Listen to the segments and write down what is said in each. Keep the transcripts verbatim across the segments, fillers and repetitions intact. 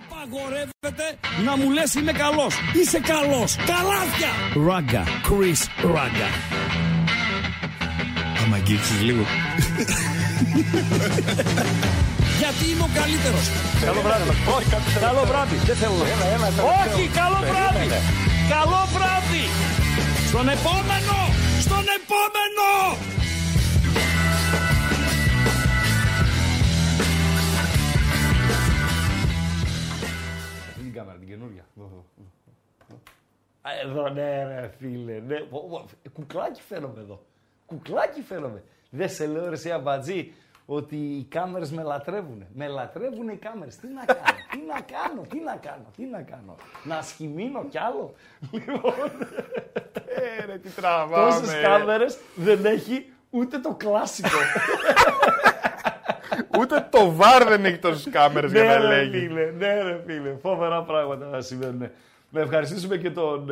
Απαγορεύεται να μου λες είμαι καλός. Είσαι καλός. Καλάθια. Ράγκα. Κρίς Ράγκα. Άμα αγγίξεις λίγο. Γιατί είμαι ο καλύτερος. Καλό βράδυ. Όχι, καλό βράδυ. Δεν θέλω. Ένα, ένα, όχι, καλό βράδυ. Καλό βράδυ. Στον επόμενο. Στον επόμενο. Εδώ ναι ρε φίλε, ναι. Κουκλάκι φαίνομαι εδώ, κουκλάκι φαίνομαι. Δεν σε λέω ρε εσύ αμπατζή ότι οι κάμερες με λατρεύουνε. Με λατρεύουνε οι κάμερες, τι να κάνω, τι να κάνω, τι να κάνω, τι να κάνω. Να σχημίνω κι άλλο. Λοιπόν, ε, ρε τι τραβάμε. Τόσες κάμερες δεν έχει ούτε το κλάσικο. Ούτε το βαρ δεν έχει τόσες κάμερες για να λέγει. Ναι ρε φίλε, φοβερά πράγματα να συμβαίνουν. Να ευχαριστήσουμε και τον,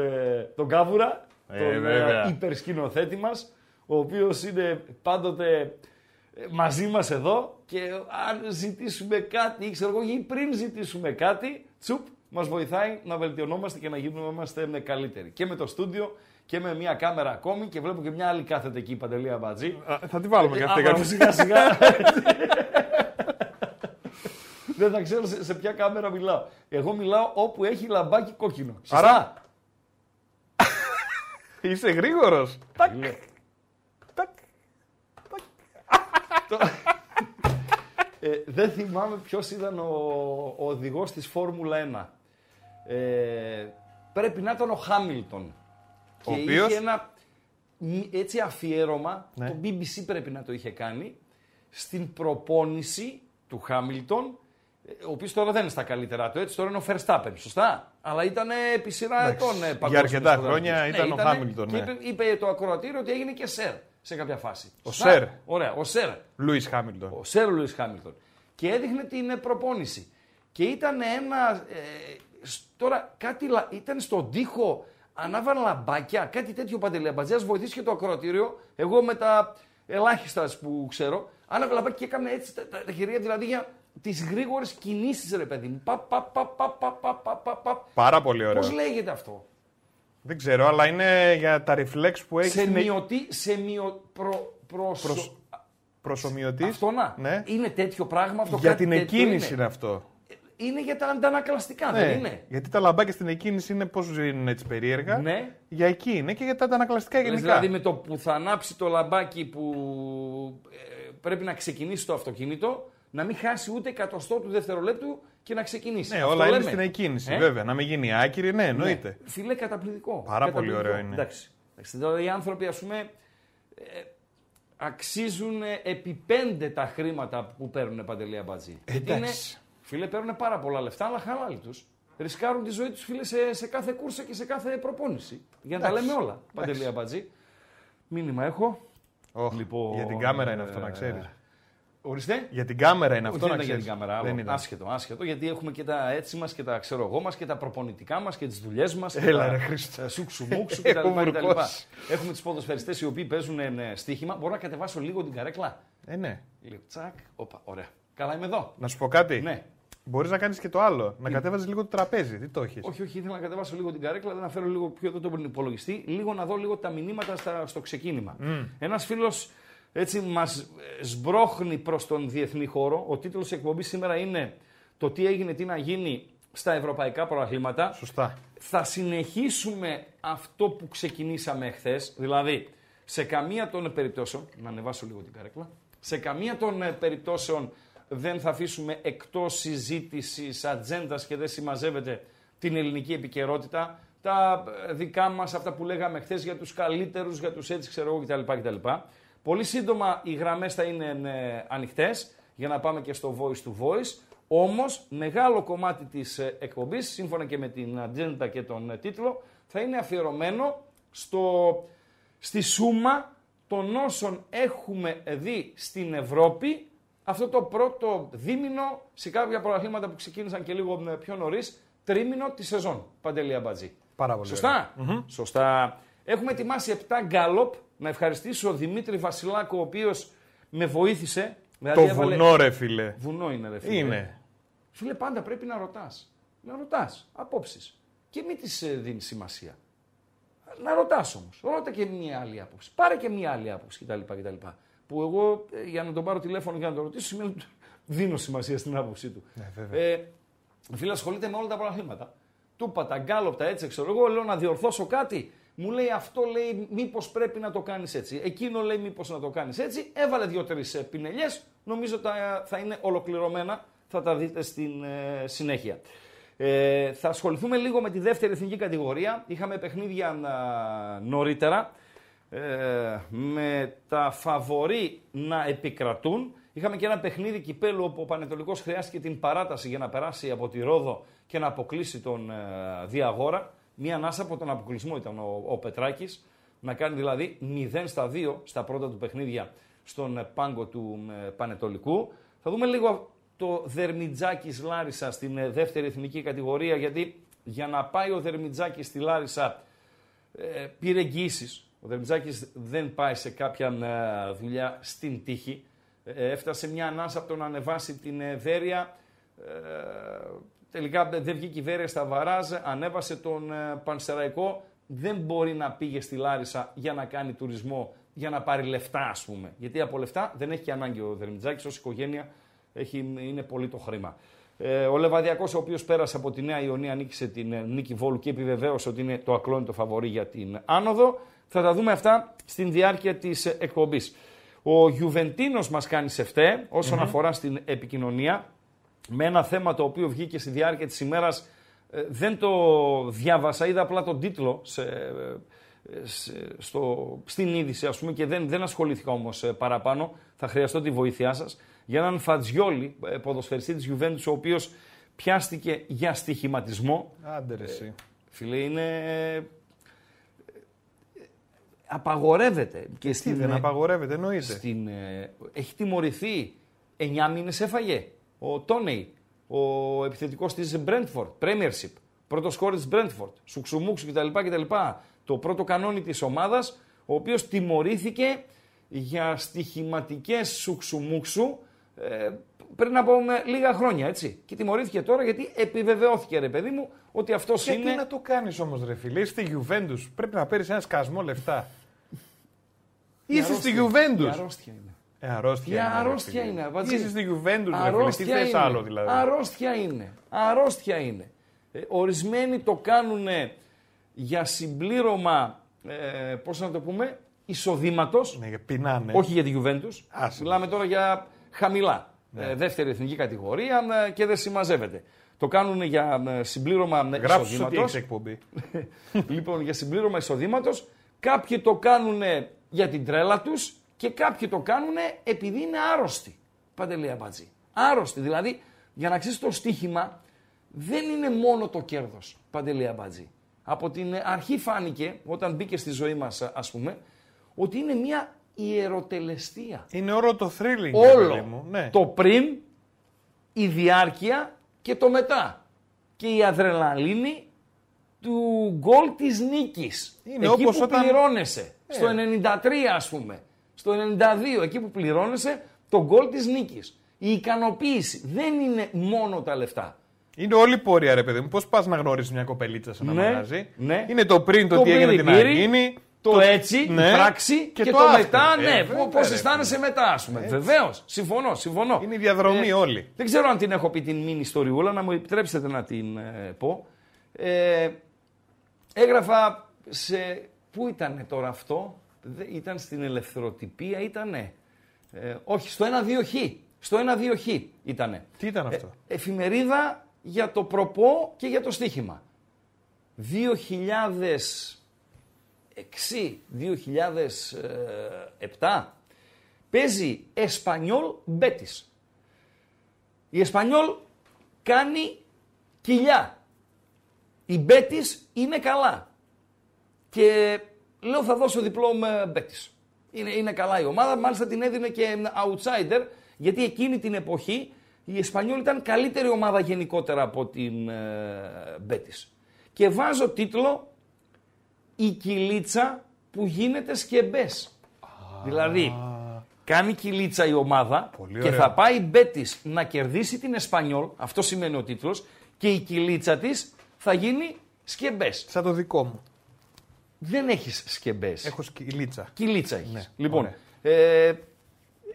τον Κάβουρα, ε, τον βέβαια. Υπερσκηνοθέτη μας, ο οποίος είναι πάντοτε μαζί μας εδώ και αν ζητήσουμε κάτι ή ξέρω εγώ ή πριν ζητήσουμε κάτι, τσουπ, μας βοηθάει να βελτιωνόμαστε και να γίνουμε καλύτεροι. Και με το στούντιο και με μια κάμερα ακόμη και βλέπω και μια άλλη κάθεται εκεί, Παντελή Αμπατζή. Θα τη βάλουμε και αυτή κάτι. Σιγά σιγά. Δεν θα ξέρω σε ποια κάμερα μιλάω. Εγώ μιλάω όπου έχει λαμπάκι κόκκινο. Άρα! Είσαι γρήγορος. Τακ. Τακ. Τακ. Δεν θυμάμαι ποιος ήταν ο οδηγός της Φόρμουλα ένα. Πρέπει να ήταν ο Χάμιλτον. Ο οποίος... Και είχε ένα έτσι αφιέρωμα, το μπι μπι σι πρέπει να το είχε κάνει, στην προπόνηση του Χάμιλτον, ο οποίος τώρα δεν είναι στα καλύτερά του, έτσι τώρα είναι ο Verstappen, σωστά. Αλλά ήταν επί σειρά ετών παγκόσμιο. Για αρκετά χρόνια ήταν ναι, ο Χάμιλτον. Και είπε, είπε το ακροατήριο ότι έγινε και Σερ σε κάποια φάση. Ο σωστά? Σερ. Ωραία, ο Σερ. Λούις Χάμιλτον. Ο Σερ Λούις Χάμιλτον. Και έδειχνε την προπόνηση. Και ήταν ένα. Ε, τώρα κάτι ήταν στον τοίχο, ανάβαν λαμπάκια, κάτι τέτοιο Παντελή Αμπατζιάς, βοηθήσει και το ακροατήριο. Εγώ με τα ελάχιστα που ξέρω, άναβε λαμπάκια και έκανε έτσι τα, τα, τα χέρια δηλαδή για. Τις γρήγορες κινήσεις, ρε παιδί μου. Πα, πα, πα, πα, πα, πα, πα. Πάρα πολύ ωραίο. Πώς λέγεται αυτό. Δεν ξέρω, αλλά είναι για τα ριφλέξ που έχει. Σεμιωτή. Σεμιο... Προ... Προσο... Προσ... Προσωμιωτής. Αυτό να. Ναι. Είναι τέτοιο πράγμα. Αυτό για την εκκίνηση είναι. είναι αυτό. Είναι για τα αντανακλαστικά, ναι, δεν είναι. Γιατί τα λαμπάκια στην εκκίνηση είναι πώς ζουν έτσι περίεργα. Ναι. Για εκεί είναι και για τα αντανακλαστικά γενικά. Λες, δηλαδή με το που θα ανάψει το λαμπάκι που ε, πρέπει να ξεκινήσει το αυτοκίνητο. Να μην χάσει ούτε εκατοστό του δευτερολέπτου και να ξεκινήσει. Ναι, αυτό όλα λέμε. Είναι στην εκκίνηση, ε? βέβαια. Να μην γίνει άκυρη, ναι, εννοείται. Ναι. Φίλε, καταπληκτικό. Πάρα καταπληκτικό. Πολύ ωραίο είναι. Εντάξει. Εντάξει. Δηλαδή, οι άνθρωποι, ας πούμε, ε, αξίζουν επί πέντε τα χρήματα που παίρνουν, Παντελή Αμπατζή. Γιατί είναι, φίλε, παίρνουν πάρα πολλά λεφτά, αλλά χαλάλι τους. Ρισκάρουν τη ζωή τους, φίλε, σε, σε κάθε κούρσα και σε κάθε προπόνηση. Για να εντάξει. Τα λέμε όλα, Παντελή Αμπατζή. Μήνυμα έχω. Oh, λοιπόν, για την κάμερα είναι ε... αυτό, να ξέρεις. Ορίστε. Για την κάμερα είναι αυτό. Όχι, να για την κάμερα. Δεν είναι. Άσχετο, άσχετο. Γιατί έχουμε και τα έτσι μας και τα ξέρω εγώ μας και τα προπονητικά μας και τις δουλειές μας. Έλα, τα... ρε Χρήστο. Σουξουμούξου κτλ. Έχουμε τους ποδοσφαιριστές οι οποίοι παίζουν στοίχημα. Μπορώ να κατεβάσω λίγο την καρέκλα. Ε, ναι. Λίγο τσακ. Όπα, ωραία. Καλά, είμαι εδώ. Να σου πω κάτι. Ναι. Μπορείς να κάνεις και το άλλο. Να κατέβαζεις λίγο το τραπέζι. Τι το έχεις. Όχι, όχι. Ήθελα να κατεβάσω λίγο την καρέκλα, να φέρω λίγο πιο εδώ τον υπολογιστή. Λίγο να δω λίγο τα μηνύματα στο ξεκίνημα. Ένας φίλος. Έτσι μας σμπρώχνει προς τον διεθνή χώρο. Ο τίτλος της εκπομπής σήμερα είναι το τι έγινε, τι να γίνει στα ευρωπαϊκά πρωταθλήματα. Σωστά. Θα συνεχίσουμε αυτό που ξεκινήσαμε εχθές, δηλαδή σε καμία των περιπτώσεων, να ανεβάσω λίγο την καρέκλα, σε καμία των περιπτώσεων δεν θα αφήσουμε εκτός συζήτησης, ατζέντας και δεν συμμαζεύεται την ελληνική επικαιρότητα, τα δικά μας, αυτά που λέγαμε χθες για τους καλύτερους, για τους έτσι ξέρω εγώ κτλ. κτλ. Πολύ σύντομα οι γραμμές θα είναι ανοιχτές για να πάμε και στο voice to voice. Όμως, μεγάλο κομμάτι της εκπομπής, σύμφωνα και με την ατζέντα και τον τίτλο, θα είναι αφιερωμένο στο, στη σούμα των όσων έχουμε δει στην Ευρώπη αυτό το πρώτο δίμηνο σε κάποια πρωταθλήματα που ξεκίνησαν και λίγο πιο νωρίς, τρίμηνο τη σεζόν. Παντελή Αμπατζή. Πάρα πολύ. Σωστά. Mm-hmm. Σωστά. Έχουμε ετοιμάσει επτά γκάλοπ. Να ευχαριστήσω Δημήτρη Βασιλάκο, ο οποίος με βοήθησε. Το δηλαδή, βουνό, έβαλε... ρε φίλε. Βουνό είναι, ρε φίλε. Είναι. Σου λέει πάντα πρέπει να ρωτάς. Να ρωτάς απόψεις. Και μην τις δίνεις σημασία. Να ρωτάς όμως. Ρώτα και μία άλλη άποψη. Πάρε και μία άλλη άποψη κτλ. κτλ. Που εγώ για να τον πάρω τηλέφωνο και να τον ρωτήσω σημαίνει ότι δίνω σημασία στην άποψή του. Ναι, ε, φίλε, ασχολείται με όλα τα προβλήματα. Τούπα, τα γκάλωπτα, έτσι ξέρω εγώ. Λέω να διορθώσω κάτι. Μου λέει αυτό, λέει μήπως πρέπει να το κάνεις έτσι. Εκείνο λέει μήπως να το κάνεις έτσι. Έβαλε δύο-τρεις πινελιές. Νομίζω τα, θα είναι ολοκληρωμένα. Θα τα δείτε στην ε, συνέχεια. Ε, θα ασχοληθούμε λίγο με τη δεύτερη εθνική κατηγορία. Είχαμε παιχνίδια ε, νωρίτερα. Ε, με τα φαβορί να επικρατούν. Είχαμε και ένα παιχνίδι κυπέλου όπου ο Πανετολικός χρειάστηκε την παράταση για να περάσει από τη Ρόδο και να αποκλείσει τον ε, Διαγόρα. Μία ανάσα από τον αποκλεισμό ήταν ο, ο Πετράκης, να κάνει δηλαδή μηδέν στα δύο στα πρώτα του παιχνίδια στον πάγκο του ε, Πανετολικού. Θα δούμε λίγο το Δερμιτζάκης Λάρισα στην ε, δεύτερη εθνική κατηγορία, γιατί για να πάει ο Δερμιτζάκης στη Λάρισα ε, πήρε εγγύησεις. Ο Δερμιτζάκης δεν πάει σε κάποια δουλειά στην τύχη. Έφτασε μια ανάσα από το να ανεβάσει την Βέρεια. Τελικά δεν βγήκε η Βέρεια στα βαράζ. Ανέβασε τον Πανσεραϊκό. Δεν μπορεί να πήγε στη Λάρισα για να κάνει τουρισμό, για να πάρει λεφτά, ας πούμε. Γιατί από λεφτά δεν έχει και ανάγκη ο Δερμιτζάκης. Ως οικογένεια έχει, είναι πολύ το χρήμα. Ο Λεβαδιακός, ο οποίος πέρασε από τη Νέα Ιωνία, νίκησε την νίκη Βόλου και επιβεβαίωσε ότι είναι το ακλόνητο φαβορί για την άνοδο. Θα τα δούμε αυτά στην διάρκεια της εκπομπής. Ο Γιουβεντίνος μας κάνει σε φταί όσον mm-hmm. αφορά στην επικοινωνία, με ένα θέμα το οποίο βγήκε στη διάρκεια της ημέρας. Ε, δεν το διάβασα, είδα απλά τον τίτλο σε, σε, στο, στην είδηση, ας πούμε, και δεν, δεν ασχολήθηκα όμως παραπάνω. Θα χρειαστώ τη βοήθειά σας. Για έναν Φατζιόλι, ποδοσφαιριστή της Γιουβέντους, ο οποίος πιάστηκε για στοιχηματισμό. Άντε ρε εσύ. Φίλε, είναι... Απαγορεύεται. Και στην, δεν απαγορεύεται, εννοείται. Στην, ε, έχει τιμωρηθεί. εννιά μήνες έφαγε. Ο Τόνεϊ, ο επιθετικός της Brentford, Premiership, πρώτος σκόρερ της Brentford, σουξουμούξου κτλ. Το πρώτο κανόνι της ομάδας, ο οποίος τιμωρήθηκε για στοιχηματικές σουξουμούξου ε, πριν από λίγα χρόνια, έτσι. Και τιμωρήθηκε τώρα γιατί επιβεβαιώθηκε, ρε παιδί μου, ότι αυτός γιατί είναι. Γιατί να το κάνεις όμως, ρε φίλε, στη Juventus πρέπει να παίρνεις ένα σκασμό λεφτά. Είσαι στη Γιουβέντους. Η αρρώστια είναι. Ε, αρρώστια, η αρρώστια είναι. είναι Είσαι στη Γιουβέντους, ρε φίλε. Τι θες άλλο, δηλαδή. Αρρώστια είναι. Αρρώστια είναι. Ε, ορισμένοι το κάνουν για συμπλήρωμα, ε, πώς να το πούμε, εισοδήματος. Ναι, πεινάνε. Όχι για τη Γιουβέντους. Μιλάμε τώρα για χαμηλά. Ναι. Ε, δεύτερη εθνική κατηγορία ε, και δεν συμμαζεύεται. Το κάνουν για συμπλήρωμα εισοδήματος. Λοιπόν, για συμπλήρωμα εισοδήματος. Κάποιοι το κάνουν για την τρέλα τους και κάποιοι το κάνουν επειδή είναι άρρωστοι. Παντελή Αμπατζή. Άρρωστοι. Δηλαδή, για να ξέρεις, το στοίχημα δεν είναι μόνο το κέρδος. Παντελή Αμπατζή. Από την αρχή φάνηκε, όταν μπήκε στη ζωή μας, ας πούμε, ότι είναι μια ιεροτελεστία. Είναι όρο το θρίλινγκ. Όλο. Μου. Ναι. Το πριν, η διάρκεια και το μετά. Και η αδρεναλίνη του γκολ της νίκης. Είναι εκεί όπως που όταν... πληρώνεσαι. Ε. Στο ενενήντα τρία, ας πούμε, στο ενενήντα δύο, εκεί που πληρώνεσαι τον γκολ της νίκης. Η ικανοποίηση δεν είναι μόνο τα λεφτά. Είναι όλη η πορεία, ρε παιδί μου. Πώς πας να γνωρίσεις μια κοπελίτσα σε ένα ναι, μαγαζί. Ναι. Είναι το πριν, το, το τι έγινε, τι να γίνει. Το, το έτσι, ναι, η πράξη και, και το, το μετά, ναι. Ε, βέβαια, πώς αισθάνεσαι μετά, ας πούμε. Βεβαίως, συμφωνώ, συμφωνώ. Είναι η διαδρομή ε, όλη. Δεν ξέρω αν την έχω πει την μήνυ ιστοριούλα, να μου επιτρέψετε να την ε, πω. Ε, έγραφα σε... Πού ήταν τώρα αυτό, ήταν στην Ελευθεροτυπία, ήτανε. Ε, όχι, στο ένα δύο χ. Στο ένα δύο χ ήτανε. Τι ήταν αυτό. Ε, εφημερίδα για το προπό και για το στοίχημα. δύο χιλιάδες έξι δύο χιλιάδες επτά παίζει Εσπανιόλ Μπέτις. Η Εσπανιόλ κάνει κοιλιά. Η Μπέτις είναι καλά. Και λέω θα δώσω διπλό με Μπέτις. Είναι, είναι καλά η ομάδα, μάλιστα την έδινε και outsider, γιατί εκείνη την εποχή η Εσπανιόλ ήταν καλύτερη ομάδα γενικότερα από την ε, Μπέτις. Και βάζω τίτλο «Η κυλίτσα που γίνεται σκεμπές». Ah. Δηλαδή, κάνει κυλίτσα η ομάδα και θα πάει η Μπέτις να κερδίσει την Εσπανιόλ, αυτό σημαίνει ο τίτλος, και η κυλίτσα της θα γίνει σκεμπές. Σαν το δικό μου. Δεν έχεις σκεμπές. Έχω κυλίτσα. Κυλίτσα έχεις. Ναι. Λοιπόν, ε,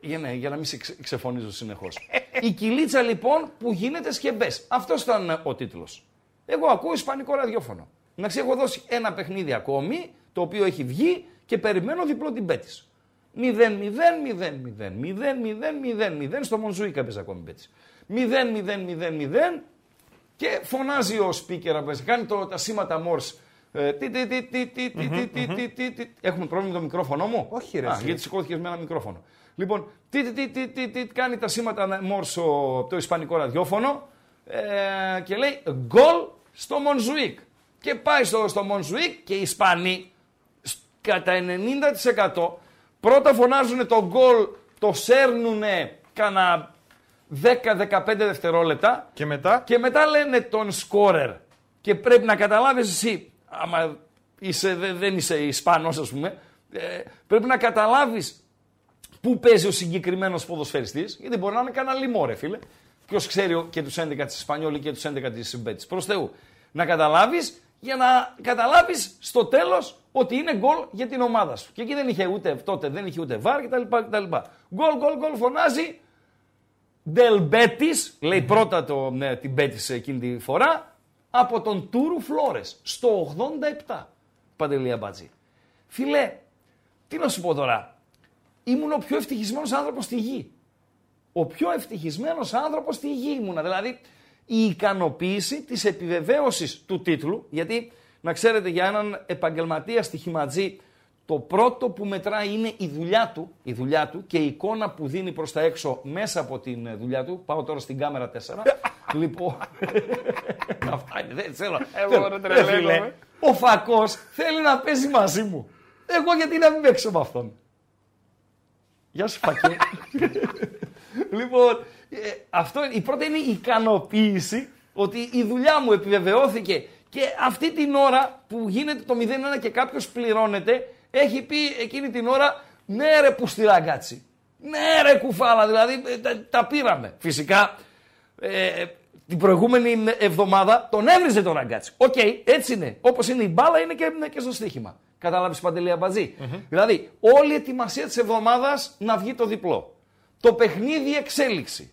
για, ναι, για να μην σε ξεφωνίζω συνεχώς. Η κυλίτσα λοιπόν που γίνεται σκεμπές. Αυτός ήταν ο τίτλος. Εγώ ακούω ισπανικό ραδιόφωνο. Να ξέρω, έχω δώσει ένα παιχνίδι ακόμη, το οποίο έχει βγει και περιμένω διπλό την Μπέτις. μηδέν μηδέν μηδέν μηδέν μηδέν μηδέν μηδέν στο Μονζουίκα παίζει ακόμη Μπέτις. μηδέν μηδέν μηδέν μηδέν και φωνάζει ο speaker, κάνει τα σήματα Μόρς. Έχουμε πρόβλημα με το μικρόφωνο μου. Όχι ρε. Γιατί σηκώθηκες με ένα μικρόφωνο. Λοιπόν, κάνει τα σήματα Μόρς το ισπανικό ραδιόφωνο και λέει γκολ στο Μονζουίκ. Και πάει στο Μονζουίκ και οι Ισπανοί κατά ενενήντα τοις εκατό πρώτα φωνάζουν το γκολ, το σέρνουνε κάνα δέκα με δεκαπέντε δευτερόλεπτα και μετά? και μετά λένε τον σκόρερ. Και πρέπει να καταλάβεις εσύ, άμα είσαι, δε, δεν είσαι Ισπανός ας πούμε, ε, πρέπει να καταλάβεις πού παίζει ο συγκεκριμένος ποδοσφαιριστής, γιατί μπορεί να είναι κανένα λιμό ρε φίλε. Ποιος ξέρει και τους έντεκα της Ισπανιόλη και τους έντεκα της Μπέτης. Προς Θεού. Να καταλάβεις, για να καταλάβεις στο τέλος ότι είναι γκολ για την ομάδα σου. Και εκεί δεν είχε ούτε τότε, δεν είχε ούτε βάρ κτλ. Γκολ, γκολ, γκολ φωνάζει. Del Betis, λέει mm-hmm. πρώτα το, ναι, την Betis εκείνη τη φορά, από τον Τούρου Φλόρες, στο ογδόντα επτά, Παντελή Αμπάτζη. Φιλέ, τι να σου πω τώρα, ήμουν ο πιο ευτυχισμένος άνθρωπος στη γη. Ο πιο ευτυχισμένος άνθρωπος στη γη ήμουνα, δηλαδή η ικανοποίηση της επιβεβαίωσης του τίτλου, γιατί να ξέρετε για έναν επαγγελματία στοιχηματζή, το πρώτο που μετράει είναι η δουλειά του, η δουλειά του και η εικόνα που δίνει προς τα έξω μέσα από τη δουλειά του. Πάω τώρα στην κάμερα τέσσερα. Λοιπόν, αυτά είναι, δεν ξέρω. Ο Φακός θέλει να παίζει μαζί μου. Εγώ γιατί να μην παίξω με αυτόν. Γεια σου Φακέ. Λοιπόν, αυτό η πρώτη είναι η ικανοποίηση ότι η δουλειά μου επιβεβαιώθηκε. Και αυτή την ώρα που γίνεται το μηδέν ένα και κάποιος πληρώνεται, έχει πει εκείνη την ώρα, ναι ρε πουστηραγκάτσι, ναι ρε κουφάλα, δηλαδή τα, τα πήραμε. Φυσικά, ε, την προηγούμενη εβδομάδα τον έβριζε τον ραγκάτσι. Οκ, okay, έτσι είναι. Όπως είναι η μπάλα είναι και, και στο στοίχημα. Κατάλαβες Παντελή Αμπατζή. Mm-hmm. Δηλαδή, όλη η ετοιμασία της εβδομάδας να βγει το διπλό. Το παιχνίδι εξέλιξη.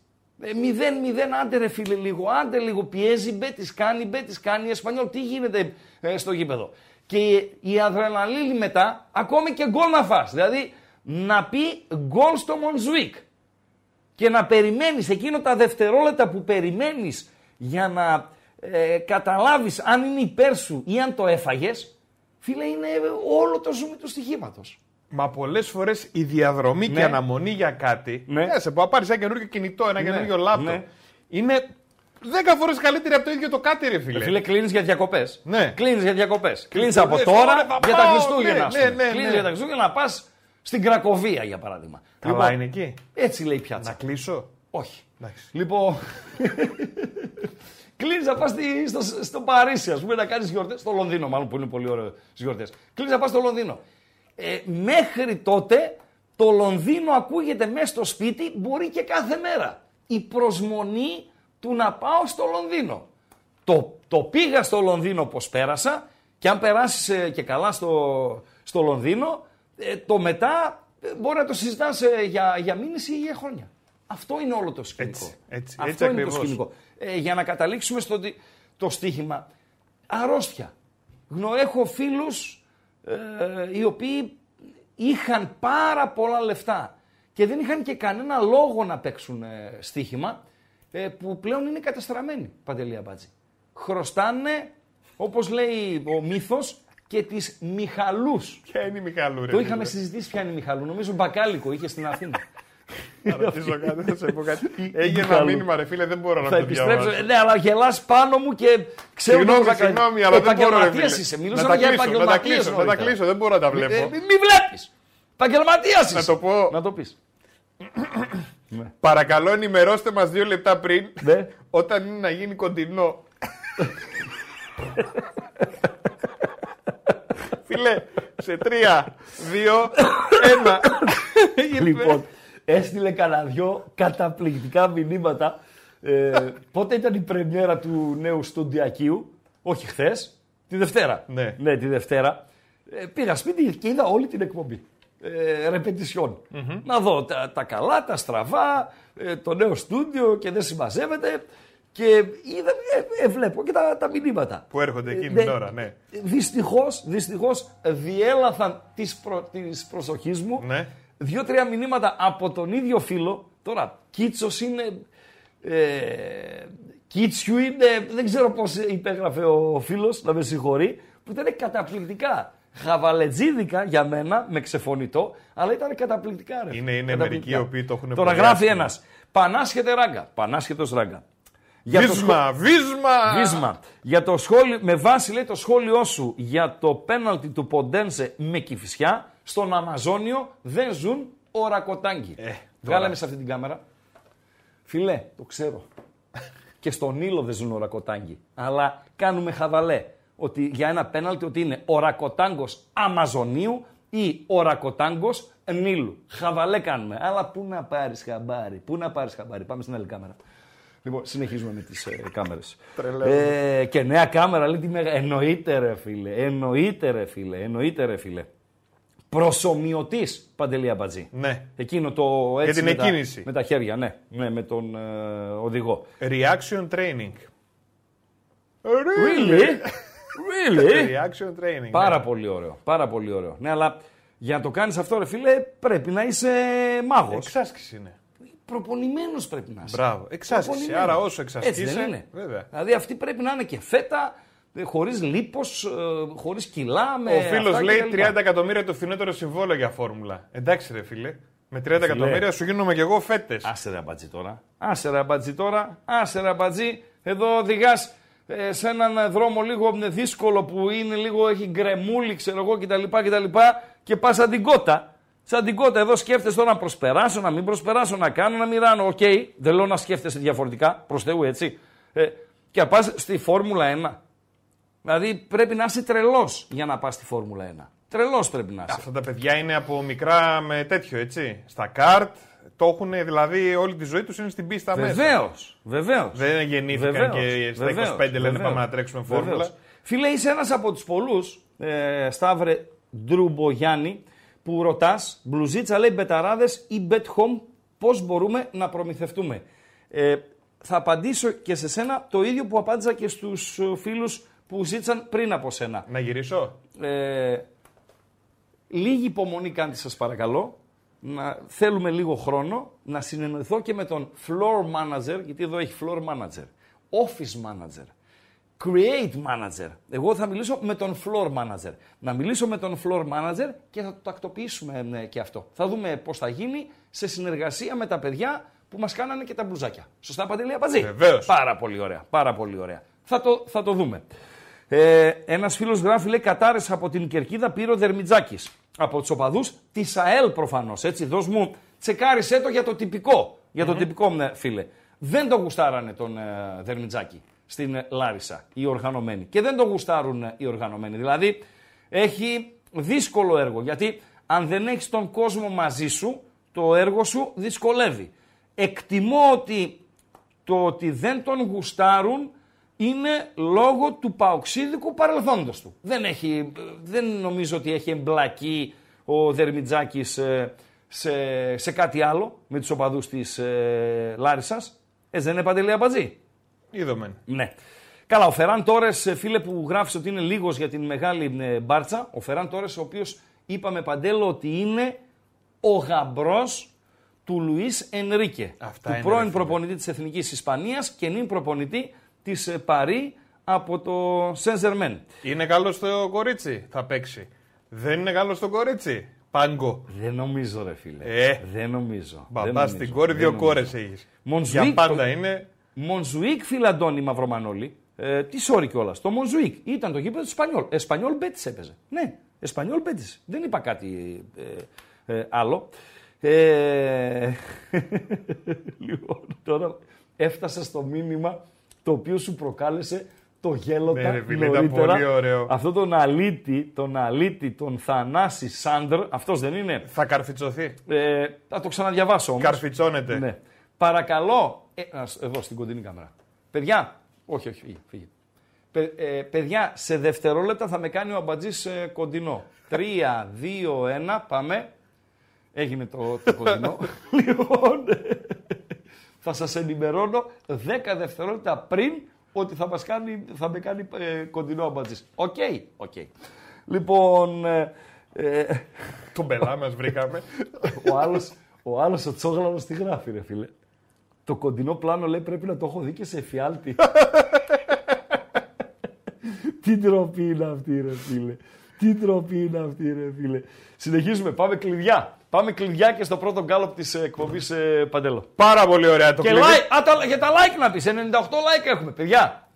Μηδέν, μηδέν, άντε ρε φίλε λίγο, άντε λίγο, πιέζει, Μπέτις κάνει, Μπέτις κάνει, Εσπανιόλ, τι γίνεται ε, στο γήπεδο. Και η αδρεναλίνη μετά, ακόμη και γκολ να φας, δηλαδή να πει γκολ στο Μονζουίκ και να περιμένεις εκείνο τα δευτερόλεπτα που περιμένεις για να ε, καταλάβεις αν είναι υπέρ σου ή αν το έφαγες, φίλε είναι όλο το ζουμί του στοιχήματος. Μα πολλές φορές η διαδρομή ναι. και η αναμονή για κάτι. Ναι, ναι σε πω, πάρεις ένα καινούργιο κινητό, ένα ναι. καινούργιο λάπτοπ. Ναι. Είναι δέκα φορές καλύτερη από το ίδιο το κάτι, ρε φίλε. Φίλε, κλείνεις για διακοπές. Ναι. Κλείνεις για διακοπές. Κλείνεις από ναι, τώρα ναι, για τα Χριστούγεννα. Ναι, ναι, ναι, ναι. Κλείνεις για τα Χριστούγεννα να πας στην Κρακοβία, για παράδειγμα. Καλά λοιπόν, είναι εκεί. Έτσι λέει η πιάτσα. Να κλείσω. Όχι. Ντάξει. Λοιπόν. Κλείνεις να πας στη, στο, στο Παρίσι, ας πούμε, να κάνεις γιορτές. Στο Λονδίνο, μάλλον που είναι πολύ ωραίες γιορτές. Κλείνεις να πας στο Λονδίνο. Ε, μέχρι τότε το Λονδίνο ακούγεται μέσα στο σπίτι, μπορεί και κάθε μέρα. Η προσμονή του να πάω στο Λονδίνο. Το, το πήγα στο Λονδίνο πως πέρασα και αν περάσεις ε, και καλά στο, στο Λονδίνο, ε, το μετά ε, μπορεί να το συζητάς ε, για, για μήνυση ή για χρόνια. Αυτό είναι όλο το σκηνικό. Έτσι, έτσι, Αυτό έτσι είναι ακριβώς. το σκηνικό. Ε, για να καταλήξουμε στο το στοίχημα. Αρρώστια. Γνω, έχω φίλους... Ε, οι οποίοι είχαν πάρα πολλά λεφτά και δεν είχαν και κανένα λόγο να παίξουν ε, στοίχημα ε, που πλέον είναι καταστραμμένοι, Παντελή Αμπάτζη. Χρωστάνε, όπως λέει ο μύθος, και τις Μιχαλούς. Ποια είναι η Μιχαλού, ρε. Το είχαμε συζητήσει ποια είναι η Μιχαλού. Νομίζω μπακάλικο είχε στην Αθήνα. Θα ρωτήσω κάτι, θα σε πω κάτι. Έγινε ένα μήνυμα, ρε φίλε, δεν μπορώ να το διαβάσω. Ναι, αλλά γελάς πάνω μου και ξέρω. Συγγνώμη, συγγνώμη, αλλά δεν μπορώ. Επαγγελματίας είσαι. Μιλούσαμε για επαγγελματίες. Να τα κλείσω, δεν μπορώ να τα βλέπω. Μην βλέπεις. Επαγγελματίας είσαι. Να το πω. Να το πεις. Παρακαλώ, ενημερώστε μας δύο λεπτά πριν όταν είναι να γίνει κοντινό. Φίλε, σε τρία, δύο, ένα. Λοιπόν. έστειλε κανένα δυο καταπληκτικά μηνύματα. Ε, πότε ήταν η πρεμιέρα του νέου στοντιακίου? Όχι χθες, τη Δευτέρα. Ναι, ναι τη Δευτέρα. Ε, πήγα σπίτι και είδα όλη την εκπομπή. Ε, ρεπετισιόν. Mm-hmm. Να δω τα, τα καλά, τα στραβά, ε, το νέο στούντιο και δεν συμμαζεύεται. Και είδα, ε, ε, βλέπω και τα, τα μηνύματα που έρχονται εκείνη την ε, ώρα. Ναι. Δυστυχώς, δυστυχώς διέλαθαν της, προ, της προσοχής μου ναι. δύο-τρία μηνύματα από τον ίδιο φίλο. Τώρα, Κίτσος είναι... Ε, Κίτσιου είναι... Δεν ξέρω πώς υπέγραφε ο φίλος, να με συγχωρεί, που ήταν καταπληκτικά. Χαβαλετζίδικα για μένα, με ξεφωνητό, αλλά ήταν καταπληκτικά. Ρε. Είναι, είναι καταπληκτικά. Μερικοί οι οποίοι το έχουν. Τώρα γράφει ένας. Πανάσχεται ράγκα. Πανάσχετος ράγκα. Για βίσμα, το σχ... βίσμα! Βίσμα. Για το σχόλιο... Με βάση λέει το σχόλιο σου για το πέναλτι του Ποντένσε με Κηφισιά, στον Αμαζόνιο δεν ζουν ορακοτάγκοι. Ε, βγάλαμε σε αυτή την κάμερα. Φιλέ, το ξέρω. Και στον Ήλο δεν ζουν ορακοτάγκοι. Αλλά κάνουμε χαβαλέ. Ότι για ένα πέναλτι ότι είναι ορακοτάγκος Αμαζονίου ή ορακοτάγκος Νείλου. Χαβαλέ κάνουμε. Αλλά πού να πάρεις χαμπάρι, πού να πάρεις χαμπάρι. Πάμε στην άλλη κάμερα. Λοιπόν, συνεχίζουμε με τις ε, κάμερες. ε, και νέα κάμερα, λέει, τι μεγα... εννοείται ρε φίλε, εννοείται ρε φίλε, εννοείται ρε φίλε. Προσομοιωτής, Παντελή Αμπατζή. Ναι. Εκείνο το έτσι για την με, εκκίνηση. Τα, με τα χέρια, ναι, ναι με τον ε, οδηγό. Reaction training. Really? really? Really? Reaction training. Πάρα ναι. πολύ ωραίο, πάρα πολύ ωραίο. Ναι, αλλά για να το κάνεις αυτό ρε φίλε πρέπει να είσαι μάγος. Εξάσκηση είναι. Προπονημένος πρέπει να είσαι. Μπράβο, εξάσκηση. Άρα όσο εξασκείσαι. Έτσι δεν είναι. Βέβαια. Δηλαδή αυτή πρέπει να είναι και φέτα, χωρίς λίπος, χωρίς κιλά. Με ο φίλος λέει τριάντα εκατομμύρια το φθηνότερο συμβόλαιο για φόρμουλα. Εντάξει ρε φίλε, με τριάντα φίλε. Εκατομμύρια σου γίνομαι κι εγώ φέτες. Άσε ρε αμπατζή τώρα, άσε ρε αμπατζή τώρα, άσε ρε αμπατζή. Εδώ οδηγάς ε, σε έναν δρόμο λίγο δύσκολο που είναι λίγο, έχει γκρεμούλι ξέρω εγώ κτλ. κτλ και πας αντικότα. Σαν την κότα, εδώ σκέφτεσαι τώρα να προσπεράσω, να μην προσπεράσω, να κάνω, να μοιράνω. Οκ, okay, δεν λέω να σκέφτεσαι διαφορετικά, προς Θεού έτσι. Ε, και να πας στη Φόρμουλα ένα. Δηλαδή πρέπει να είσαι τρελός για να πας στη Φόρμουλα ένα. Τρελός πρέπει να είσαι. Αυτά τα παιδιά είναι από μικρά με τέτοιο, έτσι. Στα καρτ, το έχουν δηλαδή όλη τη ζωή τους είναι στην πίστα βεβαίως, μέσα. Βεβαίως, βεβαίως. Δεν γεννήθηκαν βεβαίως, και στα βεβαίως, είκοσι πέντε βεβαίως, λένε πάμε να τρέξουμε Φόρμουλα. Φίλε, είσαι ένας από τους πολλούς, ε, Σταύρε Ντρουμπογιάννη, που ρωτάς, μπλουζίτσα λέει μπεταράδες ή bet home, πώς μπορούμε να προμηθευτούμε. Ε, θα απαντήσω και σε σένα το ίδιο που απάντησα και στους φίλους που ζήτησαν πριν από σένα. Να γυρίσω. Ε, λίγη υπομονή κάντε σας παρακαλώ. Να, θέλουμε λίγο χρόνο να συνεννοηθώ και με τον floor manager, γιατί εδώ έχει floor manager, office manager, create manager. Εγώ θα μιλήσω με τον floor manager. Να μιλήσω με τον floor manager και θα το τακτοποιήσουμε και αυτό. Θα δούμε πώς θα γίνει σε συνεργασία με τα παιδιά που μας κάνανε και τα μπλουζάκια. Σωστά, Παντελή Αμπατζή. Βεβαίως. Πάρα πολύ ωραία. Πάρα πολύ ωραία. Θα το, θα το δούμε. Ε, ένας φίλος γράφει, λέει, κατάρες από την Κερκίδα πήρε ο Δερμιτζάκης. Από τους οπαδούς της ΑΕΛ προφανώς. Έτσι, δώσ' μου, τσεκάρισέ το για το τυπικό. Για το mm-hmm. τυπικό, φίλε. Δεν το γουστάρανε τον ε, Δερμιτζάκη. Στην Λάρισα, οι οργανωμένοι. Και δεν το γουστάρουν οι οργανωμένοι. Δηλαδή, έχει δύσκολο έργο. Γιατί αν δεν έχεις τον κόσμο μαζί σου, το έργο σου δυσκολεύει. Εκτιμώ ότι το ότι δεν τον γουστάρουν είναι λόγω του παοξίδικου παρελθόντος του. Δεν, έχει, δεν νομίζω ότι έχει εμπλακεί ο Δερμιτζάκης σε, σε, σε κάτι άλλο με τους οπαδούς της ε, Λάρισας. Έτσι δεν είναι, Παντελή Αμπατζή? Είδομεν. Ναι. Καλά, ο Φεράν Τόρες, φίλε που γράφεις ότι είναι λίγος για την μεγάλη μπάρτσα, ο Φεράν Τόρες, ο οποίος είπαμε Παντέλο ότι είναι ο γαμπρός του Λουίς Ενρίκε, αυτά του είναι, πρώην φίλε. Προπονητή της Εθνικής Ισπανίας και νυν προπονητή της Παρί από το Σενζερμέν. Είναι καλό στο κορίτσι, θα παίξει. Δεν είναι καλό στο κορίτσι, πάγκο. Δεν νομίζω ρε φίλε, ε, δεν νομίζω. Μπαμπά στην κόρη, δύο κόρες έχεις. Μονσβίκ, για πάντα το... είναι... Μονζουίκ, φίλε Αντώνη Μαυρομανόλη, ε, τι sorry κιόλας. Το Μονζουίκ ήταν το γήπεδο του Εσπανιόλ. Εσπανιόλ Μπέτις έπαιζε. Ναι, Εσπανιόλ Μπέτις. Δεν είπα κάτι ε, ε, άλλο. Ε, λοιπόν, τώρα έφτασα στο μήνυμα το οποίο σου προκάλεσε το γέλοντα ναι, νωρίτερα. Πολύ ωραίο. Αυτό τον αλήτη, τον αλήτη, τον Θανάση Σάντρ, αυτός δεν είναι. Θα καρφιτσωθεί. Ε, θα το ξαναδιαβάσω όμως. Καρφιτσώνεται. Ναι. Παρακαλώ, ε, εδώ στην κοντινή κάμερα. Παιδιά, όχι, όχι, φύγε. φύγε. Παι, ε, παιδιά, σε δευτερόλεπτα θα με κάνει ο αμπατζής ε, κοντινό. Τρία, δύο, ένα, πάμε. Έγινε το, το κοντινό. Λοιπόν, θα σας ενημερώνω δέκα δευτερόλεπτα πριν ότι θα, μας κάνει, θα με κάνει ε, κοντινό αμπατζής. Οκ, okay, οκ. Okay. Λοιπόν... Ε, ε, τον πελά μας βρήκαμε. Ο άλλος, ο, άλλος, ο Τσόγλανος τι γράφει ρε φίλε. Το κοντινό πλάνο λέει πρέπει να το έχω δει και σε εφιάλτη. Τι ντροπή είναι αυτή ρε φίλε. Τι ντροπή είναι αυτή ρε φίλε. Συνεχίζουμε, πάμε κλειδιά. Πάμε κλειδιά και στο πρώτο γκάλωπ της εκπομπής ε, Παντέλο. Πάρα πολύ ωραία το κλειδί. Και like, α, τα, για τα like να πεις, ενενήντα οκτώ like έχουμε παιδιά.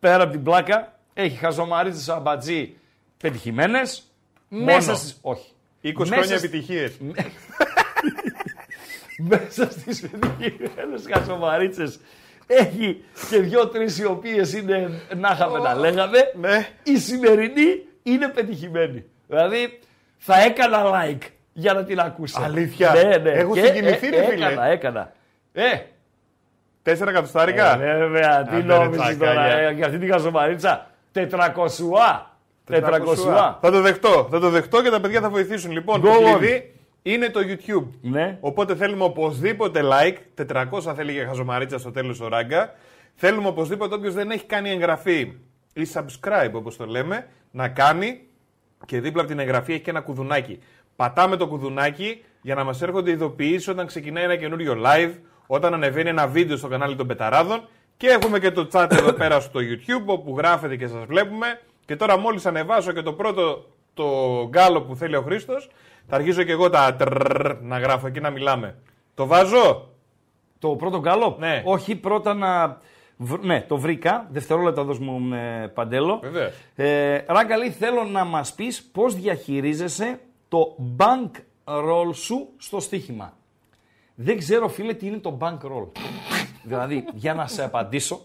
Πέρα από την πλάκα, έχει χαζομαρίτες αμπατζή πετυχημένες. Μέσα στις... Όχι. είκοσι μέσα χρόνια σ... επιτυχίες. Μέσα στις πετυχημένες χαζομαρίτσες έχει και δυο-τρεις οι οποίες είναι να είχαμε oh, να λέγαμε. Ναι. Η σημερινή είναι πετυχημένη. Δηλαδή θα έκανα like για να την ακούσω. Αλήθεια. Ναι, ναι. Έχω συγκινηθεί ρε φίλε. Έκανα, έκανα. Ε. Τέσσερα εκατοστάρικα. Ε, βέβαια. Τι νόμιζες τώρα. Για αυτή την χαζομαρίτσα. Τετρακοσουά. Τετρακοσουά. Θα το δεχτώ. Θα το δεχτώ και τα παιδιά θα βοηθήσουν. Λοιπόν, το κλειδί είναι το YouTube. Ναι. Οπότε θέλουμε οπωσδήποτε like. τετρακόσια θέλει για χαζομαρίτσα στο τέλος ο Ράγκα. Θέλουμε οπωσδήποτε όποιος δεν έχει κάνει εγγραφή ή subscribe όπως το λέμε να κάνει και δίπλα από την εγγραφή έχει και ένα κουδουνάκι. Πατάμε το κουδουνάκι για να μας έρχονται ειδοποιήσεις όταν ξεκινάει ένα καινούριο live, όταν ανεβαίνει ένα βίντεο στο κανάλι των Πεταράδων και έχουμε και το chat εδώ πέρα στο YouTube όπου γράφετε και σας βλέπουμε. Και τώρα μόλις ανεβάσω και το πρώτο το γκάλο που θέλει ο Χρήστος, θα αρχίζω και εγώ τα τρρρρ να γράφω εκεί να μιλάμε. Το βάζω. Το πρώτο γκάλο. Ναι. Όχι πρώτα να... Ναι, το βρήκα. Δευτερόλεπτα δώσ' μου Παντέλο. Ε, Ραγκαλή, θέλω να μας πεις πώς διαχειρίζεσαι το bank roll σου στο στοίχημα. Δεν ξέρω φίλε τι είναι το bank roll. Δηλαδή, για να σε απαντήσω,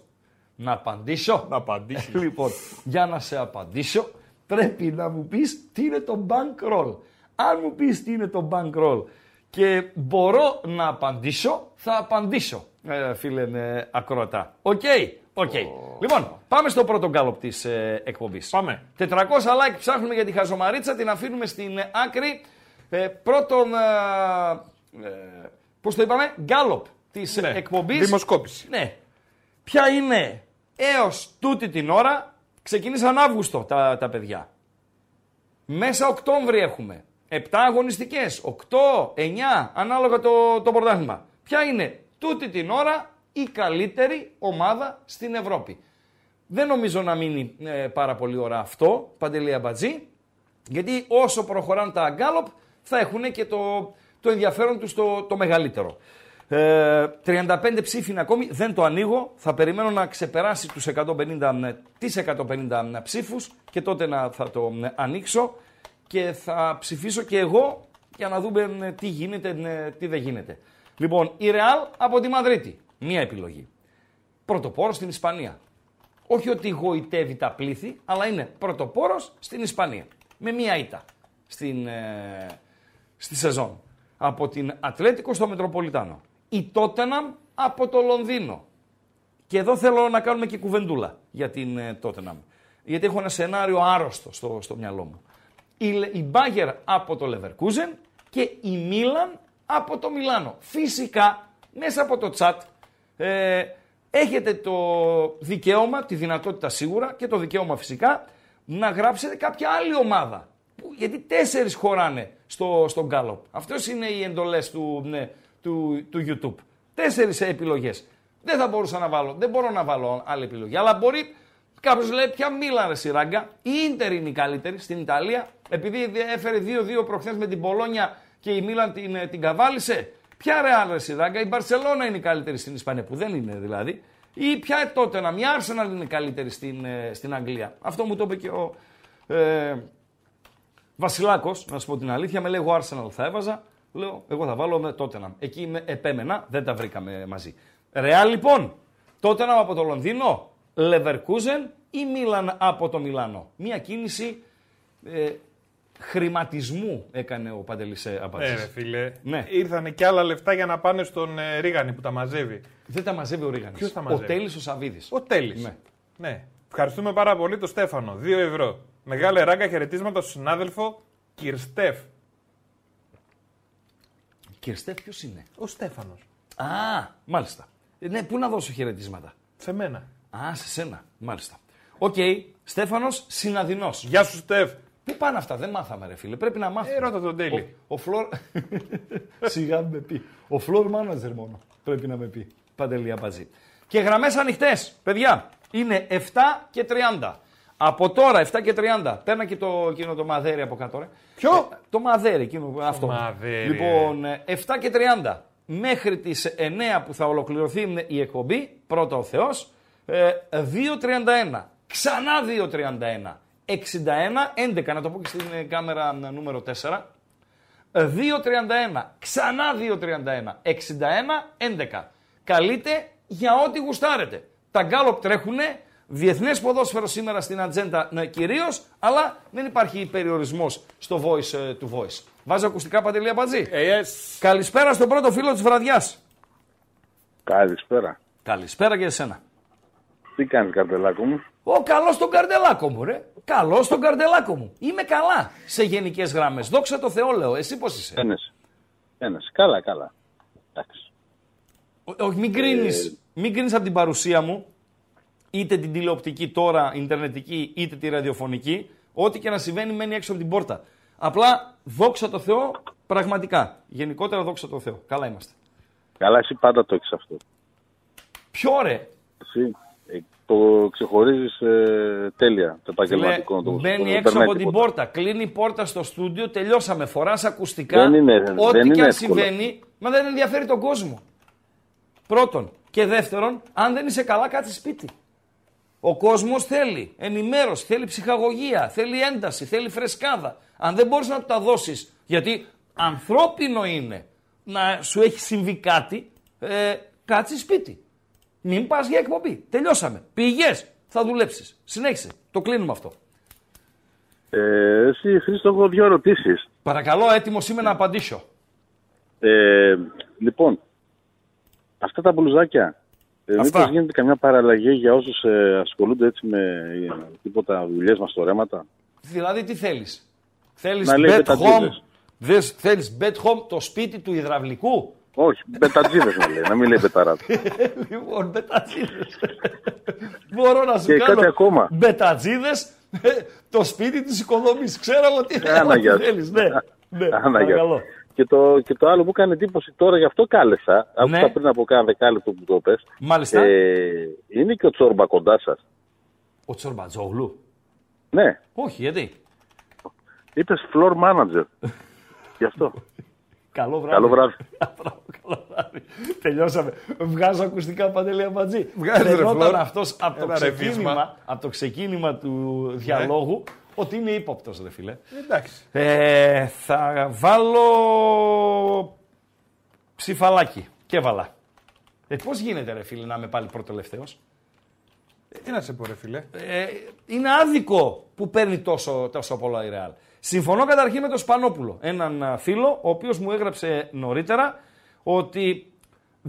να απαντήσω, να απαντήσω. Λοιπόν, για να σε απαντήσω, πρέπει να μου πεις τι είναι το bank roll. Αν μου πεις τι είναι το bank roll και μπορώ να απαντήσω, θα απαντήσω. Ε, φίλε, ε, ακροατά. Οκ, okay, οκ. Okay. Oh. Λοιπόν, πάμε στο πρώτο γκάλωπ της ε, εκπομπής. Πάμε. τετρακόσια like ψάχνουμε για τη χαζομαρίτσα, την αφήνουμε στην ε, άκρη. Ε, πρώτον, ε, ε, πώς το είπαμε, γκάλωπ της ναι. εκπομπής. Δημοσκόπηση. Ναι. Ποια είναι έως τούτη την ώρα, ξεκίνησαν Αύγουστο τα, τα παιδιά. Μέσα Οκτώβρη έχουμε. επτά αγωνιστικές, οκτώ, εννιά, ανάλογα το, το πρωτάθλημα. Ποια είναι τούτη την ώρα η καλύτερη ομάδα στην Ευρώπη. Δεν νομίζω να μείνει ε, πάρα πολύ ώρα αυτό, Παντελή Αμπατζή, γιατί όσο προχωράνε τα γκάλωπ θα έχουν και το, το ενδιαφέρον τους το, το μεγαλύτερο. Ε, τριάντα πέντε ψήφοι είναι ακόμη, δεν το ανοίγω, θα περιμένω να ξεπεράσει τους εκατόν πενήντα, τις εκατόν πενήντα ψήφους και τότε να, θα το ανοίξω και θα ψηφίσω και εγώ για να δούμε τι γίνεται, τι δεν γίνεται. Λοιπόν, η Ρεάλ από τη Μαδρίτη. Μία επιλογή. Πρωτοπόρος στην Ισπανία. Όχι ότι γοητεύει τα πλήθη, αλλά είναι πρωτοπόρος στην Ισπανία. Με μία ήττα στην, ε, στη σεζόν. Από την Ατλέτικο στο Μετροπολιτάνο. Η Τότεναμ από το Λονδίνο. Και εδώ θέλω να κάνουμε και κουβεντούλα για την ε, Τότεναμ. Γιατί έχω ένα σενάριο άρρωστο στο, στο μυαλό μου. Η Μπάγερ από το Λεβερκούζεν και η Μίλαν από το Μιλάνο. Φυσικά, μέσα από το chat ε, έχετε το δικαίωμα, τη δυνατότητα σίγουρα και το δικαίωμα φυσικά να γράψετε κάποια άλλη ομάδα. Γιατί τέσσερις χωράνε στο, στο γκάλωπ. Αυτές είναι οι εντολές του, ναι, του, του YouTube. Τέσσερις επιλογές. Δεν θα μπορούσα να βάλω, δεν μπορώ να βάλω άλλη επιλογή, αλλά μπορεί... Κάποιος λέει πια Μίλαν ρε Σιράγκα, η Ίντερ είναι η καλύτερη στην Ιταλία, επειδή έφερε δύο δύο προχθές με την Πολόνια και η Μίλαν την, την καβάλισε. Ποια Ρεάλ ρε Σιράγκα, η Μπαρσελόνα είναι η καλύτερη στην Ισπανία, που δεν είναι δηλαδή, ή πια τότε να μια Άρσεναλ είναι η καλύτερη στην, στην Αγγλία. Αυτό μου το είπε και ο ε, Βασιλάκος, να σου πω την αλήθεια, με λέει εγώ Άρσεναλ θα έβαζα, λέω εγώ θα βάλω με Τότεναμ. Εκεί με επέμενα, δεν τα βρήκαμε μαζί. Ρεάλ λοιπόν, Τότεναμ από το Λονδίνο. Λεβερκούζεν ή Μίλαν από το Μιλάνο. Μία κίνηση ε, χρηματισμού έκανε ο Παντελής Απάτσης. Ναι, φίλε. Ναι. Ήρθανε και άλλα λεφτά για να πάνε στον ε, Ρίγανη που τα μαζεύει. Δεν τα μαζεύει ο Ρίγανης. Ποιος τα μαζεύει? Ο Τέλης ο Σαββίδης. Ο Τέλης. Ναι. Ναι. Ευχαριστούμε πάρα πολύ τον Στέφανο. δύο ευρώ. Μεγάλη ράγκα χαιρετίσματα στον συνάδελφο Κυρστέφ. Κυρστέφ ποιος είναι? Ο Στέφανος. Α, μάλιστα. Ναι, πού να δώσω χαιρετίσματα? Σε μένα. Α, σε σένα, μάλιστα. Οκ, okay. Στέφανος Συναδεινός. Γεια σου, Στέφ. Πού πάνε αυτά, δεν μάθαμε, ρε φίλε. Πρέπει να μάθουμε. Ε, ρώτα τον Τέλη. Ο, ο Φλόρ. Σιγά με πει. Ο Φλόρ Μάνατζερ μόνο πρέπει να με πει. Παντελή Αμπατζή. Και γραμμές ανοιχτές, παιδιά. Είναι επτά και τριάντα. Από τώρα, επτά και τριάντα. Παίρνα και το, εκείνο το μαδέρι από κάτω, ρε. Ποιο? Ε, το μαδέρι, εκείνο το αυτό. Μαδέρι. Λοιπόν, επτά και τριάντα. Μέχρι τις εννιά που θα ολοκληρωθεί η εκπομπή, πρώτα ο Θεός, δύο τριάντα ένα. Ξανά δύο τριάντα ένα. εξήντα ένα έντεκα, να το πω και στην κάμερα νούμερο τέσσερα. δύο τριάντα ένα. Ξανά δύο τριάντα ένα. εξήντα ένα έντεκα. Καλείτε για ό,τι γουστάρετε. Τα γκάλοπ τρέχουνε. Διεθνές ποδόσφαιρο σήμερα στην ατζέντα κυρίως, αλλά δεν υπάρχει περιορισμός στο voice to voice. Βάζω ακουστικά, Παντελή Αμπατζή. Yes. Καλησπέρα στον πρώτο φίλο της βραδιάς. Καλησπέρα. Καλησπέρα και εσένα. Τι κάνεις, Καρτελάκο μου? Ω, καλός στον Καρτελάκο μου, ρε. Καλός στον Καρτελάκο μου. Είμαι καλά σε γενικές γραμμές. Δόξα τω Θεώ, λέω. Εσύ πώς είσαι? Ένας. Ένας. Καλά, καλά. Εντάξει. Όχι, μην κρίνεις, ε... μην κρίνεις από την παρουσία μου, είτε την τηλεοπτική τώρα, ιντερνετική, είτε τη ραδιοφωνική. Ό,τι και να συμβαίνει μένει έξω από την πόρτα. Απλά δόξα τω Θεώ, πραγματικά. Γενικότερα δόξα τω Θεώ. Καλά είμαστε. Καλά, εσύ πάντα το έχεις αυτό. Ποιο, ρε? Εσύ ε, το ξεχωρίζεις ε, τέλεια. Το επαγγελματικό. Το, μπαίνει το, έξω το από την πόρτα. Κλείνει η πόρτα στο στούντιο, τελειώσαμε. Φοράς ακουστικά. Δεν είναι, δεν, ό,τι δεν και αν συμβαίνει, μα δεν ενδιαφέρει τον κόσμο. Πρώτον. Και δεύτερον, αν δεν είσαι καλά, κάτσε σπίτι. Ο κόσμος θέλει ενημέρωση, θέλει ψυχαγωγία, θέλει ένταση, θέλει φρεσκάδα. Αν δεν μπορείς να του τα δώσεις, γιατί ανθρώπινο είναι να σου έχει συμβεί κάτι, ε, κάτσε σπίτι. Μην πας για εκπομπή. Τελειώσαμε. Πηγές, θα δουλέψεις. Συνέχισε. Το κλείνουμε αυτό. Ε, εσύ, Χρήστο, έχω δύο ερωτήσεις. Παρακαλώ, έτοιμος είμαι να απαντήσω. Ε, λοιπόν, αυτά τα μπλουζάκια... Μήπως γίνεται καμιά παραλλαγή για όσους ε, ασχολούνται έτσι με ε, τίποτα δουλειές μας στο ρέματα? Δηλαδή τι θέλεις? Θέλεις bet home, δες, θέλεις bet home το σπίτι του υδραυλικού? Όχι, μπετατζίδες να λέει, να μην λέει μπεταράτα. Λοιπόν, μπετατζίδες. Μπορώ να σου και κάνω κάτι ακόμα. Μπετατζίδες, το σπίτι της οικοδομής. Ξέρω εγώ τι θέλεις. Ναι, ναι, παρακαλώ. Και το, και το άλλο που έκανε εντύπωση τώρα, γι' αυτό κάλεσα. Άκουσα ναι. πριν από κάνα δεκάλεπτο που το πες. Μάλιστα. Ε, είναι και ο Τσόρμπα κοντά σας? Ο Τσορμπατζόγλου? Ναι. Όχι, γιατί? Είπες floor manager. Γι' αυτό. Καλό βράδυ. Καλό βράδυ. Καλό βράδυ. Τελειώσαμε. Βγάζω ακουστικά, Παντελή Αμπατζή. Φαινόταν αυτός από το, ξεκίνημα, από το ξεκίνημα του διαλόγου. Ναι. Ότι είναι ύποπτος, ρε φίλε. Εντάξει. Ε, θα βάλω ψηφαλάκι και βάλα. Ε, πώς γίνεται, ρε φίλε, να είμαι πάλι πρώτο-τελευταίος? Ε, τι να σε πω, ρε φίλε. Ε, είναι άδικο που παίρνει τόσο, τόσο πολλά η Ρεάλ. Συμφωνώ καταρχήν με τον Σπανόπουλο. Έναν φίλο, ο οποίος μου έγραψε νωρίτερα ότι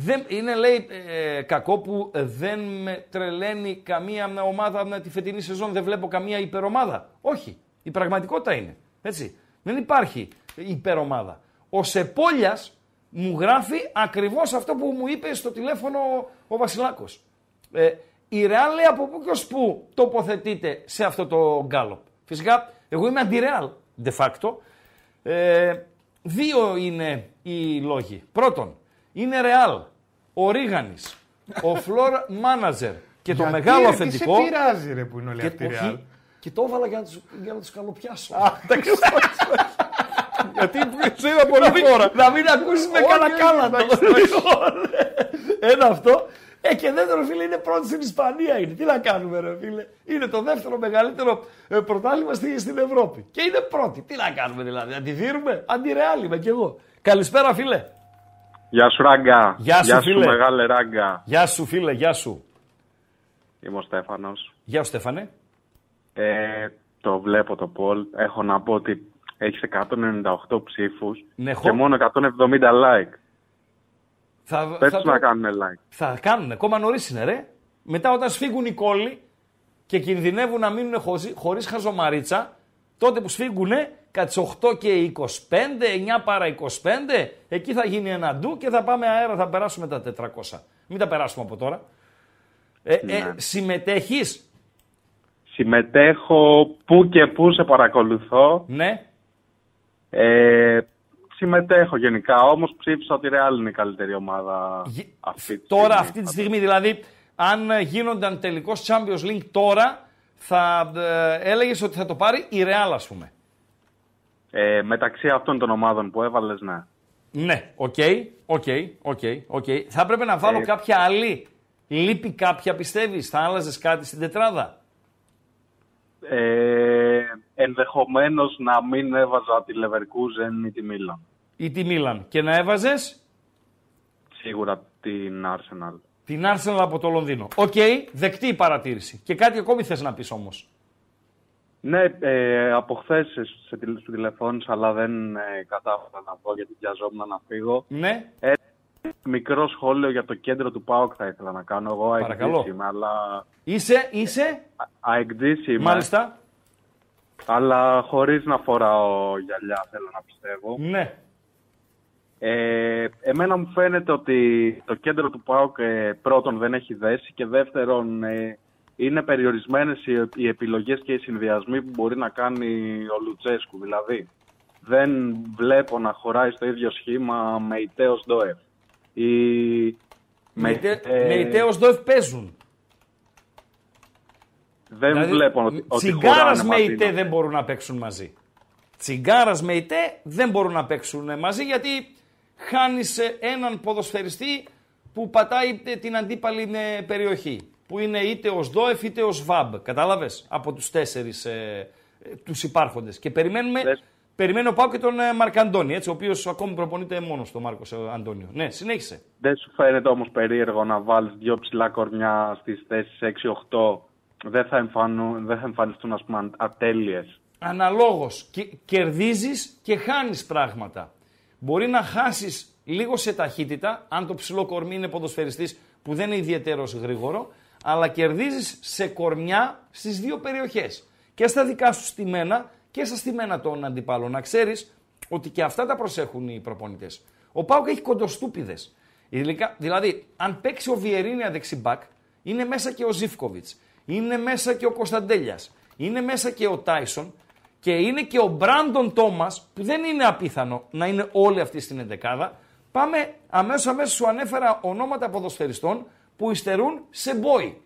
δεν, είναι, λέει, ε, κακό που δεν με τρελαίνει καμία ομάδα με τη φετινή σεζόν, δεν βλέπω καμία υπερομάδα. Όχι. Η πραγματικότητα είναι. Έτσι. Δεν υπάρχει υπερομάδα. Ο Σεπόλιας μου γράφει ακριβώς αυτό που μου είπε στο τηλέφωνο ο Βασιλάκος. Ε, η Ρεάλ, λέει, από πού και ως πού τοποθετείται σε αυτό το γκάλοπ. Φυσικά, εγώ είμαι αντι-Ρεάλ, de facto. Ε, δύο είναι οι λόγοι. Πρώτον, είναι Ρεάλ, ο Ρίγανης, ο Φλόρ Μάνατζερ και το γιατί, μεγάλο αφεντικό. Τι σε πειράζει, ρε, που είναι όλοι αυτοί Ρεάλ? Και, και το έβαλα για να τους, για να τους καλοπιάσω. Γιατί σε είδα πολλή ώρα. Να μην ακούσεις με κανένα κάλατο. Ένα αυτό. Ε, και δεύτερο, φίλε, είναι πρώτη στην Ισπανία. Είναι. Τι να κάνουμε, ρε φίλε. Είναι το δεύτερο μεγαλύτερο πρωτάθλημα στην Ευρώπη. Και είναι πρώτη. Τι να κάνουμε, δηλαδή. Αντιδύρουμε. Αντι-Ρεάλ είμαι κι εγώ. Καλησπέρα, φίλε. Γεια σου, ράγκα. Γεια σου, γεια σου, μεγάλε ράγκα. Γεια σου, φίλε, γεια σου. Είμαι ο Στέφανος. Γεια σου, Στέφανε. Ε, το βλέπω το poll. Έχω να πω ότι έχεις εκατόν ενενήντα οκτώ ψήφους ναι, και μόνο εκατόν εβδομήντα like. Θα, Πες θα, τους θα, να κάνουν like. Θα κάνουν, ακόμα νωρίς είναι ρε. Μετά όταν σφίγγουν οι κόλλοι και κινδυνεύουν να μείνουν χωρίς χαζομαρίτσα, τότε που σφίγγουνε, κατά τις οκτώ και είκοσι πέντε, εννιά παρά είκοσι πέντε, εκεί θα γίνει ένα ντου και θα πάμε αέρα, θα περάσουμε τα τετρακόσια. Μην τα περάσουμε από τώρα. Ε, ναι. ε, συμμετέχεις. Συμμετέχω που και που, σε παρακολουθώ. Ναι. Ε, συμμετέχω γενικά, όμως ψήφισα ότι η Real είναι η καλύτερη ομάδα Γι... αυτή τη τώρα στιγμή. αυτή τη στιγμή, δηλαδή, αν γίνονταν τελικός Champions League τώρα, θα ε, έλεγες ότι θα το πάρει η Real, ας πούμε. Ε, μεταξύ αυτών των ομάδων που έβαλες, ναι. Ναι, οκ, οκ, οκ, οκ. Θα έπρεπε να βάλω ε... κάποια άλλη. Λείπει κάποια, πιστεύεις, θα άλλαζες κάτι στην τετράδα. Ε, ενδεχομένως να μην έβαζα τη Leverkusen ή τη Μίλαν. Ή τη Μίλαν. Και να έβαζες? Σίγουρα την Arsenal. Την Arsenal από το Λονδίνο. Οκ, okay, δεκτή η παρατήρηση. Και κάτι ακόμη θες να πεις όμως. Ναι, ε, από χθες σου τηλεφώνησα, αλλά δεν ε, κατάφερα να βγω γιατί βιαζόμουν να φύγω. Ναι. Ε, μικρό σχόλιο για το κέντρο του ΠΑΟΚ θα ήθελα να κάνω. Εγώ αεκδής είμαι, αλλά... Είσαι, είσαι... αεκδής είμαι. Μάλιστα. Αλλά χωρίς να φοράω γυαλιά, θέλω να πιστεύω. Ναι. Ε, εμένα μου φαίνεται ότι το κέντρο του ΠΑΟΚ ε, πρώτον δεν έχει δέσει και δεύτερον... Ε, είναι περιορισμένες οι επιλογές και οι συνδυασμοί που μπορεί να κάνει ο Λουτσέσκου. Δηλαδή, δεν βλέπω να χωράει στο ίδιο σχήμα με Ιτέος Ντόεφ. Οι... Με, Ιτέ... ε... με Ιτέος Ντόεφ παίζουν. Δεν δηλαδή, βλέπω ότι, ότι χωράνε μαζί. Τσιγκάρας με Ιτέ δεν μπορούν να παίξουν μαζί. Τσιγκάρας με Ιτέ δεν μπορούν να παίξουν μαζί γιατί χάνεις έναν ποδοσφαιριστή που πατάει την αντίπαλη περιοχή. Που είναι είτε ως ΔΟΕΦ είτε ως ΒΑΜΠ, κατάλαβες, από τους τέσσερις ε, ε, τους υπάρχοντες. Και περιμένουμε, περιμένω πάω και τον ε, Μαρκαντώνη, έτσι, ο οποίος ακόμη προπονείται μόνος τον Μάρκος ε, Αντώνιο. Ναι, συνέχισε. Δεν σου φαίνεται όμως περίεργο να βάλεις δύο ψηλά κορμιά στις θέσεις έξι οκτώ, δεν θα, εμφανου, δεν θα εμφανιστούν ας πούμε ατέλειες. Αναλόγως, και, κερδίζεις και χάνεις πράγματα. Μπορεί να χάσεις λίγο σε ταχύτητα, αν το ψηλό κορμί είναι ποδοσφαιριστής που δεν είναι ιδιαίτερος γρήγορο, αλλά κερδίζεις σε κορμιά στις δύο περιοχές. Και στα δικά σου στημένα και στα στημένα των αντιπάλων. Να ξέρεις ότι και αυτά τα προσέχουν οι προπονητές. Ο ΠΑΟΚ έχει κοντοστούπιδες. Δηλαδή, αν παίξει ο Βιερίνια δεξιμπακ, είναι μέσα και ο Ζίφκοβιτς, είναι μέσα και ο Κωνσταντέλιας, είναι μέσα και ο Τάισον και είναι και ο Μπράντον Τόμας, που δεν είναι απίθανο να είναι όλοι αυτοί στην εντεκάδα. Πάμε αμέσως αμέσως σου ανέφερα ονόματα ποδοσφαιριστών που υστερούν σε μπόι.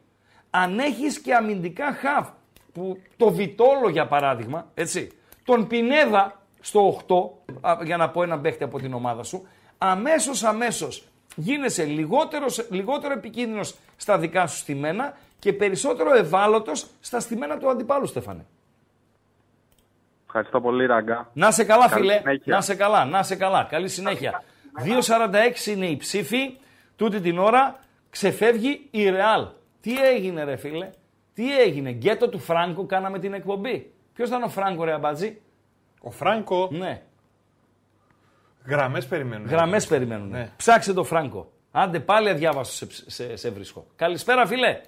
Αν έχεις και αμυντικά χαβ, που το Βιτόλο για παράδειγμα, έτσι, τον Πινέδα στο οκτώ, για να πω έναν παίχτη από την ομάδα σου, αμέσως αμέσως γίνεσαι λιγότερος, λιγότερο επικίνδυνος στα δικά σου στημένα και περισσότερο ευάλωτος στα στημένα του αντιπάλου, Στέφανε. Ευχαριστώ πολύ, Ράγκα. Να σε καλά, καλή φίλε. Συνέχεια. Να σε καλά, να σε καλά. Καλή συνέχεια. δύο σαράντα έξι είναι η ψήφη, τούτη την ώρα ξεφεύγει η Ρεάλ. Τι έγινε ρε φίλε, τι έγινε, γκέτο του Φράγκο κάναμε την εκπομπή. Ποιος ήταν ο Φράγκο ρε αμπάτζι? Ο Φράγκο. Ναι. Γραμμές περιμένουν. Γραμμές περιμένουν. Ναι. Ψάξε το Φράγκο. Άντε πάλι αδιάβαστο σε, σε, σε βρίσκω. Καλησπέρα φίλε.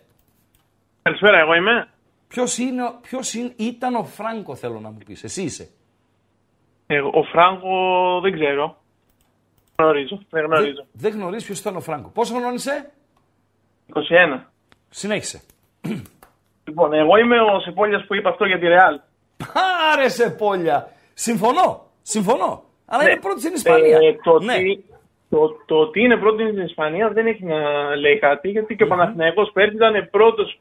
Καλησπέρα, εγώ είμαι. Ποιος, είναι, ποιος είναι, ήταν ο Φράγκο θέλω να μου πεις, εσύ είσαι. Ε, ο Φράγκο δεν ξέρω. Γνωρίζω, δεν γνωρίζω. Δεν γνωρίζεις ποιος ήταν ο Φράγκο. Πόσο χρονών είσαι? είκοσι ένα. Συνέχισε. Λοιπόν, εγώ είμαι ο Σεπόλιας που είπα αυτό για τη Ρεάλ. Πάρε Σεπόλια. Συμφωνώ, συμφωνώ. Αλλά ναι. Είναι πρώτη στην Ισπανία. Ε, το, ναι. ότι, το, το ότι είναι πρώτη στην Ισπανία δεν έχει να λέει κάτι, γιατί και ο Παναθηναϊκός πέρσι ήταν πρώτος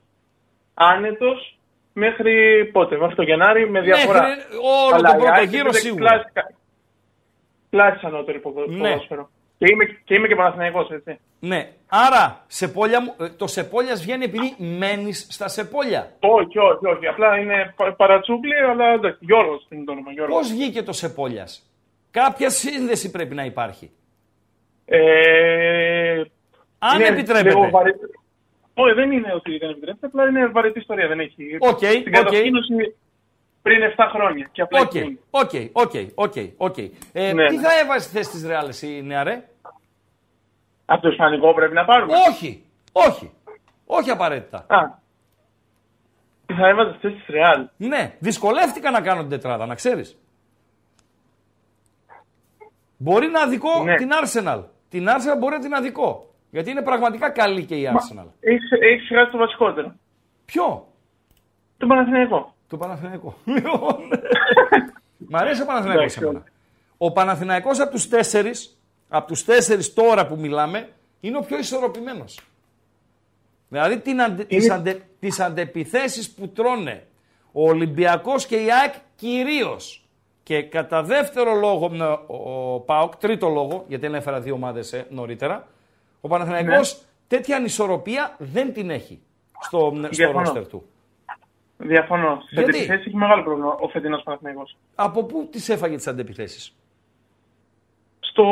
άνετος μέχρι πότε, μέχρι το Γενάρη με διαφορά. Μέχρι όλο αλλά τον πρώτο γύρο σίγουρα. Κλάσικα. Πλάτη ανώτερη ποδόσφαιρο. Και είμαι και, είμαι και Παναθηναϊκός, έτσι. Ναι. Άρα, Σεπόλια, το Σεπόλιας βγαίνει επειδή μένεις στα Σεπόλια. Όχι, όχι, όχι. Απλά είναι παρατσούκλι, αλλά εντάξει. Γιώργος είναι το όνομα. Πώς βγήκε το Σεπόλιας? Κάποια σύνδεση πρέπει να υπάρχει. Ε, Αν ναι, επιτρέπετε. Λίγο βαρύ, Όχι, δεν είναι ότι δεν επιτρέπεται, απλά είναι βαρετή ιστορία. Δεν έχει. Okay, στην okay. κατασκήνωση πριν επτά χρόνια. Οκ, οκ, οκ. Τι θα έβαζε θέση της Ρεάλ, εσύ, νεαρέ? Από το Ισπανικό πρέπει να πάρουμε. Όχι, όχι. Όχι απαραίτητα. Α, τι θα έβαζε θέση της Ρεάλ? Ναι, δυσκολεύτηκα να κάνω την τετράδα, να ξέρεις. Μπορεί να αδικό ναι. την Arsenal. Την Arsenal μπορεί να την αδικό. Γιατί είναι πραγματικά καλή και η Arsenal. Έχεις χάσει το βασικότερο. Ποιο? Το Παναθηναϊκό. Το Παναθηναϊκό. Μ' αρέσει ο Παναθηναϊκός. Ο Παναθηναϊκός από τους τέσσερις, από τους τέσσερις τώρα που μιλάμε, είναι ο πιο ισορροπημένος. Δηλαδή την αντε, τις, αντε, τις αντεπιθέσεις που τρώνε ο Ολυμπιακός και η ΑΕΚ κυρίως. Και κατά δεύτερο λόγο ο ΠΑΟΚ, τρίτο λόγο, γιατί δεν έφερα δύο ομάδες νωρίτερα, ο Παναθηναϊκός ναι. τέτοια ανισορροπία δεν την έχει στο, στο ρόστερ του. Διαφωνώ. Στις αντεπιθέσεις έχει μεγάλο πρόβλημα ο φετινός Παναθηναϊκός. Από πού τις έφαγε τις αντεπιθέσεις? Στο...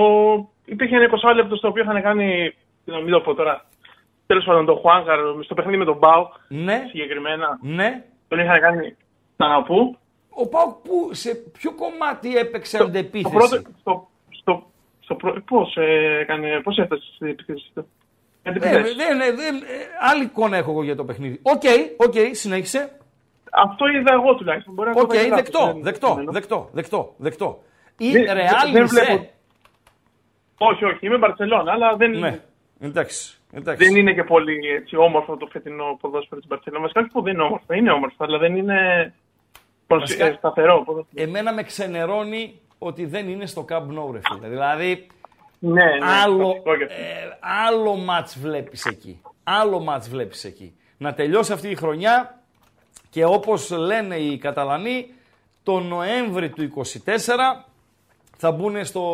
Υπήρχε ένα εικοσάλεπτο στο οποίο είχαν κάνει, να μην το πω τώρα, τέλος πάντων τον Χουάνκαρ, στο παιχνίδι με τον ΠΑΟΚ ναι. συγκεκριμένα. Ναι. Τον είχαν κάνει να πού. Ο ΠΑΟΚ που, σε ποιο κομμάτι έπαιξε το, αντεπίθεση? Το πρώτο, στο, στο, στο πρώτο, πώς, έκανε, πώς έφτασε στην επίθεση? Ε, ναι, ναι, ναι, άλλη εικόνα έχω εγώ για το παιχνίδι. Οκ, okay, okay, συνέχισε. Αυτό είδα εγώ τουλάχιστον. Οκ, okay, δεκτό, δεκτό, δεκτό, δεκτό, δεκτό. Η Ρεάλ Μισέ. Όχι, όχι, είμαι Μπαρσελόνα, αλλά δεν... Ναι, εντάξει. Εντάξει. Δεν είναι και πολύ έτσι, όμορφο το φετινό ποδόσφαιρο της Μπαρσελόνα. Μας κάτι που δεν είναι όμορφο, είναι όμορφο, αλλά δεν είναι... Βασικά, σταθερό. Εμένα με ξενερώνει ότι δεν είναι στο Camp Nou, ρε φίλε. Δηλαδή, ναι, ναι, άλλο, ε, άλλο μάτς βλέπεις εκεί. Άλλο μάτς βλέπεις εκεί. Να τελειώσει αυτή η χρονιά και όπως λένε οι Καταλανοί, το Νοέμβρη του είκοσι τέσσερα θα μπουν στο,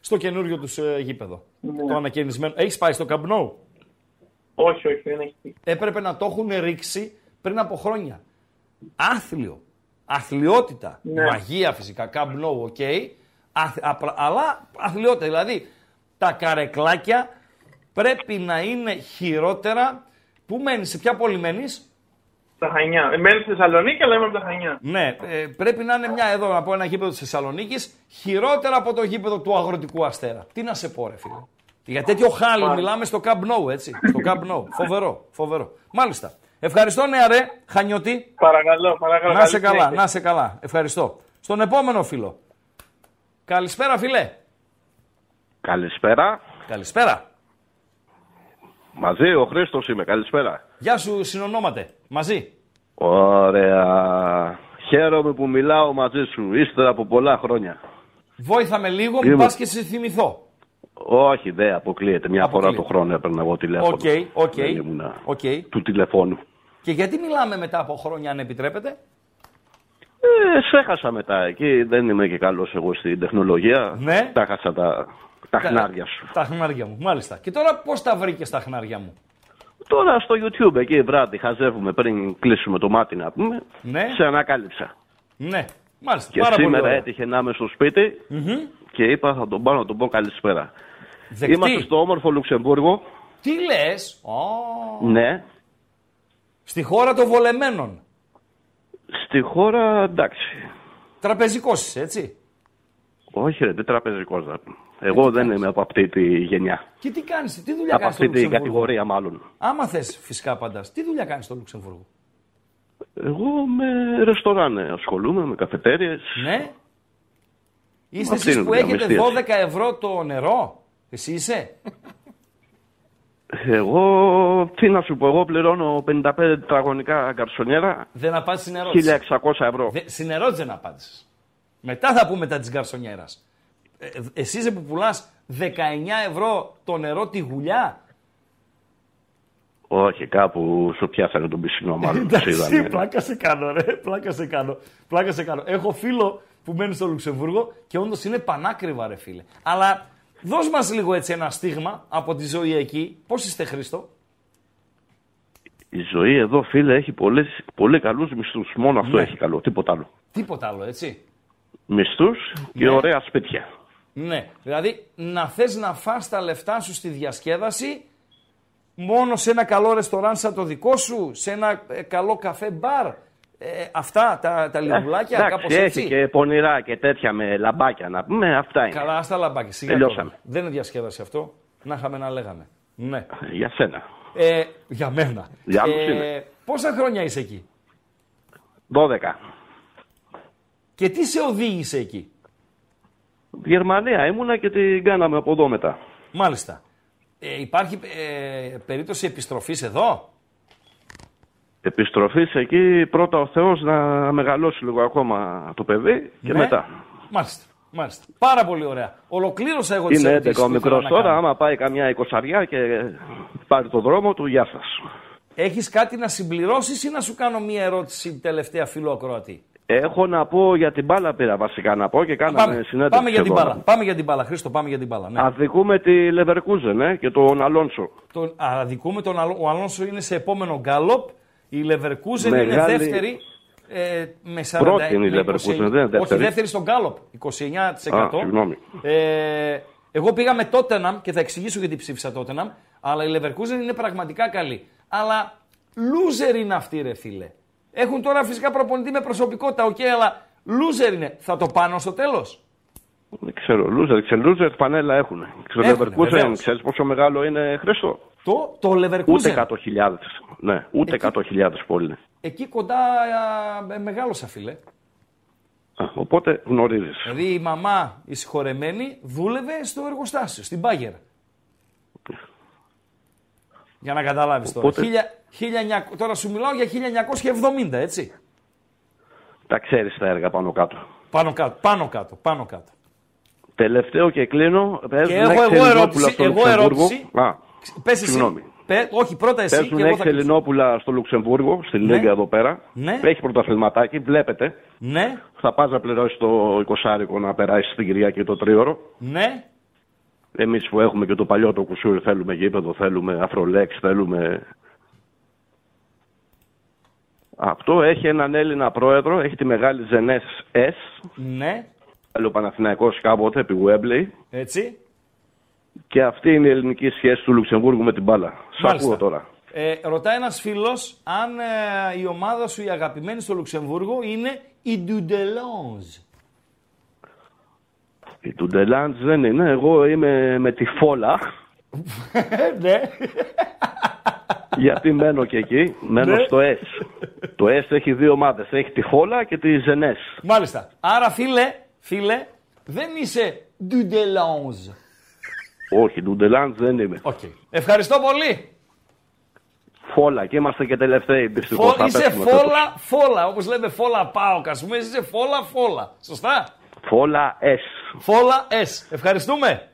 στο καινούριο τους ε, γήπεδο. Ναι. Το ανακαινισμένο. Έχεις πάει στο Camp Nou? Όχι, όχι, δεν έχει. Έπρεπε να το έχουν ρίξει πριν από χρόνια. Άθλιο. Αθλειότητα, ναι. μαγεία φυσικά, Camp Nou, οκ, okay. αλλά αθλειότητα. Δηλαδή, τα καρεκλάκια πρέπει να είναι χειρότερα. Πού μένεις, σε ποια πόλη μένεις? Τα Χανιά. Μένεις στη Θεσσαλονίκη, αλλά είμαι από τα Χανιά. Ναι, ε, πρέπει να είναι μια εδώ, να πω ένα γήπεδο της Θεσσαλονίκης, χειρότερα από το γήπεδο του Αγροτικού Αστέρα. Τι να σε πω, ρε φίλε. Για τέτοιο χάλι μιλάμε στο Camp Nou, έτσι, στο Camp Nou. Φοβερό, φοβερό. Μάλιστα. Ευχαριστώ, νεαρέ, Χανιώτη. Παρακαλώ, παρακαλώ. Να σε καλά, να σε καλά. Ευχαριστώ. Στον επόμενο φίλο. Καλησπέρα, φίλε. Καλησπέρα. Καλησπέρα. Μαζί, ο Χρήστος είμαι. Καλησπέρα. Γεια σου, συνονόματε. Μαζί. Ωραία. Χαίρομαι που μιλάω μαζί σου, ύστερα από πολλά χρόνια. Βόηθα με λίγο, μην πας και σε θυμηθώ. Όχι, δεν αποκλείεται. Μια αποκλείεται. φορά το χρόνο έπαιρνα εγώ τηλέφωνο. Okay, okay, δεν ήμουν okay. του τηλεφώνου. Και γιατί μιλάμε μετά από χρόνια, αν επιτρέπετε? Ε, σε χάσα μετά. Εκεί δεν είμαι και καλός εγώ στην τεχνολογία. Ναι. Τα χάσα τα, τα χνάρια σου. Τα χνάρια μου, μάλιστα. Και τώρα πώς τα βρήκες τα χνάρια μου? Τώρα στο YouTube εκεί βράδυ χαζεύουμε πριν κλείσουμε το μάτι να πούμε. Ναι. Σε ανακάλυψα. Ναι, μάλιστα. Και πάρα σήμερα πολύ έτυχε να είμαι στο σπίτι mm-hmm. και είπα θα τον πάω να τον πω καλησπέρα. Δεκτή. Είμαστε στο όμορφο Λουξεμβούργο. Τι λες? Oh. Ναι. Στη χώρα των βολεμένων. Στη χώρα, εντάξει. Τραπεζικός είσαι, έτσι? Όχι ρε, τι τραπεζικός. Εγώ δεν κάνεις? Είμαι από αυτή τη γενιά. Και τι κάνεις, τι δουλειά από κάνεις στο Λουξεμβούργο? Από αυτή την κατηγορία μάλλον. Άμα θες φυσικά παντάς, τι δουλειά κάνεις στο Λουξεμβούργο? Εγώ με ρεστοράνε ασχολούμαι, με καφετέριες. Ναι. Είστε εσείς που έχετε δώδεκα ευρώ το νερό? Εσύ είσαι? Εγώ, τι να σου πω, εγώ πληρώνω πενήντα πέντε τετραγωνικά γκαρσονιέρα. Δεν απάντησες στην ερώτηση. χίλια εξακόσια ευρώ. Δε, στην ερώτηση δεν απάντησες. Μετά θα πούμε τα της γκαρσονιέρας. Ε, εσύ είσαι που πουλάς δεκαεννιά ευρώ το νερό τη γουλιά? Όχι, κάπου σου πιάσανε τον πισινό μάλλον. Εντάξει, πλάκα σε κάνω ρε, πλάκα σε κάνω. Πλάκα σε κάνω. Έχω φίλο που μένει στο Λουξεμβούργο και όντως είναι πανάκριβα ρε φίλε. Αλλά... Δώσ' μας λίγο έτσι ένα στίγμα από τη ζωή εκεί. Πώς είστε, Χρήστο? Η ζωή εδώ, φίλε, έχει πολλές, πολύ καλούς μισθούς. Μόνο αυτό ναι. έχει καλό, τίποτα άλλο. Τίποτα άλλο, έτσι. Μισθούς και ναι. ωραία σπίτια. Ναι, δηλαδή να θες να φας τα λεφτά σου στη διασκέδαση μόνο σε ένα καλό ρεστοράν σαν το δικό σου, σε ένα καλό καφέ μπαρ. Ε, αυτά τα, τα λιγουλάκια, ε, κάπως έτσι. Έχει και πονηρά και τέτοια με λαμπάκια να πούμε. Αυτά είναι. Καλά, άστα λαμπάκια. Τελειώσαμε. Τώρα. Δεν είναι διασκέδαση αυτό. Να είχαμε να λέγαμε. Ναι. Για σένα. Ε, για μένα. Για ε, πόσα χρόνια είσαι εκεί? δώδεκα. Και τι σε οδήγησε εκεί? Γερμανία ήμουνα και την κάναμε από εδώ μετά. Μάλιστα. Ε, υπάρχει ε, περίπτωση επιστροφής εδώ? Επιστροφής εκεί, πρώτα ο Θεός να μεγαλώσει λίγο ακόμα το παιδί και ναι. μετά. Μάλιστα, μάλιστα. Πάρα πολύ ωραία. Ολοκλήρωσα εγώ τις ερωτήσεις. Είναι έντεκα ο μικρός τώρα, άμα πάει καμιά εικοσαριά και πάρει το δρόμο του, γεια σας. Έχεις κάτι να συμπληρώσεις ή να σου κάνω μία ερώτηση τελευταία, φιλό ακροατή? Έχω να πω για την μπάλα, πήρα βασικά να πω και κάναμε πάμε, συνέντευξη. Πάμε για την μπάλα, πάμε για την μπάλα, Χρήστο, πάμε για την μπάλα. Ναι. Αδικούμε τη Λεβερκούζεν ε, και τον Αλόνσο. Τον, αδικούμε τον Αλόνσο, ο Αλόνσο είναι σε επόμενο γκάλοπ. Η Leverkusen Μεγάλη... είναι δεύτερη ε, με σαράντα εννέα τοις εκατό. Πρώτη είναι η Leverkusen, δεν είναι δεύτερη. Όχι, δεύτερη στον Γκάλοπ, είκοσι εννέα τοις εκατό. Α, συγγνώμη. Ε, εγώ πήγα με Tottenham και θα εξηγήσω γιατί ψήφισα Tottenham, αλλά η Leverkusen είναι πραγματικά καλή. Αλλά loser είναι αυτή, ρε φίλε. Έχουν τώρα φυσικά προπονητή με προσωπικότητα, οκ, okay, αλλά loser είναι. Θα το πάνω στο τέλος. Δεν ξέρω, loser, ξέρω, loser πανέλα έχουν. Ξέρω, Leverkusen, ξέρεις πόσο μεγάλο είναι, Χρήστο? Το, το Leverkusen. Ούτε εκατό χιλιάδες. Ναι, ούτε εκατό χιλιάδες πόλη. Εκεί κοντά α, μεγάλωσα, φίλε. Α, οπότε γνωρίζεις. Δηλαδή η μαμά, η συγχωρεμένη, δούλευε στο εργοστάσιο, στην Μπάγερ. Για να καταλάβεις τώρα. Οπότε... χίλια, χίλια εννιακόσια, τώρα σου μιλάω για χίλια εννιακόσια εβδομήντα, έτσι. Τα ξέρεις τα έργα πάνω κάτω. Πάνω κάτω, πάνω κάτω, πάνω κάτω. Τελευταίο και κλείνω. Και έχω εγώ ερώτηση. Εγώ ερώτηση. Πες εσύ. Πε, όχι, πρώτα εσύ. Παίζουν έξι Ελληνόπουλα στο Λουξεμβούργο, στην ναι. Λίγκα εδώ πέρα. Ναι. Έχει πρωταθληματάκι, βλέπετε. Ναι. Θα πας να πληρώσεις το εικοσάρικο να περάσεις την Κυριακή το τρίωρο. Ναι. Εμείς που έχουμε και το παλιό το κουσούρι, θέλουμε γήπεδο, θέλουμε αφρολέξ, θέλουμε. Αυτό έχει έναν Έλληνα πρόεδρο, έχει τη μεγάλη Ζενές S. Ναι. Ο Παναθηναϊκός κάποτε επί Wembley. Έτσι. Και αυτή είναι η ελληνική σχέση του Λουξεμβούργου με την μπάλα. Σ' ακούω τώρα. Ε, ρωτάει ένας φίλος αν ε, η ομάδα σου η αγαπημένη στο Λουξεμβούργο είναι η Ντουντελάνζ. Η Ντουντελάνζ δεν είναι. Εγώ είμαι με τη Φόλα. Ναι. Γιατί μένω και εκεί. Μένω στο S. Το S έχει δύο ομάδες. Έχει τη Φόλα και τη Ζενές. Μάλιστα. Άρα φίλε, φίλε, δεν είσαι Ντουντελάνζ. Όχι, Ντουντελάντ δεν είμαι. Okay. Ευχαριστώ πολύ. Φόλα και είμαστε και τελευταίοι. Δυστυχώς. Φο... Είσαι φόλα, φόλα. Όπως λέμε φόλα πάω, κασμέ, είσαι φόλα, φόλα. Σωστά. Φόλα S. Φόλα S. Ευχαριστούμε.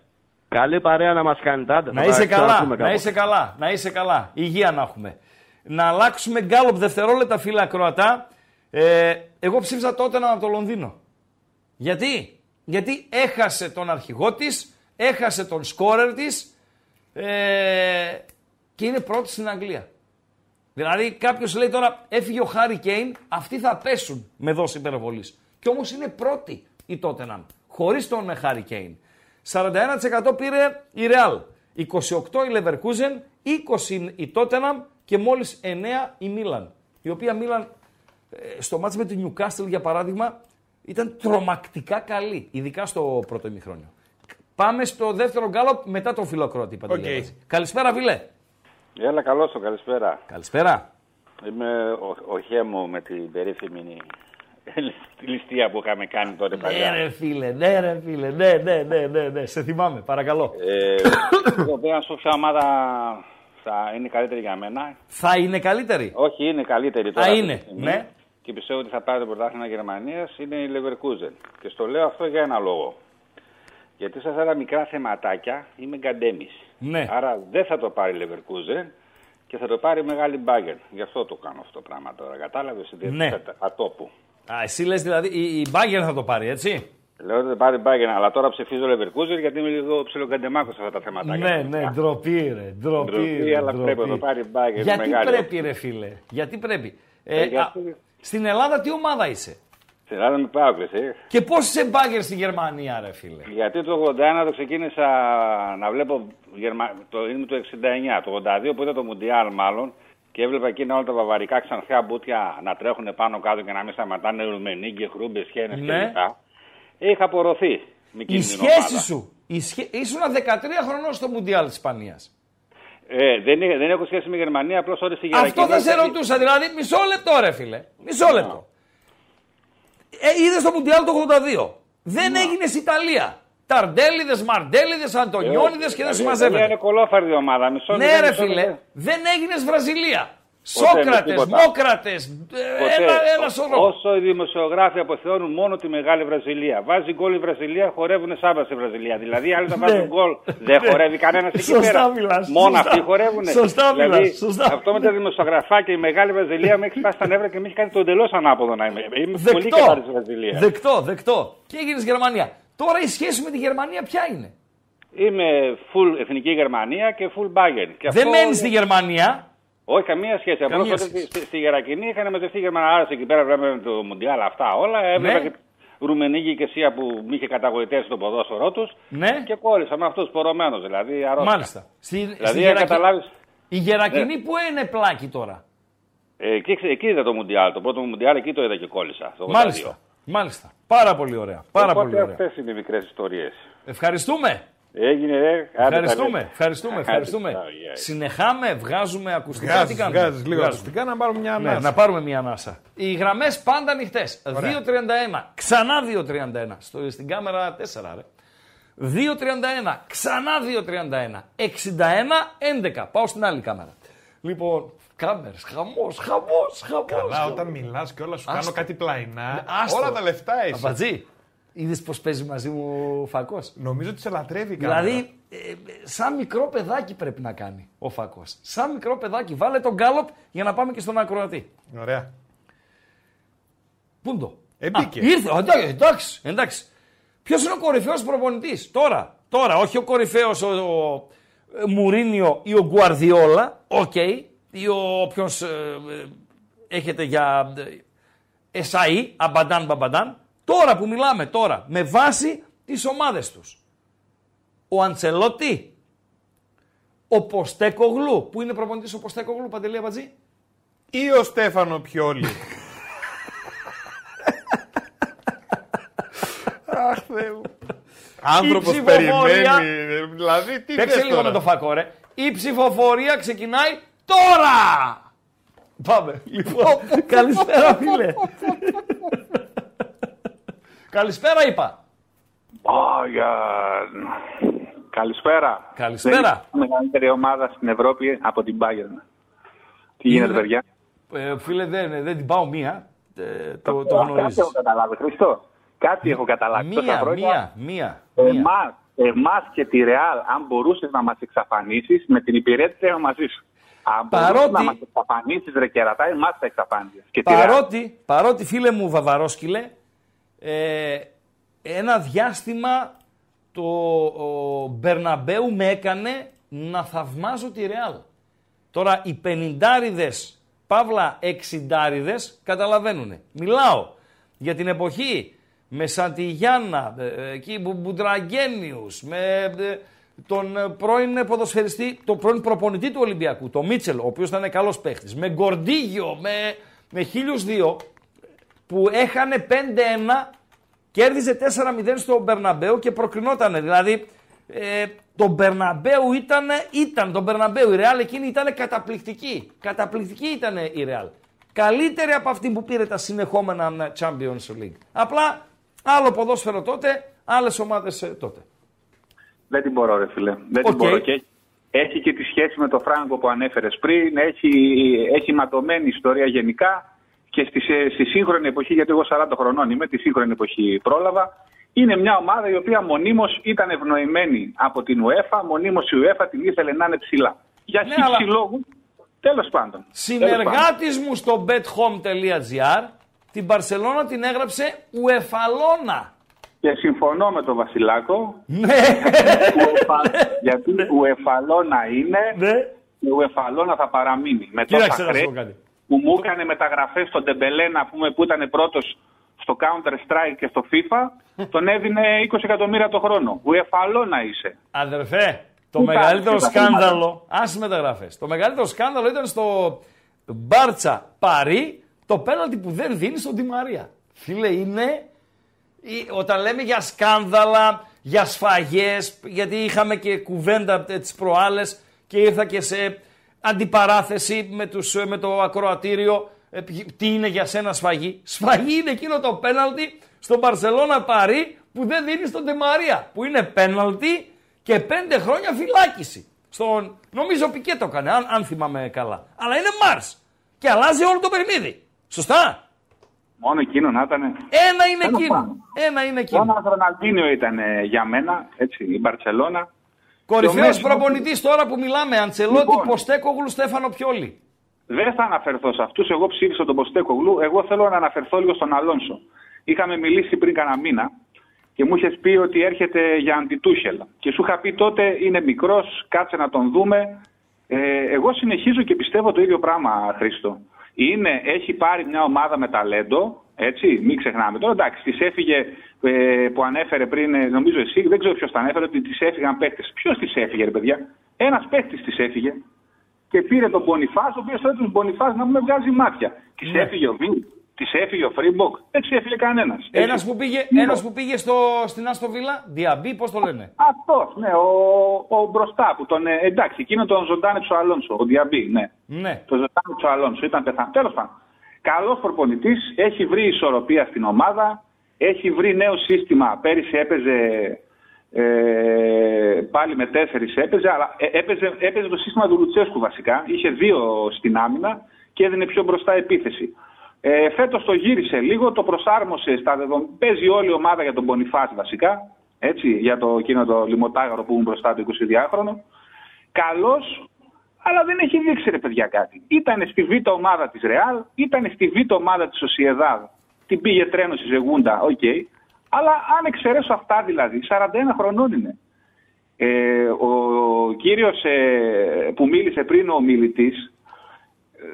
Καλή παρέα να μας κάνετε. Άντε, να, είσαι καλά, να είσαι καλά, να είσαι καλά. Υγεία να έχουμε. Να αλλάξουμε γκάλωπ δευτερόλεπτα, φίλα ακροατά. Ε, εγώ ψήφισα τότε να από το Λονδίνο. Γιατί? Γιατί έχασε τον αρχηγό της. Έχασε τον σκόρερ της ε, και είναι πρώτη στην Αγγλία. Δηλαδή κάποιος λέει τώρα έφυγε ο Χάρι Κέιν, αυτοί θα πέσουν με δόση υπερβολής. Και όμως είναι πρώτη η Tottenham, χωρίς τον Χάρι Κέιν. σαράντα ένα τοις εκατό πήρε η Real, είκοσι οκτώ τοις εκατό η Leverkusen, είκοσι τοις εκατό η Tottenham και μόλις εννέα τοις εκατό η Μίλαν. Η οποία Μίλαν ε, στο μάτς με την Newcastle για παράδειγμα ήταν τρομακτικά καλή, ειδικά στο πρώτο ημιχρόνιο. Πάμε στο δεύτερο γκάλωπ μετά τον φιλοκρότη. Okay. Καλησπέρα, φίλε. Έλα, καλώς σου, καλησπέρα. Καλησπέρα. Είμαι ο, ο Χέμου με την περίφημη ληστεία που είχαμε κάνει τότε παλιά. Ναι, ρε φίλε, ναι, ρε φίλε, ναι, ναι, ναι, ναι, ναι. Σε θυμάμαι, παρακαλώ. Εγώ πέρα στο ποια ομάδα θα είναι καλύτερη για μένα. Θα είναι καλύτερη. Όχι, είναι καλύτερη τώρα. Θα είναι, ναι. Και πιστεύω ότι θα πάρει το πρωτάθλημα Γερμανίας, είναι η Leverkusen. Και στο λέω αυτό για ένα λόγο. Γιατί σε αυτά τα μικρά θεματάκια είμαι γκαντέμις. Ναι. Άρα δεν θα το πάρει η Leverkusen και θα το πάρει η μεγάλη Bayern. Γι' αυτό το κάνω αυτό το πράγμα τώρα. Κατάλαβες? Ναι. Ατόπου. Α, εσύ λες δηλαδή η, η Bayern θα το πάρει, έτσι. Λέω ότι θα πάρει η Bayern, αλλά τώρα ψηφίζω Leverkusen γιατί είμαι λίγο ψιλογκαντεμάκος σε αυτά τα θεματάκια. Ναι, ναι, ντροπή ρε. Ντροπή, ντροπή αλλά ντροπή. Πρέπει να το πάρει η Bayern. Γιατί μεγάλη. Πρέπει, ρε φίλε. Γιατί πρέπει. Ε, ε, γιατί... Α, στην Ελλάδα τι ομάδα είσαι? Στην Ελλάδα με Πάοκ, εσύ. Και πώς σε μπάγκερ στη Γερμανία, ρε φίλε. Γιατί το ογδόντα ένα το ξεκίνησα να βλέπω. Γερμα... Το είναι το εξήντα εννιά. Το ογδόντα δύο που ήταν το Μουντιάλ, μάλλον. Και έβλεπα εκείνα όλα τα βαβαρικά ξανθιά μπουτια να τρέχουν πάνω κάτω και να μην σταματάνε. Ρουμενίγκε, χρούμπε, χένε ναι. κλπ. Είχα απορροθεί. Η σχέση σου. Η σχέ... Ήσουν δεκατρία χρονών στο Μουντιάλ της Ισπανίας. Ε, δεν, δεν έχω σχέση με Γερμανία, απλώς όρισε η Γερμανία. Αυτό θα σε ρωτούσα, δηλαδή μισό λεπτό, ρε φίλε. Μισό λεπτό. Ε, είδες το Μουντιάλ το ογδόντα δύο. Δεν έγινες Ιταλία. Ταρντέλιδες, Μαρντέλιδες, Αντωνιώνιδες ε, και δεν συμμαζεύεται. Είναι κολόφαρδη ομάδα, μισό λεπτό. Ναι, ρε φίλε, δεν έγινες Βραζιλία. Σόκρατες, Μόκρατες, ένα σωρό. Όσο οι δημοσιογράφοι αποθεώνουν μόνο τη μεγάλη Βραζιλία. Βάζει γκολ η Βραζιλία, χορεύουν σάμπα στη Βραζιλία. Δηλαδή, άλλοι θα βάζουν γκολ. Δεν χορεύει κανένας εκεί πέρα. Μόνο αυτοί χορεύουν. Σωστά μιλάς. Αυτό με τα δημοσιογραφά και η μεγάλη Βραζιλία με έχει σπάσει τα νεύρα και με έχει κάνει το εντελώς ανάποδο να είμαι. Είμαι πολύ κατά της Βραζιλίας. Δεκτό, δεκτό. Και έγινε Γερμανία. Τώρα η σχέση με τη Γερμανία ποια είναι? Είμαι full εθνική Γερμανία και full Bayern. Δεν μένει στη Γερμανία. Όχι, καμία σχέση. Απλώ στη, στη Γερακινή είχαν μετρηθεί Γερμανάρε εκεί πέρα, βλέπαμε το Μουντιάλ, αυτά όλα. Έβλεπα ναι. και Ρουμενίγη και Σία που μη είχε καταγοητεύσει το ποδόσφαιρό του. Ναι. Και κόλλησα με αυτού, πορωμένο δηλαδή. Αρρώστηκα. Μάλιστα. Στη, δηλαδή, στη Γερακι... καταλάβεις... Η Γερακινή ναι. που είναι πλάκι τώρα. Ε, εκεί, εκεί είδα το Μουντιάλ. Το πρώτο Μουντιάλ εκεί το είδα και κόλλησα. Μάλιστα. Μάλιστα. Πάρα πολύ ωραία. Πάρα Οπότε πολύ ωραία. Αυτές είναι οι μικρές ιστορίες. Ευχαριστούμε. Έγινε, ρε. Ευχαριστούμε, ευχαριστούμε, ευχαριστούμε. Συνεχάμε, βγάζουμε ακουστικά. Βγάζεις, τι κάνουμε. Βγάζεις, λίγο βγάζουμε. Ακουστικά να πάρουμε μια ανάσα. Ναι, να πάρουμε μια ανάσα. Οι γραμμές πάντα ανοιχτές. δύο τριάντα ένα, ξανά δύο τριάντα ένα. Στο, στην κάμερα τέσσερα, ρε. δύο τριάντα ένα, ξανά δύο τριάντα ένα. εξήντα ένα έντεκα. Πάω στην άλλη κάμερα. Λοιπόν, κάμερες, χαμός, χαμός, χαμός. Καλά, χαμός. Όταν μιλάς και όλα σου άστο. Κάνω κάτι πλαϊνά. Άστο. Όλα τα λεφτά είσαι. Απατζή. Είδες πως παίζει μαζί μου ο Φακός. Νομίζω ότι σε λατρεύει κανένα. Δηλαδή, ε, σαν μικρό παιδάκι πρέπει να κάνει ο Φακός. Σαν μικρό παιδάκι. Βάλε τον γκάλοπ για να πάμε και στον ακροατή. Ωραία. Πούντο. Εμπήκε. Α, ήρθε. Εντάξει, εντάξει, εντάξει. Ποιος είναι ο κορυφαίος προπονητής τώρα. Τώρα, όχι ο κορυφαίος ο, ο Μουρίνιο ή ο Γκουαρδιόλα. Οκ. Okay. Ή ο ποιος ε, ε, έχετε για Εσαΐ, Αμπαντάν Μπαμπαντάν. Τώρα που μιλάμε τώρα, με βάση τις ομάδες τους. Ο Αντσελότη, ο Ποστέκογλου, που είναι προπονητής ο Ποστέκογλου, Παντελή Αμπατζή. Ή ο Στέφανο Πιόλη. Αχ, Θεέ μου. Άνθρωπος περιμένει, δηλαδή τι θες τώρα. Παίξε λίγο με το Φακό, ρε. Η ψηφοφορία ξεκινάει τώρα. Πάμε. Λοιπόν, καλησπέρα φίλε. Καλησπέρα είπα. Μπάγερν. Oh, Καλησπέρα. Καλησπέρα. Η μεγαλύτερη ομάδα στην Ευρώπη από την Μπάγερν. Τι γίνεται, παιδιά? Ε, φίλε, δεν, δεν την πάω μία. Ε, το το γνωρίζεις. Κάτι έχω καταλάβει, Χριστό. Κάτι έχω καταλάβει. Μία, μία, μία. Εμάς, εμάς και τη Ρεάλ, αν μπορούσες να μας εξαφανίσεις, με την υπηρέτησή μαζί σου. Αν παρότι... να μας εξαφανίσεις, ρε κερατά, εμάς θα εξαφάνισες. Παρότι, παρότι, φίλε μου, Βαβαρόσκυλε, Ε, ένα διάστημα το Μπερναμπέου με έκανε να θαυμάζω τη Ρεάλ. Τώρα οι πενηντάριδες, παύλα εξιντάριδες καταλαβαίνουνε. Μιλάω για την εποχή με Σαντιγιάννα, εκεί Μπουντραγένιους, με τον πρώην ποδοσφαιριστή, τον πρώην προπονητή του Ολυμπιακού, τον Μίτσελ, ο οποίος ήταν καλός παίχτης, με Γκορντίγιο, με, με χίλιους δύο, που έχανε πέντε ένα, κέρδιζε τέσσερα μηδέν στο Μπερναμπέου και προκρινότανε. Δηλαδή, ε, τον Μπερναμπέου ήτανε, ήταν τον Μπερναμπέου. Η Ρεάλ εκείνη ήταν καταπληκτική. Καταπληκτική ήταν η Ρεάλ. Καλύτερη από αυτή που πήρε τα συνεχόμενα Champions League. Απλά, άλλο ποδόσφαιρο τότε, άλλες ομάδες τότε. Δεν την μπορώ, ρε φίλε. Δεν την okay. μπορώ. Και έχει και τη σχέση με τον Φράγκο που ανέφερες πριν. Έχει, έχει ματωμένη ιστορία γενικά. Και στη, στη σύγχρονη εποχή, γιατί εγώ σαράντα χρονών είμαι, τη σύγχρονη εποχή πρόλαβα, είναι μια ομάδα η οποία μονίμως ήταν ευνοημένη από την UEFA, μονίμως η UEFA την ήθελε να είναι ψηλά. Για ναι, σύγχρονη αλλά... λόγου, τέλος πάντων. Συνεργάτης μου στο μπετ χόουμ τελεία τζι άρ, την Μπαρσελόνα την έγραψε Ουεφαλώνα. Και συμφωνώ με τον Βασιλάκο, ναι. γιατί Ουεφαλώνα είναι ναι. και Ουεφαλώνα θα παραμείνει. Με τόσα χρέη. Που μου έκανε μεταγραφές στον Τεμπελέ, να πούμε, που ήταν πρώτος στο Counter Strike και στο FIFA, τον έδινε είκοσι εκατομμύρια το χρόνο. Ουεφαλό να είσαι. Αδερφέ, το μεγαλύτερο σκάνδαλο, άσε μεταγραφές, το μεγαλύτερο σκάνδαλο ήταν στο Μπάρτσα Παρί, το πέναλτι που δεν δίνει στον Ντι Μαρία. Φίλε, είναι, όταν λέμε για σκάνδαλα, για σφαγές, γιατί είχαμε και κουβέντα τις προάλλες και ήρθα και σε αντιπαράθεση με, τους, με το ακροατήριο, τι είναι για σένα σφαγή. Σφαγή είναι εκείνο το πέναλτι στο Μπαρσελόνα Παρί που δεν δίνει στον Ντι Μαρία, που είναι πέναλτι και πέντε χρόνια φυλάκιση. Στον, νομίζω Πικέ το έκανε, αν, αν θυμάμαι καλά. Αλλά είναι Μάρς και αλλάζει όλο το παιχνίδι. Σωστά. Μόνο εκείνο να ήταν. Ένα είναι εκείνο. Ένα είναι εκείνο. Μόνο ο Ροναλντίνιο ήταν για μένα, έτσι, η Μπαρσελόνα. Κορυφαίος προπονητής τώρα που μιλάμε, Αντσελότη, λοιπόν, Ποστέκογλου, Στέφανο Πιόλι. Δεν θα αναφερθώ σε αυτούς. Εγώ ψήφισα τον Ποστέκογλου. Εγώ θέλω να αναφερθώ λίγο στον Αλόνσο. Είχαμε μιλήσει πριν κανένα μήνα και μου είχες πει ότι έρχεται για αντιτούχελα. Και σου είχα πει τότε είναι μικρός, κάτσε να τον δούμε. Ε, εγώ συνεχίζω και πιστεύω το ίδιο πράγμα, Χρήστο. Είναι, έχει πάρει μια ομάδα με ταλέντο, έτσι, μην ξεχνάμε. Τώρα εντάξει, της έφυγε ε, που ανέφερε πριν, νομίζω εσύ, δεν ξέρω ποιος τα ανέφερε, ότι της έφυγαν παίχτες. Ποιος της έφυγε, ρε παιδιά? Ένας παίχτης της έφυγε και πήρε τον Μπονιφάς, ο οποίος θέλει τον Μπονιφάς να με βγάζει μάτια. Της ναι. έφυγε ο Βίλ, της έφυγε ο Φρίμποκ, δεν της έφυγε κανένας. Ένας που πήγε, ένας που πήγε στο, στην Άστον Βίλα, Διαμπή, πώς το λένε. Αυτός, ναι, ο, ο μπροστά που τον. Εντάξει, εκείνο τον ζωντάνεψε ο Αλόνσο, ο Διαμπή, ναι. Ναι. Το ζωντάνεψε ο Αλόνσο, ήταν πεθαμένο. Τέλος πάντων, καλός προπονητής, έχει βρει ισορροπία στην ομάδα, έχει βρει νέο σύστημα. Πέρυσι έπαιζε ε, πάλι με τέσσερις, έπαιζε, αλλά έπαιζε, έπαιζε το σύστημα του Λουτσέσκου βασικά. Είχε δύο στην άμυνα και έδινε πιο μπροστά επίθεση. Ε, φέτος το γύρισε λίγο, το προσάρμοσε στα δεδομένα. Παίζει όλη η ομάδα για τον Μπονιφάς βασικά. Έτσι, για το εκείνο το λιμωτάγαρο που ήμουν μπροστά του εικοσιδυάχρονο. Καλός, αλλά δεν έχει δείξει ρε παιδιά κάτι. Ήτανε στη β' ομάδα της Ρεάλ, ήτανε στη β' ομάδα της Σοσιεδάδ. Την πήγε τρένο στη Ζεγούντα, οκ. Okay. Αλλά αν εξαιρέσω αυτά δηλαδή, σαράντα ένα χρονών είναι. Ε, ο κύριος ε, που μίλησε πριν, ο μιλητής,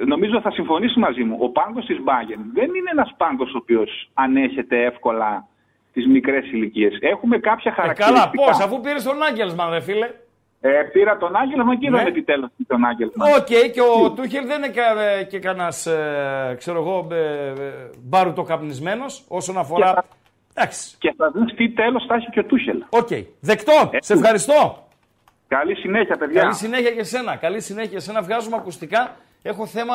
νομίζω θα συμφωνήσει μαζί μου. Ο πάγκος της Μπάγερν δεν είναι ένας πάγκος ο οποίος ανέχεται εύκολα τις μικρές ηλικίες. Έχουμε κάποια χαρακτηριστικά. Ε, καλά, πώς, αφού πήρες τον Άγγελσμαν, ρε φίλε. Ε, πήρα τον Άγγελσμαν και είδαμε ναι. επιτέλους τον Άγγελσμαν. Οκ, okay, και ο Τούχελ δεν είναι και, και κανένας, ε, ξέρω εγώ, ε, μπαρουτοκαπνισμένος όσον αφορά. Εντάξει. Και θα δεις τι τέλος θα έχει και ο Τούχελ. Οκ. Okay. Δεκτό. Ε, σε ευχαριστώ. Καλή συνέχεια, παιδιά. Καλή συνέχεια και εσένα. Καλή συνέχεια εσένα. Βγάζουμε ακουστικά. Έχω θέμα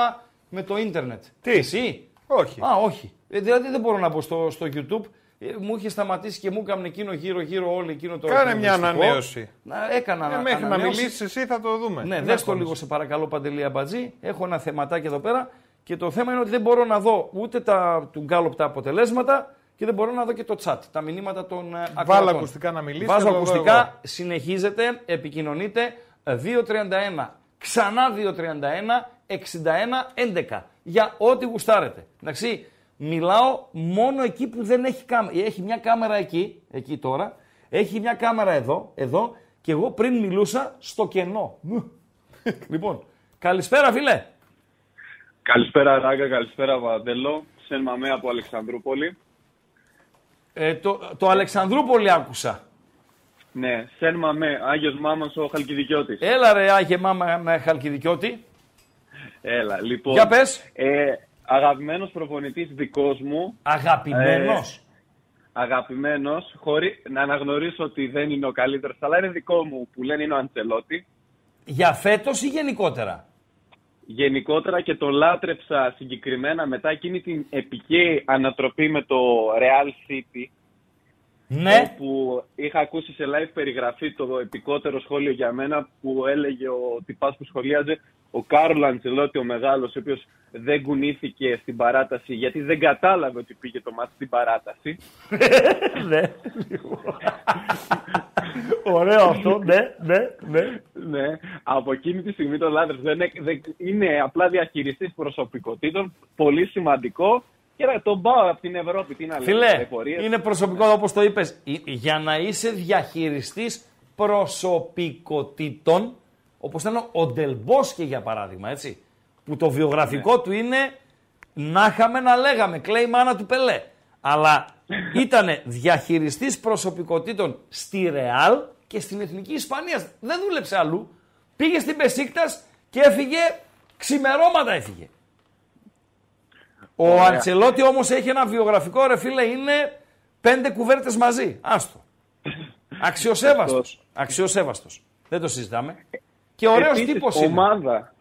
με το ίντερνετ. Τι? Εσύ? Όχι. Α, όχι. Ε, δηλαδή δεν μπορώ να μπω στο, στο YouTube. Ε, μου είχε σταματήσει και μου έκανε εκείνο γύρω-γύρω όλο εκείνο το. Κάνε μια ανανέωση. Να, έκανα ε, μέχρι ανανέωση. Να μιλήσεις εσύ θα το δούμε. Ναι, δες το λίγο σε παρακαλώ, Παντελή Αμπατζή. Έχω ένα θεματάκι εδώ πέρα. Και το θέμα είναι ότι δεν μπορώ να δω ούτε τα, του Γκάλοπ τα αποτελέσματα και δεν μπορώ να δω και το chat. Τα μηνύματα των ακροατών. Βάλω ακουστικά να μιλήσεις. Βάζω ακουστικά. Εγώ. Συνεχίζετε, επικοινωνείτε. δύο τριάντα ένα. Ξανά δύο τριάντα ένα εξήντα ένα έντεκα για ό,τι γουστάρετε. Εντάξει, μιλάω μόνο εκεί που δεν έχει κάμερα. Έχει μια κάμερα εκεί, εκεί τώρα, έχει μια κάμερα εδώ, εδώ και εγώ πριν μιλούσα στο κενό. Λοιπόν, καλησπέρα φίλε. Καλησπέρα Ράγκα, καλησπέρα Βαντέλο. Σεν Μαμέ από Αλεξανδρούπολη. Ε, το, το Αλεξανδρούπολη άκουσα. Ναι, Σεν Μαμέ, Άγιος Μάμας ο Χαλκιδικιώτης. Έλα ρε Άγιε Μάμα με Χαλκιδικιώτη. Έλα, λοιπόν. Για πες. Ε, αγαπημένος προπονητής δικός μου. Αγαπημένος. Ε, αγαπημένος, χωρίς να αναγνωρίσω ότι δεν είναι ο καλύτερος, αλλά είναι δικό μου που λένε είναι ο Αντσελότη. Για φέτος ή γενικότερα? Γενικότερα και τον λάτρεψα συγκεκριμένα μετά εκείνη την επική ανατροπή με το Real City. Ναι. Που είχα ακούσει σε live περιγραφή το επικότερο σχόλιο για μένα που έλεγε ο τυπάς που σχολίαζε ο Κάρλο Αντσελότη ο μεγάλος, ο οποίος δεν κουνήθηκε στην παράταση γιατί δεν κατάλαβε ότι πήγε το μάτι στην παράταση. Ναι, ωραίο αυτό, ναι, ναι, ναι. Από εκείνη τη στιγμή το Λάντερς είναι απλά διαχειριστής προσωπικότητων, πολύ σημαντικό. Και τον πάω από την Ευρώπη, τι να λέω. Φίλε, είναι προσωπικό όπως το είπες. Για να είσαι διαχειριστής προσωπικότητων, όπως ήταν ο Ντελμπόσκε για παράδειγμα, έτσι, που το βιογραφικό ναι. του είναι να είχαμε να λέγαμε, κλέη μάνα του Πελέ. αλλά ήτανε διαχειριστής προσωπικότητων στη Ρεάλ και στην Εθνική Ισπανίας. Δεν δούλεψε αλλού. Πήγε στην Μπεσίκτας και έφυγε, ξημερώματα έφυγε. Ο Αντσελότη όμως έχει ένα βιογραφικό, ρε φίλε, είναι πέντε κουβέρτες μαζί. Άστο. Αξιοσέβαστος. Αξιοσέβαστος. Δεν το συζητάμε. Και ωραίος τύπος είναι. Ομάδα.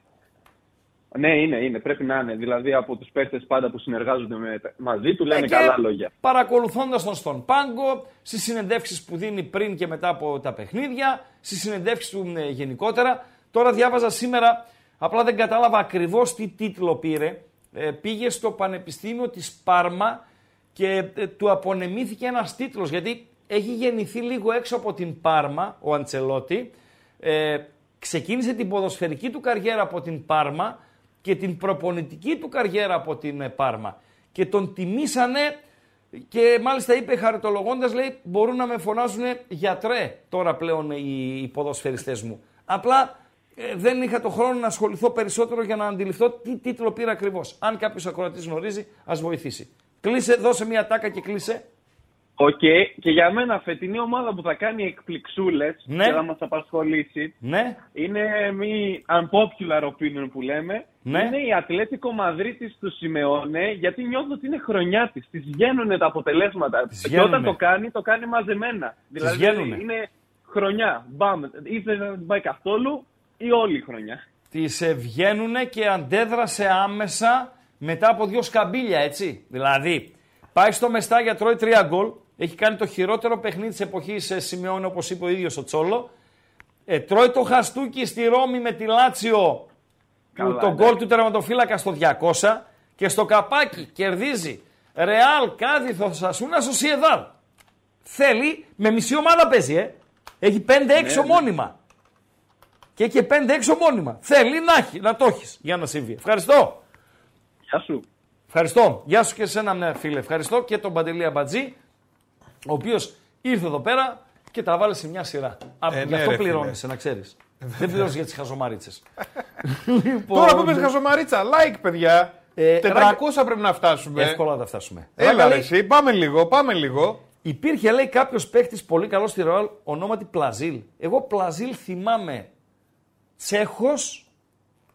Ναι, είναι, είναι. Πρέπει να είναι. Δηλαδή από τους παίκτες πάντα που συνεργάζονται με, μαζί του λένε ε, καλά λόγια. Παρακολουθώντας τον στον πάγκο, στις συνεντεύξεις που δίνει πριν και μετά από τα παιχνίδια, στις συνεντεύξεις του ε, γενικότερα. Τώρα διάβαζα σήμερα, απλά δεν κατάλαβα ακριβώς τι τίτλο πήρε. Ε, πήγε στο Πανεπιστήμιο της Πάρμα και ε, του απονεμήθηκε ένας τίτλος. Γιατί έχει γεννηθεί λίγο έξω από την Πάρμα ο Αντσελότη. Ε, ξεκίνησε την ποδοσφαιρική του καριέρα από την Πάρμα και την προπονητική του καριέρα από την Πάρμα. Και τον τιμήσανε και μάλιστα είπε χαριτολογώντας, λέει, μπορούν να με φωνάζουν γιατρέ τώρα πλέον οι ποδοσφαιριστές μου. Απλά ε, δεν είχα το χρόνο να ασχοληθώ περισσότερο για να αντιληφθώ τι τίτλο πήρα ακριβώς. Αν κάποιος ακροατής γνωρίζει, ας βοηθήσει. Κλείσε, δώσε μια τάκα και κλείσε. Οκ. Okay. Και για μένα φετινή ομάδα που θα κάνει εκπληξούλες, ναι, και θα μας απασχολήσει, ναι, είναι μη unpopular opinion που λέμε, ναι, είναι η Ατλέτικο Μαδρίτης του Σιμεώνε, γιατί νιώθω ότι είναι χρονιά της. Της βγαίνουνε τα αποτελέσματα. Τις και βγαίνουνε. Όταν το κάνει, το κάνει μαζεμένα. Δηλαδή βγαίνουνε. Είναι χρονιά. Μπαμ. Είτε δεν πάει καθόλου ή όλη η χρονιά. Τις βγαίνουνε και αντέδρασε άμεσα μετά από δύο σκαμπίλια, έτσι. Δηλαδή πάει στο Μεστάγια, τρώει τρία γκολ. Έχει κάνει το χειρότερο παιχνίδι της εποχής, Σιμεώνε, όπως είπε ο ίδιος ο Τσόλο. Ε, τρώει το χαστούκι στη Ρώμη με τη Λάτσιο, καλά, που, το γκολ του τερματοφύλακα στο διακόσια, και στο καπάκι κερδίζει Ρεάλ, Κάδιθο, Σασούνα, Σοσιεδάδ. Θέλει, με μισή ομάδα παίζει, ε. Έχει πέντε έξι ναι, ομόνιμα. Ναι. Και έχει πέντε έξι ομόνιμα. Θέλει να, έχει, να το έχεις για να συμβεί. Ευχαριστώ. Γεια σου. Ευχαριστώ. Γεια σου και εσένα, ναι, φίλε. Ευχαριστώ και τον Παντελή Αμπατζή, ο οποίος ήρθε εδώ πέρα και τα βάλε σε μια σειρά. Ε, γι' αυτό ναι, πληρώνεσαι, να ξέρεις. Δεν πληρώνεις για τις χαζομαρίτσες. Λοιπόν, τώρα που πες χαζομαρίτσα, like, παιδιά. Ε, τετρακόσια ε, πρέπει να φτάσουμε. Εύκολα θα φτάσουμε. Έλα, εσύ, πάμε λίγο, πάμε λίγο. Υπήρχε, λέει, κάποιος παίχτης πολύ καλός στη Ρεάλ, ονόματι Πλαζίλ. Εγώ Πλαζίλ θυμάμαι Τσέχος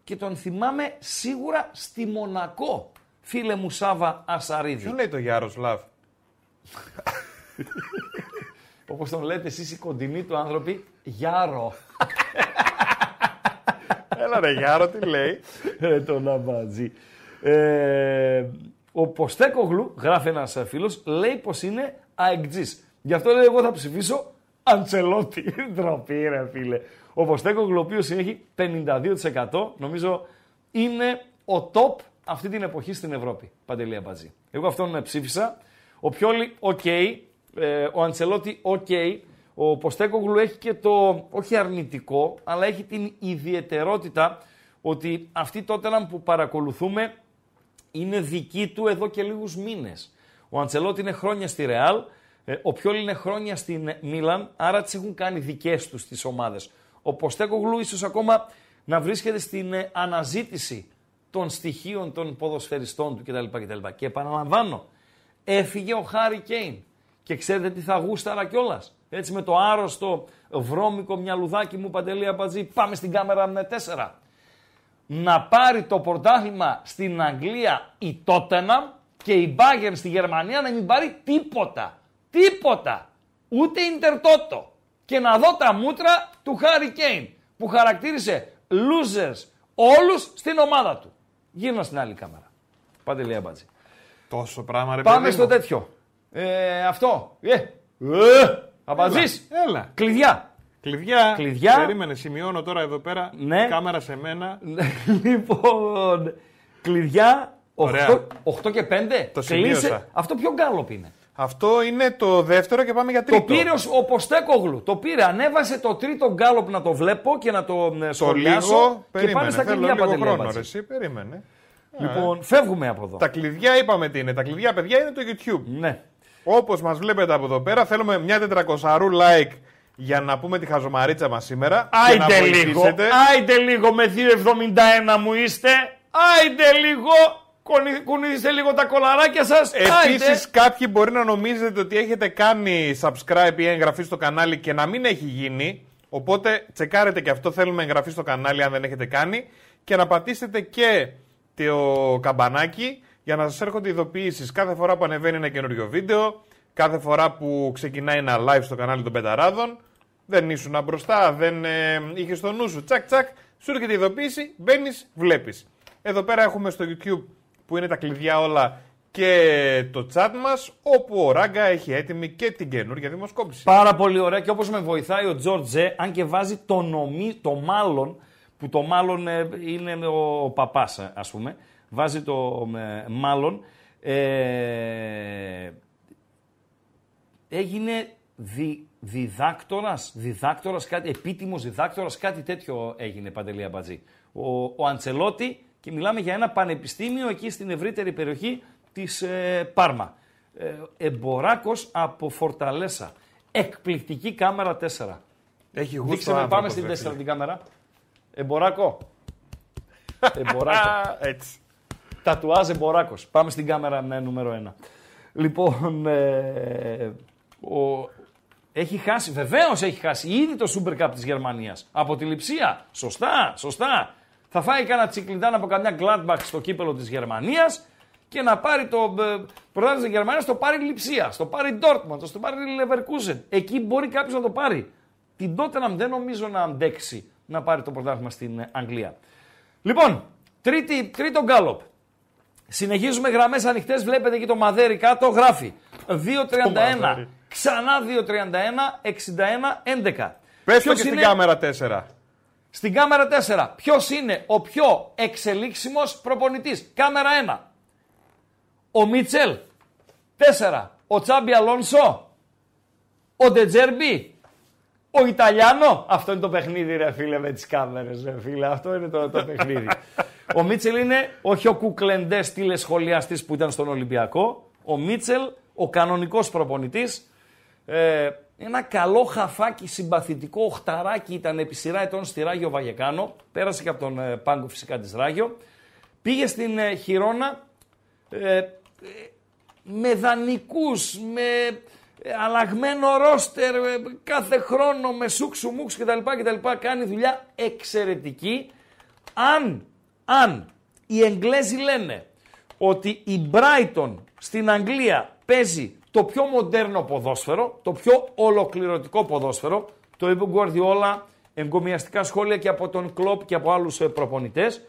και τον θυμάμαι σίγουρα στη Μονακό. Φίλε μου Σάβα Ασαρίδη. Ποιο λέει το Γιάροσλαβ? Όπως τον λέτε εσείς οι κοντινοί του άνθρωποι, Γιάρο. Έλα ρε Γιάρο, τι λέει. Ε, τον Αμπατζή. Ε, ο Ποστέκογλου, γράφει ένας φίλος, λέει πως είναι αεκτζής. Γι' αυτό λέει εγώ θα ψηφίσω Αντσελότη. Ντροπή ρε φίλε. Ο Ποστέκογλου, ο οποίος έχει πενήντα δύο τοις εκατό, νομίζω είναι ο top αυτή την εποχή στην Ευρώπη, Παντελία Μπατζή. Εγώ αυτόν ψήφισα. Ο Πιόλι, οκ. Okay. Ε, ο Αντσελότη, οκ. Okay. Ο Ποστέκογλου έχει και το, όχι αρνητικό, αλλά έχει την ιδιαιτερότητα ότι αυτή Τότεναμ που παρακολουθούμε είναι δική του εδώ και λίγους μήνες. Ο Αντσελότη είναι χρόνια στη Ρεάλ, ε, ο Πιόλι είναι χρόνια στην Μίλαν, άρα τις έχουν κάνει δικές τους τις ομάδες. Ο Ποστέκογλου ίσως ακόμα να βρίσκεται στην αναζήτηση των στοιχείων των ποδοσφαιριστών του κτλ. κτλ. Και επαναλαμβάνω, έφυγε ο Χάρι Κέιν και ξέρετε τι θα γούσταρα κιόλας. Έτσι με το άρρωστο βρώμικο μυαλουδάκι μου, Παντελή Αμπατζή, πάμε στην κάμερα με τέσσερα. Να πάρει το πρωτάθλημα στην Αγγλία η Τότεναμ και η Bayern στη Γερμανία να μην πάρει τίποτα. Τίποτα. Ούτε Ιντερτότο. Και να δω τα μούτρα του Χάρι Κέιν που χαρακτήρισε losers όλους στην ομάδα του. Γύρνα στην άλλη κάμερα. Πάντε λέει Αμπατζή. Τόσο πράγμα ρε παιδί. Πάμε στο τέτοιο. Ε, αυτό. Ε. Ε. Αμπατζής. Έλα. Έλα. Κλειδιά. Κλειδιά. Κλειδιά. Περίμενε, σημειώνω τώρα εδώ πέρα. Ναι. Κάμερα σε μένα. Λοιπόν. Κλειδιά. οκτώ και πέντε. Το σημείωσα. Αυτό πιο γκάλωπ είναι. Αυτό είναι το δεύτερο και πάμε για τρίτο. Το πήρε ο Ποστέκογλου. Το πήρε. Ανέβασε το τρίτο γκάλωπ να το βλέπω και να το σχολιάσω. Λίγο. Και πάμε στα κλειδιά, Παντελή. Περίμενε. Λοιπόν, φεύγουμε από εδώ. Τα κλειδιά είπαμε τι είναι. Τα κλειδιά, παιδιά, είναι το YouTube. Ναι. Όπως μας βλέπετε από εδώ πέρα, θέλουμε μια τετρακοσαρού like για να πούμε τη χαζομαρίτσα μας σήμερα. Άιντε λίγο. Άιντε λίγο με δύο εβδομήντα ένα μου είστε. Άιντε λίγο. Κουνήστε λίγο τα κολαράκια σας. Επίσης, κάποιοι μπορεί να νομίζετε ότι έχετε κάνει subscribe ή εγγραφή στο κανάλι και να μην έχει γίνει. Οπότε τσεκάρετε και αυτό. Θέλουμε εγγραφή στο κανάλι αν δεν έχετε κάνει. Και να πατήσετε και το καμπανάκι για να σας έρχονται ειδοποιήσεις κάθε φορά που ανεβαίνει ένα καινούριο βίντεο, κάθε φορά που ξεκινάει ένα live στο κανάλι των Πεταράδων. Δεν ήσουν μπροστά, δεν ε, είχες στο νου σου. Τσακ, τσακ, σου έρχεται η ειδοποίηση, μπαίνεις, βλέπεις. Εδώ πέρα έχουμε στο YouTube που είναι τα κλειδιά όλα και το chat μας, όπου ο Ράγκα έχει έτοιμη και την καινούργια δημοσκόπηση. Πάρα πολύ ωραία και όπως με βοηθάει ο Τζόρτζε, αν και βάζει το νομί, το μάλλον, που το μάλλον ε, είναι ο παπάς, ας πούμε, βάζει το ε, μάλλον, ε, έγινε δι... Διδάκτορας, διδάκτορας, κάτι, επίτιμος διδάκτορας, κάτι τέτοιο έγινε, Παντελή Αμπατζή. Ο, ο Αντσελότη, και μιλάμε για ένα πανεπιστήμιο εκεί στην ευρύτερη περιοχή της ε, Πάρμα. Ε, εμποράκος από Φορταλέσα. Εκπληκτική κάμερα τέσσερα. Έχει γούστο. Δείξε με, πάμε στην τέσσερα την κάμερα. Εμποράκο. Εμποράκο. Έτσι. Τατουάζ εμποράκος. Πάμε στην κάμερα ναι, νούμερο ένα. Λοιπόν, ε, ο... Έχει χάσει, βεβαίως έχει χάσει ήδη το Super Cup της Γερμανίας. Από τη Λειψία. Σωστά, σωστά. Θα φάει κανένα τσικλιντάν από καμιά Gladbach στο κύπελο της Γερμανίας και να πάρει το πρωτάθλημα της Γερμανίας, το πάρει Λειψία, το πάρει Dortmund, το πάρει Leverkusen. Εκεί μπορεί κάποιος να το πάρει. Την Tottenham δεν νομίζω να αντέξει να πάρει το πρωτάθλημα στην Αγγλία. Λοιπόν, τρίτη, τρίτο γκάλοπ. Συνεχίζουμε γραμμές ανοιχτές. Βλέπετε εκεί το μαδέρι κάτω, γράφει δύο τριάντα ένα. Ξανά δύο τριάντα ένα εξήντα ένα έντεκα. Πες το και στην είναι... κάμερα τέσσερα. Στην κάμερα τέσσερα. Ποιος είναι ο πιο εξελίξιμος προπονητής? Κάμερα ένα. Ο Μίτσελ. τέσσερα. Ο Τσάμπι Αλόνσο. Ο Ντετζέρμπι. Ο Ιταλιάνο. Αυτό είναι το παιχνίδι ρε φίλε με τις κάμερες ρε φίλε. Αυτό είναι το, το παιχνίδι. Ο Μίτσελ είναι όχι ο κουκλεντές τηλεσχολιαστής που ήταν στον Ολυμπιακό. Ο Μίτσελ, ο κανονικός προπονητής. Ε, ένα καλό χαφάκι συμπαθητικό, οχταράκι ήταν επί σειρά ετών στη Ράγιο Βαγεκάνο. Πέρασε και από τον ε, πάγκο φυσικά της Ράγιο. Πήγε στην ε, Χιρόνα ε, ε, με δανεικούς, με ε, αλλαγμένο ρόστερ, ε, κάθε χρόνο με σούξου μουξ κτλ, κτλ. Κάνει δουλειά εξαιρετική. Αν, αν οι Εγγλέζοι λένε ότι η Brighton στην Αγγλία παίζει το πιο μοντέρνο ποδόσφαιρο, το πιο ολοκληρωτικό ποδόσφαιρο, το είπε ο Γκουαρδιόλα, εγκομιαστικά σχόλια και από τον Κλοπ και από άλλους προπονητές.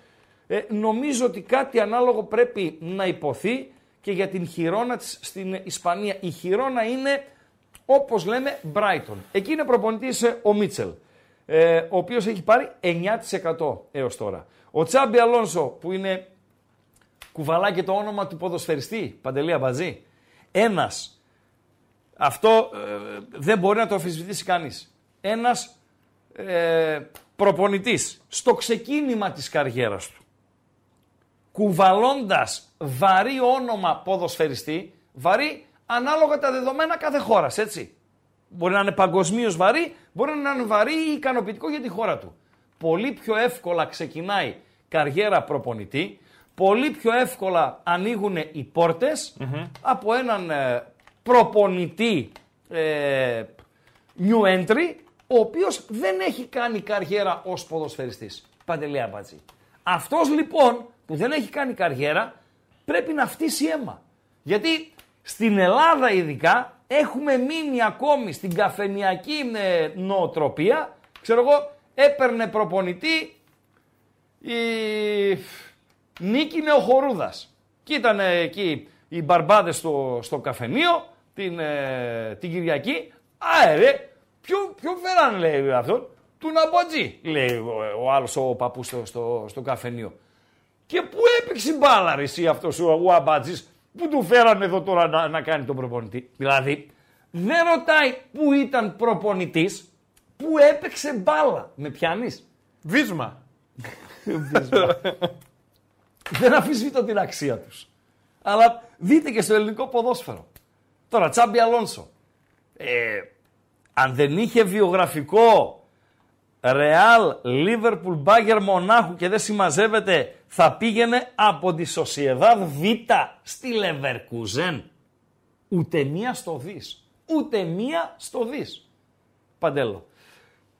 Ε, νομίζω ότι κάτι ανάλογο πρέπει να υποθεί και για την Χιρόνα της στην Ισπανία. Η Χιρόνα είναι, όπως λέμε, Brighton. Εκεί είναι προπονητής ο Μίτσελ, ε, ο οποίος έχει πάρει εννιά τοις εκατό έως τώρα. Ο Τσάμπι Αλόνσο, που είναι κουβαλά και το όνομα του ποδοσφαιριστή, Παντελή Αμπατζή, ένας. Αυτό ε, δεν μπορεί να το αμφισβητήσει κανείς. Ένας ε, προπονητής στο ξεκίνημα της καριέρας του, κουβαλώντας βαρύ όνομα ποδοσφαιριστή, βαρύ ανάλογα τα δεδομένα κάθε χώρας, έτσι. Μπορεί να είναι παγκοσμίως βαρύ, μπορεί να είναι βαρύ ή ικανοποιητικό για τη χώρα του. Πολύ πιο εύκολα ξεκινάει καριέρα προπονητή, πολύ πιο εύκολα ανοίγουν οι πόρτες mm-hmm. από έναν... Ε, προπονητή ε, new entry, ο οποίος δεν έχει κάνει καριέρα ως ποδοσφαιριστής. Παντελή Αμπατζή. Αυτός λοιπόν που δεν έχει κάνει καριέρα πρέπει να φτύσει αίμα. Γιατί στην Ελλάδα ειδικά έχουμε μείνει ακόμη στην καφενιακή νοοτροπία. Ξέρω εγώ, έπαιρνε προπονητή η... Νίκη Νεοχωρούδας. Και ήταν εκεί οι μπαρμπάδες στο, στο καφενείο την, ε, την Κυριακή. Α, ρε, ποιο, ποιο φέραν, λέει αυτόν, του Ναμπατζή, λέει ο, ο άλλος ο παππούς στο, στο, στο καφενείο. Και πού έπαιξε μπάλα, ρε, εσύ αυτός ο, ο Αμπατζής, που του φέραν εδώ τώρα να, να κάνει τον προπονητή. Δηλαδή, δεν ρωτάει πού ήταν προπονητής, πού έπαιξε μπάλα. Με πιάνεις? Βίσμα. Βίσμα. Δεν αμφισβητώ την αξία τους. Αλλά δείτε και στο ελληνικό ποδόσφαιρο. Τώρα, Τσάμπι Αλόνσο. Ε, αν δεν είχε βιογραφικό Real, Liverpool, Bayern Μονάχου και δεν συμμαζεύεται θα πήγαινε από τη Σοσιεδάδ Β στη Λεβερκούζεν. Ούτε μία στο δις. Ούτε μία στο δις. Παντέλο.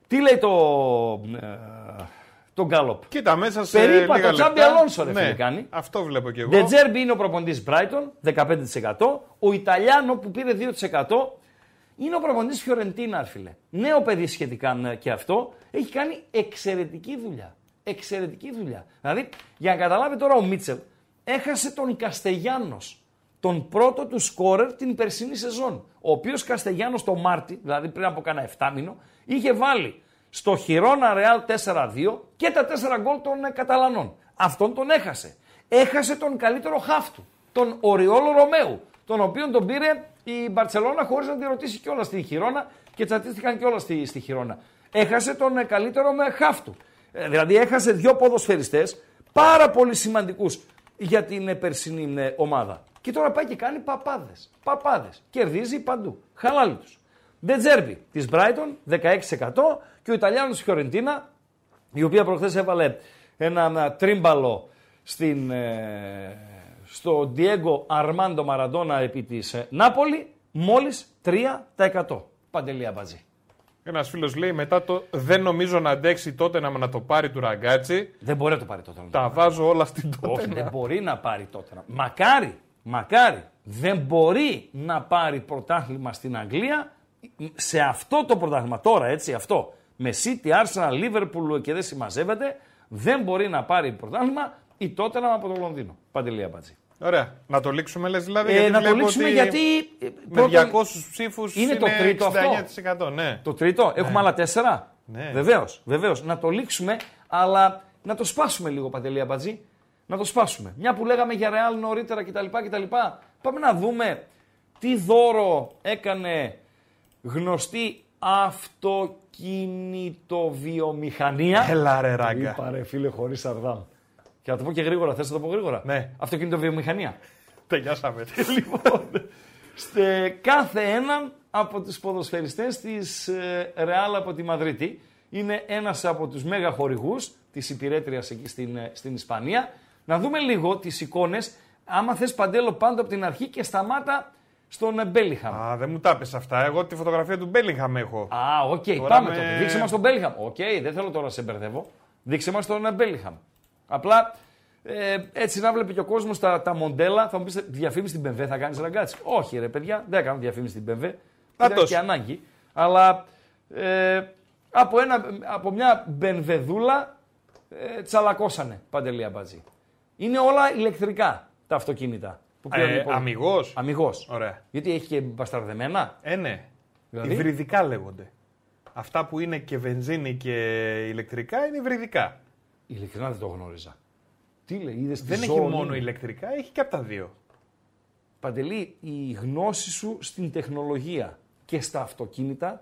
Τι λέει το... τον Γκάλοπ. Κοίτα, μέσα σε περίπου λίγα λεπτά. Περίπου Αλόνσο, ρε, ναι, φίλε, κάνει. Αυτό βλέπω και εγώ. De Zerbi είναι ο προπονητής Brighton, δεκαπέντε τοις εκατό. Ο Ιταλιάνο που πήρε δύο τοις εκατό είναι ο προπονητής Φιωρεντίνα, φίλε. Νέο παιδί σχετικά και αυτό. Έχει κάνει εξαιρετική δουλειά. Εξαιρετική δουλειά. Δηλαδή, για να καταλάβει τώρα ο Μίτσελ, έχασε τον Καστεγιάνος, τον πρώτο του σκόρερ την περσινή σεζόν. Ο οποίος Καστεγιάνος το Μάρτι, δηλαδή πριν από κάνα εφτά μήνο, είχε βάλει στο Χιρόνα Ρεάλ τέσσερα δύο και τα τέσσερα γκολ των Καταλανών. Αυτόν τον έχασε. Έχασε τον καλύτερο χαφ του, τον Οριόλο Ρωμαίου, τον οποίον τον πήρε η Μπαρτσελώνα χωρίς να τη ρωτήσει κιόλας στη Χιρόνα και τσατίστηκαν κιόλας στη, στη Χιρόνα. Έχασε τον καλύτερο χαφ του. Δηλαδή έχασε δύο ποδοσφαιριστές πάρα πολύ σημαντικούς για την περσινή ομάδα. Και τώρα πάει και κάνει παπάδες. Παπάδες. Κερδίζει παντού. Χαλάλι τους. De Zerbi της Brighton δεκαέξι τοις εκατό και ο Ιταλιάνος Φιωρεντίνα, η οποία προχθές έβαλε ένα τρίμπαλο στην, στο Diego Armando Maradona επί της Νάπολη, μόλις τρία τοις εκατό. Παντελία Μπατζή. Ένας φίλος λέει μετά το δεν νομίζω να αντέξει τότε να, να το πάρει του Ραγκάτσι. Δεν μπορεί να το πάρει τότε. Τα να βάζω να... όλα στην τότε. Όχι, δεν μπορεί να πάρει τότε. Μακάρι, μακάρι. Δεν μπορεί να πάρει πρωτάθλημα στην Αγγλία. Σε αυτό το πρωτάθλημα τώρα, έτσι, αυτό, με City, Arsenal, Liverpool και δεν συμμαζεύεται, δεν μπορεί να πάρει πρωτάθλημα η Tottenham από το Λονδίνο. Παντελία Μπατζή. Ωραία. Να το λήξουμε, λες, δηλαδή, ε, γιατί να το λήξουμε γιατί... Με διακόσιους ψήφους είναι, είναι το τρίτο αυτό. εξήντα εννιά τοις εκατό, ναι. Το τρίτο. Έχουμε, ναι, άλλα τέσσερα. Ναι. Βεβαίως, βεβαίως. Να το λήξουμε, αλλά να το σπάσουμε λίγο, Παντελία Μπατζή. Να το σπάσουμε. Μια που λέγαμε για Real νωρίτερα κτλ, κτλ. Πάμε να δούμε τι δώρο έκανε γνωστή αυτοκινητοβιομηχανία. Έλα ρε Ράγκα. Είπα ρε φίλε χωρίς Αρδάμ. Και να το πω και γρήγορα, θες να το πω γρήγορα. Ναι. Αυτοκινητοβιομηχανία. Τελειάσαμε. Λοιπόν, στε κάθε έναν από τους ποδοσφαιριστές της Ρεάλ από τη Μαδρίτη. Είναι ένας από τους μέγα χορηγούς της Υπηρέτριας εκεί στην, στην Ισπανία. Να δούμε λίγο τις εικόνες. Άμα θες, Παντέλο, πάντα από την αρχή και σταμάτα... Στον Μπέλιγχαμ. Α, δεν μου τα πες αυτά. Εγώ τη φωτογραφία του Μπέλιγχαμ έχω. Α, οκ, okay, πάμε με... τότε. Δείξε μας τον Μπέλιγχαμ. Οκ, okay, δεν θέλω τώρα να σε μπερδεύω. Δείξε μας τον Μπέλιγχαμ. Απλά ε, έτσι να βλέπει και ο κόσμος τα, τα μοντέλα. Θα μου πεις διαφήμιση στην Μπεμβέ θα κάνεις, Ραγκάτσι. Όχι, ρε παιδιά, δεν κάνω διαφήμιση στην Μπεμβέ. Ήταν και ανάγκη. Αλλά ε, από, ένα, από μια Μπεμβεδούλα ε, τσαλακώσανε, Παντελία Μπατζή. Είναι όλα ηλεκτρικά τα αυτοκίνητα. Ε, αμιγώς. Αμιγώς. Ωραία. Γιατί έχει και μπασταρδεμένα. Ε, ναι. Δηλαδή... Υβριδικά λέγονται. Αυτά που είναι και βενζίνη και ηλεκτρικά είναι υβριδικά. Ειλικρινά δεν το γνώριζα. Τι λέει, είδες τη δεν ζώνη. Έχει μόνο ηλεκτρικά, έχει και από τα δύο. Παντελή, η γνώση σου στην τεχνολογία και στα αυτοκίνητα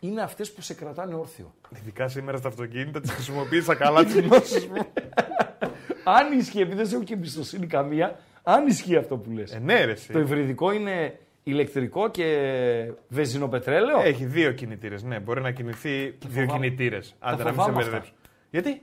είναι αυτές που σε κρατάνε όρθιο. Ειδικά σήμερα στα αυτοκίνητα τις χρησιμοποίησα καλά τις γνώσεις μου. Αν ισχύει, επειδή δεν έχω και εμπιστοσύνη καμία. Αν ισχύει αυτό που λες. Ε, ναι, ρε, το υβριδικό είναι ηλεκτρικό και βενζινοπετρέλαιο. Έχει δύο κινητήρες. Ναι, μπορεί να κινηθεί τα δύο κινητήρες. Άντε να μην σε μπερδέψω. Γιατί?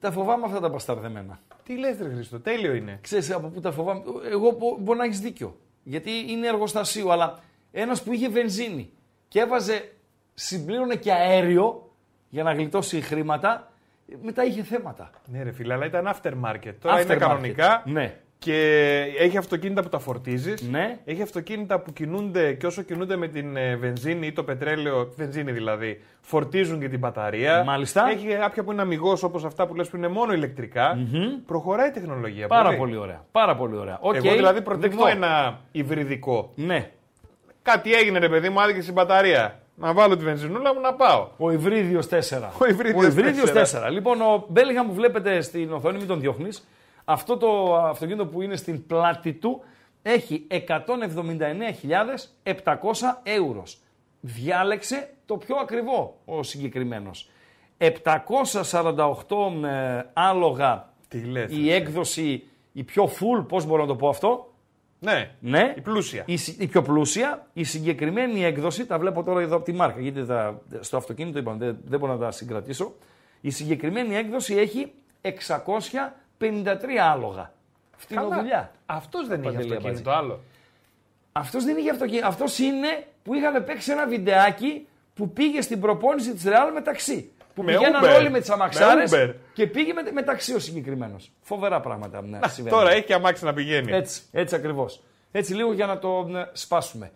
Τα φοβάμαι αυτά τα μπασταρδεμένα. Τι λες, ρε Χρήστο, τέλειο είναι. Ξέρεις από πού τα φοβάμαι. Εγώ μπορεί να έχεις δίκιο. Γιατί είναι εργοστασίου, αλλά ένας που είχε βενζίνη και έβαζε, συμπλήρωνε και αέριο για να γλιτώσει χρήματα, μετά είχε θέματα. Ναι, ρε φίλε, αλλά ήταν aftermarket. Τώρα aftermarket. Είναι κανονικά. Ναι. Και έχει αυτοκίνητα που τα φορτίζεις, ναι. Έχει αυτοκίνητα που κινούνται και όσο κινούνται με την βενζίνη ή το πετρέλαιο, βενζίνη δηλαδή, φορτίζουν και την μπαταρία. Μάλιστα. Έχει κάποια που είναι αμιγώς όπως αυτά που λες που είναι μόνο ηλεκτρικά. Mm-hmm. Προχωράει η τεχνολογία. Πάρα πολύ, πολύ ωραία. Πάρα πολύ ωραία. Okay. Εγώ δηλαδή προτείνω ένα υβριδικό. Ναι. Κάτι έγινε ρε παιδί μου, άδικη στην μπαταρία. Να βάλω τη βενζινούλα μου να πάω. Ο υβρίδιος τέσσερα. Ο υβρίδιος τέσσερα. τέσσερα. Λοιπόν, ο Μπέλιγχαμ που βλέπετε στην οθόνη, μην τον διώχνεις. Αυτό το αυτοκίνητο που είναι στην πλάτη του έχει εκατόν εβδομήντα εννέα χιλιάδες επτακόσια ευρώ. Διάλεξε το πιο ακριβό ο συγκεκριμένος. επτακόσια σαράντα οκτώ άλογα τι λέτε, η έκδοση, η πιο full, πώς μπορώ να το πω αυτό. Ναι, ναι. Η πλούσια. Η, η πιο πλούσια, η συγκεκριμένη έκδοση, τα βλέπω τώρα εδώ από τη μάρκα, γιατί τα, στο αυτοκίνητο είπαμε, δεν, δεν μπορώ να τα συγκρατήσω. Η συγκεκριμένη έκδοση έχει 600 πενήντα τρία άλογα. Φτηνοδουλειά. Αυτός δεν είχε αυτοκίνητο άλλο. Αυτός δεν είχε αυτοκίνητο. Αυτός είναι που είχαμε παίξει ένα βιντεάκι που πήγε στην προπόνηση της Ρεάλ με ταξί. Που με πηγαίναν Uber, όλοι με τις αμαξάρες με και πήγε με, με ταξί ο συγκεκριμένος. Φοβερά πράγματα. Ναι, να, τώρα έχει και αμάξι να πηγαίνει. Έτσι, έτσι ακριβώς. Έτσι λίγο για να το σπάσουμε.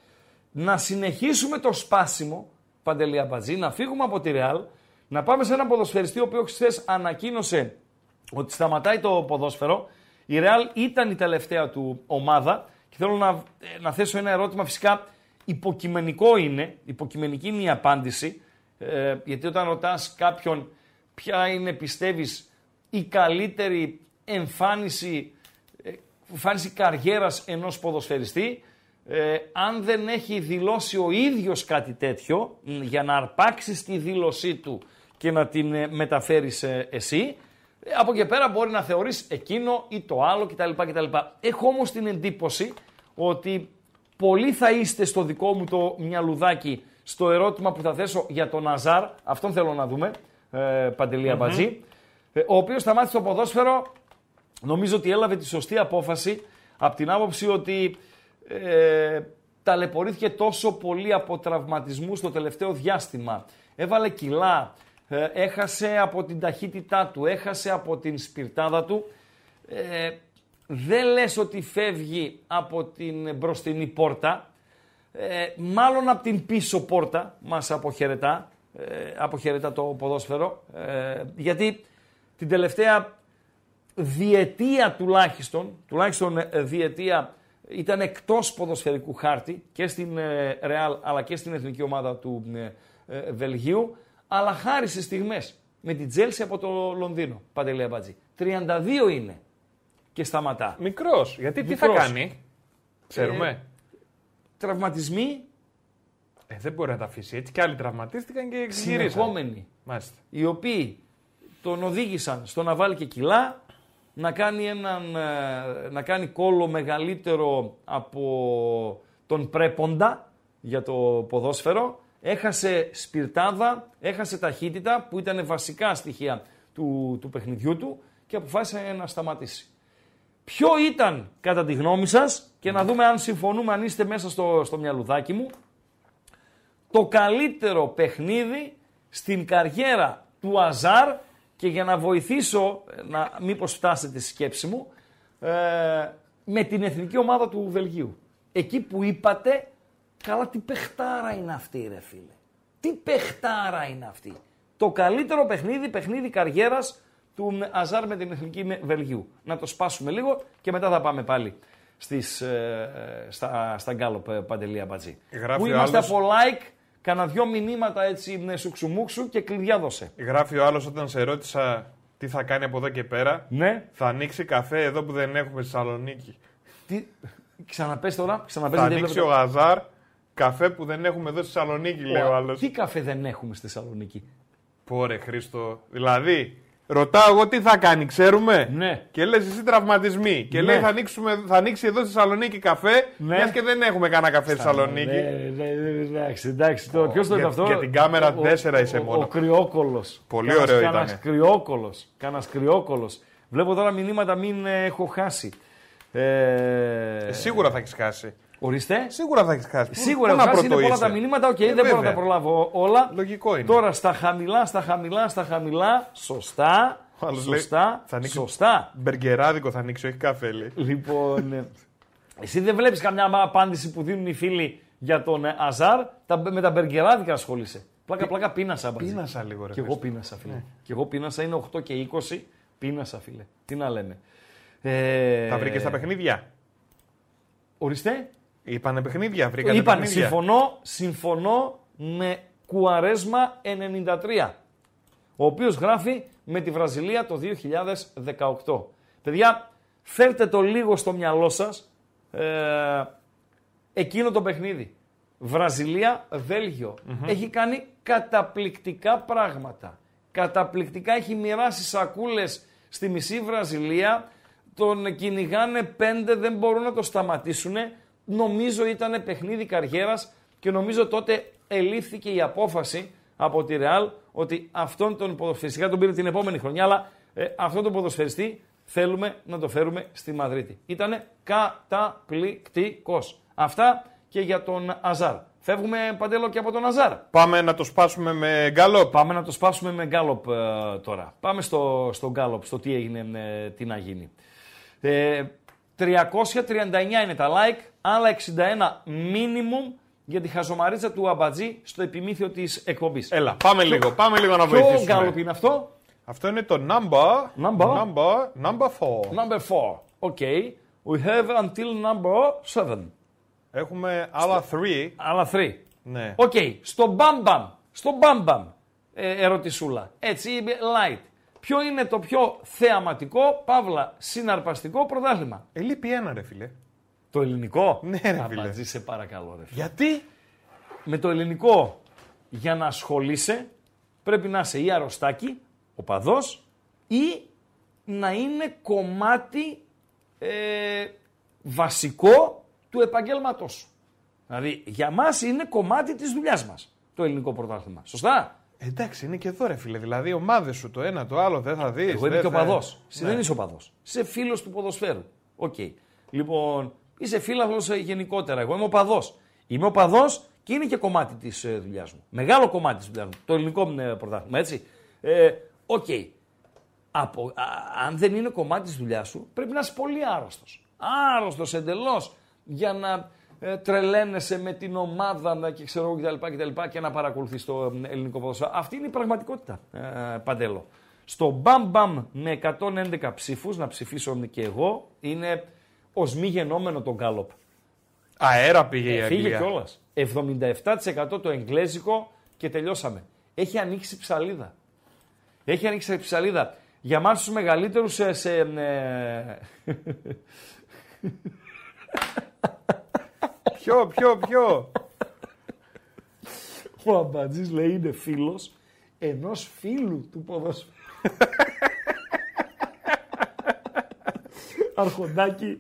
Να συνεχίσουμε το σπάσιμο, Παντελή Αμπατζή, να φύγουμε από τη Ρεάλ, να πάμε σε έναν ποδοσφαιριστή ο οποίος χθες ανακοίνωσε ότι σταματάει το ποδόσφαιρο. Η Ρεάλ ήταν η τελευταία του ομάδα και θέλω να, να θέσω ένα ερώτημα. Φυσικά υποκειμενικό είναι, υποκειμενική είναι η απάντηση, ε, γιατί όταν ρωτάς κάποιον ποια είναι, πιστεύεις, η καλύτερη εμφάνιση, ε, εμφάνιση καριέρας ενός ποδοσφαιριστή, ε, αν δεν έχει δηλώσει ο ίδιος κάτι τέτοιο, για να αρπάξεις τη δήλωσή του και να την ε, μεταφέρεις ε, εσύ, από εκεί πέρα μπορεί να θεωρείς εκείνο ή το άλλο κτλ. κτλ. Έχω όμως την εντύπωση ότι πολλοί θα είστε στο δικό μου το μυαλουδάκι στο ερώτημα που θα θέσω για τον Ναζάρ. Αυτόν θέλω να δούμε, ε, Παντελή Αμπατζή, mm-hmm. ο οποίος σταμάτησε το ποδόσφαιρο. Νομίζω ότι έλαβε τη σωστή απόφαση από την άποψη ότι ε, ταλαιπωρήθηκε τόσο πολύ από τραυματισμούς στο τελευταίο διάστημα. Έβαλε κιλά. Έχασε από την ταχύτητά του, έχασε από την σπιρτάδα του. Ε, δεν λες ότι φεύγει από την μπροστινή πόρτα, ε, μάλλον από την πίσω πόρτα μας αποχαιρετά, ε, αποχαιρετά το ποδόσφαιρο, ε, γιατί την τελευταία διετία τουλάχιστον, τουλάχιστον διετία ήταν εκτός ποδοσφαιρικού χάρτη και στην ε, Ρεάλ αλλά και στην εθνική ομάδα του ε, ε, Βελγίου. Αλλά χάρη σε στιγμές με την Τζέλση από το Λονδίνο, Παντελή Αμπατζή. τριάντα δύο είναι και σταματά. Μικρός, γιατί Μικρός. τι θα κάνει, ξέρουμε. Ε, τραυματισμοί. Ε, δεν μπορεί να τα αφήσει έτσι, και άλλοι τραυματίστηκαν και εξηγηρήσαν. Συνεχόμενοι, Μάλιστα. οι οποίοι τον οδήγησαν στο να βάλει και κιλά, να κάνει, έναν, να κάνει κόλλο μεγαλύτερο από τον πρέποντα για το ποδόσφαιρο. Έχασε σπιρτάδα, έχασε ταχύτητα που ήταν βασικά στοιχεία του, του παιχνιδιού του και αποφάσισε να σταματήσει. Ποιο ήταν κατά τη γνώμη σας, και να δούμε αν συμφωνούμε, αν είστε μέσα στο, στο μυαλουδάκι μου, το καλύτερο παιχνίδι στην καριέρα του Αζάρ, και για να βοηθήσω να μήπως φτάσετε τη σκέψη μου, ε, με την εθνική ομάδα του Βελγίου. Εκεί που είπατε, καλά, τι παιχτάρα είναι αυτή, ρε φίλε. Τι παιχτάρα είναι αυτή. Το καλύτερο παιχνίδι, παιχνίδι καριέρας του Αζάρ με την εθνική Βελγίου. Να το σπάσουμε λίγο και μετά θα πάμε πάλι στις, ε, στα, στα γκάλοπ, Παντελή Αμπατζή. Που είμαστε άλλος... από like, κάνα δυο μηνύματα έτσι σουξουμούξου και κλειδιά δώσε. Γράφει ο άλλος, όταν σε ρώτησα τι θα κάνει από εδώ και πέρα, ναι. θα ανοίξει καφέ εδώ που δεν έχουμε στη Θεσσαλονίκη. Τι... Ξαναπες τώρα, ξαναπες. Θα ανοίξει ο Αζάρ. Καφέ που δεν έχουμε εδώ στη Θεσσαλονίκη, λέει ο άλλος. Τι καφέ δεν έχουμε στη Θεσσαλονίκη. Πόρε Χρήστο. Δηλαδή, ρωτάω εγώ τι θα κάνει, ξέρουμε. Ναι. Και λες εσύ τραυματισμοί. Και ναι. λέει θα, ανοίξουμε, θα ανοίξει εδώ στη Θεσσαλονίκη καφέ. Ναι. Μιας και δεν έχουμε κανένα καφέ στη Θεσσαλονίκη. Εντάξει, εντάξει. Ποιο το έκανε αυτό. Για την κάμερα τέσσερα είσαι μόνο. Ο Κρυόκολος. Πολύ ωραίο ήταν. Κανας Κρυόκολος. Βλέπω τώρα μηνύματα, μην έχω χάσει. Σίγουρα θα έχει χάσει. Ορίστε. Σίγουρα θα έχει χάσει. Σίγουρα θα έχει χάσει. Είναι πολλά τα μηνύματα, οκ, okay, ε, δεν βέβαια. μπορώ να τα προλάβω όλα. Λογικό είναι. Τώρα στα χαμηλά, στα χαμηλά, στα χαμηλά. Σωστά. Άλλος σωστά. Λέει, θα ανοίξει... Σωστά. Μπεργκεράδικο θα ανοίξει, όχι καφέλι. Λοιπόν. Εσύ δεν βλέπει καμιά απάντηση που δίνουν οι φίλοι για τον Αζάρ. Με τα μπεργκεράδικα ασχολείσαι. Πλάκα, Π... πλάκα πίνασα. Πίνασα λίγο, ρε. Και εγώ πίνασα, φίλε. Ναι. Και εγώ πίνασα, είναι οκτώ και είκοσι. Πίνασα, φίλε. Τι να λέμε. Ε... Τα βρήκε στα παιχνίδια. Ορίστε. Είπανε παιχνίδια, βρήκαν τα παιχνίδια. Συμφωνώ, συμφωνώ με Κουαρέσμα ενενήντα τρία, ο οποίος γράφει με τη Βραζιλία το δύο χιλιάδες δεκαοκτώ. Παιδιά, φέρτε το λίγο στο μυαλό σας, ε, εκείνο το παιχνίδι. Βραζιλία, Βέλγιο. Mm-hmm. Έχει κάνει καταπληκτικά πράγματα. Καταπληκτικά, έχει μοιράσει σακούλες στη μισή Βραζιλία, τον κυνηγάνε πέντε, δεν μπορούν να το σταματήσουνε. Νομίζω ήταν παιχνίδι καριέρας και νομίζω τότε ελήφθηκε η απόφαση από τη Ρεάλ ότι αυτόν τον ποδοσφαιριστή, τον πήρε την επόμενη χρονιά, αλλά ε, αυτόν τον ποδοσφαιριστή θέλουμε να το φέρουμε στη Μαδρίτη. Ήτανε καταπληκτικός. Αυτά και για τον Αζάρ. Φεύγουμε, Παντέλο, και από τον Αζάρ. Πάμε να το σπάσουμε με γκάλοπ. Πάμε να το σπάσουμε με γκάλοπ ε, τώρα. Πάμε στο, στο γκάλοπ, στο τι έγινε, ε, τι να γίνει. Ε, τριακόσια τριάντα εννιά είναι τα like, άλλα εξήντα ένα minimum για τη χαζομαρίτσα του Αμπατζή στο επιμήθειο της εκπομπής. Έλα, πάμε λίγο, το, πάμε λίγο να βοηθήσουμε. Ποιο γκάλοπ είναι αυτό? Αυτό είναι το number, number, number, number four. Number four, okay. We have until number seven. Έχουμε άλλα three. Άλλα three. Ναι. Οκ. Okay. Στο μπαμπαμ. Στο μπαμπαμ. Ε, ερωτησούλα. Έτσι, light. Ποιο είναι το πιο θεαματικό, παύλα, συναρπαστικό πρωτάθλημα? Ε, λείπει ένα, ρε φίλε. Το ελληνικό. Ναι, ρε φίλε. Αμπατζή, σε παρακαλώ, ρε φίλε. Γιατί? Με το ελληνικό, για να ασχολείσαι, πρέπει να είσαι ή αρρωστάκι, οπαδός, ή να είναι κομμάτι ε, βασικό του επαγγέλματός σου. Δηλαδή, για μας είναι κομμάτι της δουλειάς μας το ελληνικό πρωτάθλημα. Σωστά? Εντάξει, είναι και εδώ, ρε φίλε. Δηλαδή, ομάδες σου το ένα, το άλλο δεν θα δεις. Εγώ είμαι και οπαδός. Εσύ δεν είσαι οπαδός. Είσαι φίλος του ποδοσφαίρου. Οκ. Okay. Λοιπόν, είσαι φίλαθλος γενικότερα. Εγώ είμαι οπαδός. Είμαι οπαδός και είναι και κομμάτι της δουλειάς μου. Μεγάλο κομμάτι της δουλειάς μου. Το ελληνικό πρωτάθλημα, έτσι. Οκ. Ε, okay. Αν δεν είναι κομμάτι της δουλειάς σου, πρέπει να είσαι πολύ άρρωστος. Άρρωστος εντελώς. Για να ε, τρελαίνεσαι με την ομάδα να, και ξέρω κτλ, κτλ, και να παρακολουθείς το ελληνικό ποδόσφαιρο. Αυτή είναι η πραγματικότητα, ε, Παντέλο. Στο μπαμ μπαμ με εκατόν έντεκα ψήφους, να ψηφίσω και εγώ, είναι ως μη γενόμενο το γκάλοπ. Αέρα πήγε η Αγγλία. Φύγε κιόλας. εβδομήντα επτά τοις εκατό το εγγλέζικο και τελειώσαμε. Έχει ανοίξει ψαλίδα. Έχει ανοίξει ψαλίδα. Για μας τους μεγαλύτερους σε... σε ε... Ποιο, ποιο, ποιο. Ο Αμπατζής λέει είναι φίλος ενός φίλου του ποδοσφαίρου. Αρχοντάκι.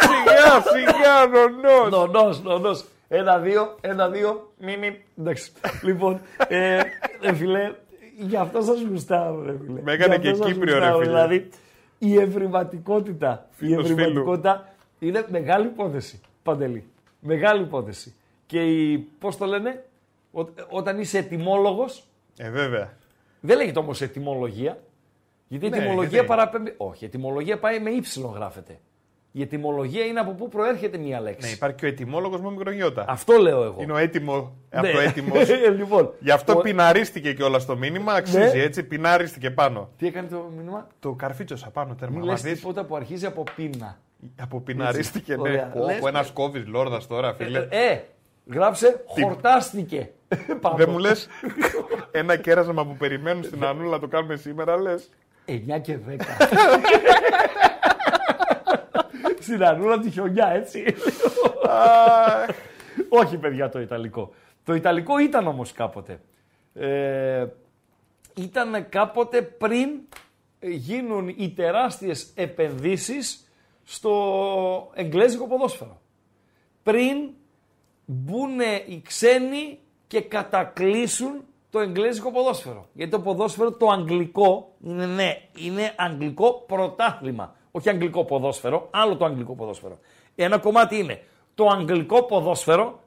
Σιγά, σιγά, νονός. Νονός, νονός. Ένα, δύο, ένα, δύο, μίμι. Εντάξει. Λοιπόν, ε, ρε φίλε, γι' αυτό σας γουστάω, ρε φίλε. Με έκανε και Κύπριο, γουστάω, ρε φίλε. Δηλαδή, η ευρηματικότητα, η ευρηματικότητα είναι μεγάλη υπόθεση, Παντελή. Μεγάλη υπόθεση. Και η, πώς το λένε, ό, όταν είσαι ετοιμόλογος. Ε, βέβαια. Δεν λέγεται όμως ετοιμολογία. Γιατί η ναι, ετοιμολογία γιατί... παραπέμπει. Όχι, η ετοιμολογία πάει με ύψιλον γράφεται. Η ετοιμολογία είναι από πού προέρχεται μία λέξη. Ναι, υπάρχει και ο ετοιμόλογος με μικρογιώτα. Αυτό λέω εγώ. Είναι ο έτοιμο. Ναι. Αυτό έτοιμος. Λοιπόν, γι' αυτό το... πιναρίστηκε κιόλας το μήνυμα. Αξίζει, ναι. Έτσι, πιναρίστηκε πάνω. Τι έκανε το μήνυμα? Το καρφίτσωσα πάνω τέρμα. Μην λες τίποτα που αρχίζει από πίνα. Από πιναρίστηκε, ναι. Ωραία. Πω, λες, πω, ένας κόβης λόρδας τώρα, φίλε. Ε, ε γράψε, τι... χορτάστηκε. Δεν μου λες ένα κέρασμα που περιμένουν στην Ανούλα το κάνουμε σήμερα, λες. εννιά και δέκα. Στην Ανούλα τη χιονιά, έτσι. Όχι, παιδιά, το Ιταλικό. Το Ιταλικό ήταν όμως κάποτε. Ε, ήταν κάποτε πριν γίνουν οι τεράστιες επενδύσεις στο εγγλέζικο ποδόσφαιρο. Πριν μπουν οι ξένοι και κατακλείσουν το εγγλέζικο ποδόσφαιρο. Γιατί το ποδόσφαιρο το αγγλικό είναι, ναι, είναι αγγλικό πρωτάθλημα. Όχι αγγλικό ποδόσφαιρο, άλλο το αγγλικό ποδόσφαιρο. Ένα κομμάτι είναι το αγγλικό ποδόσφαιρο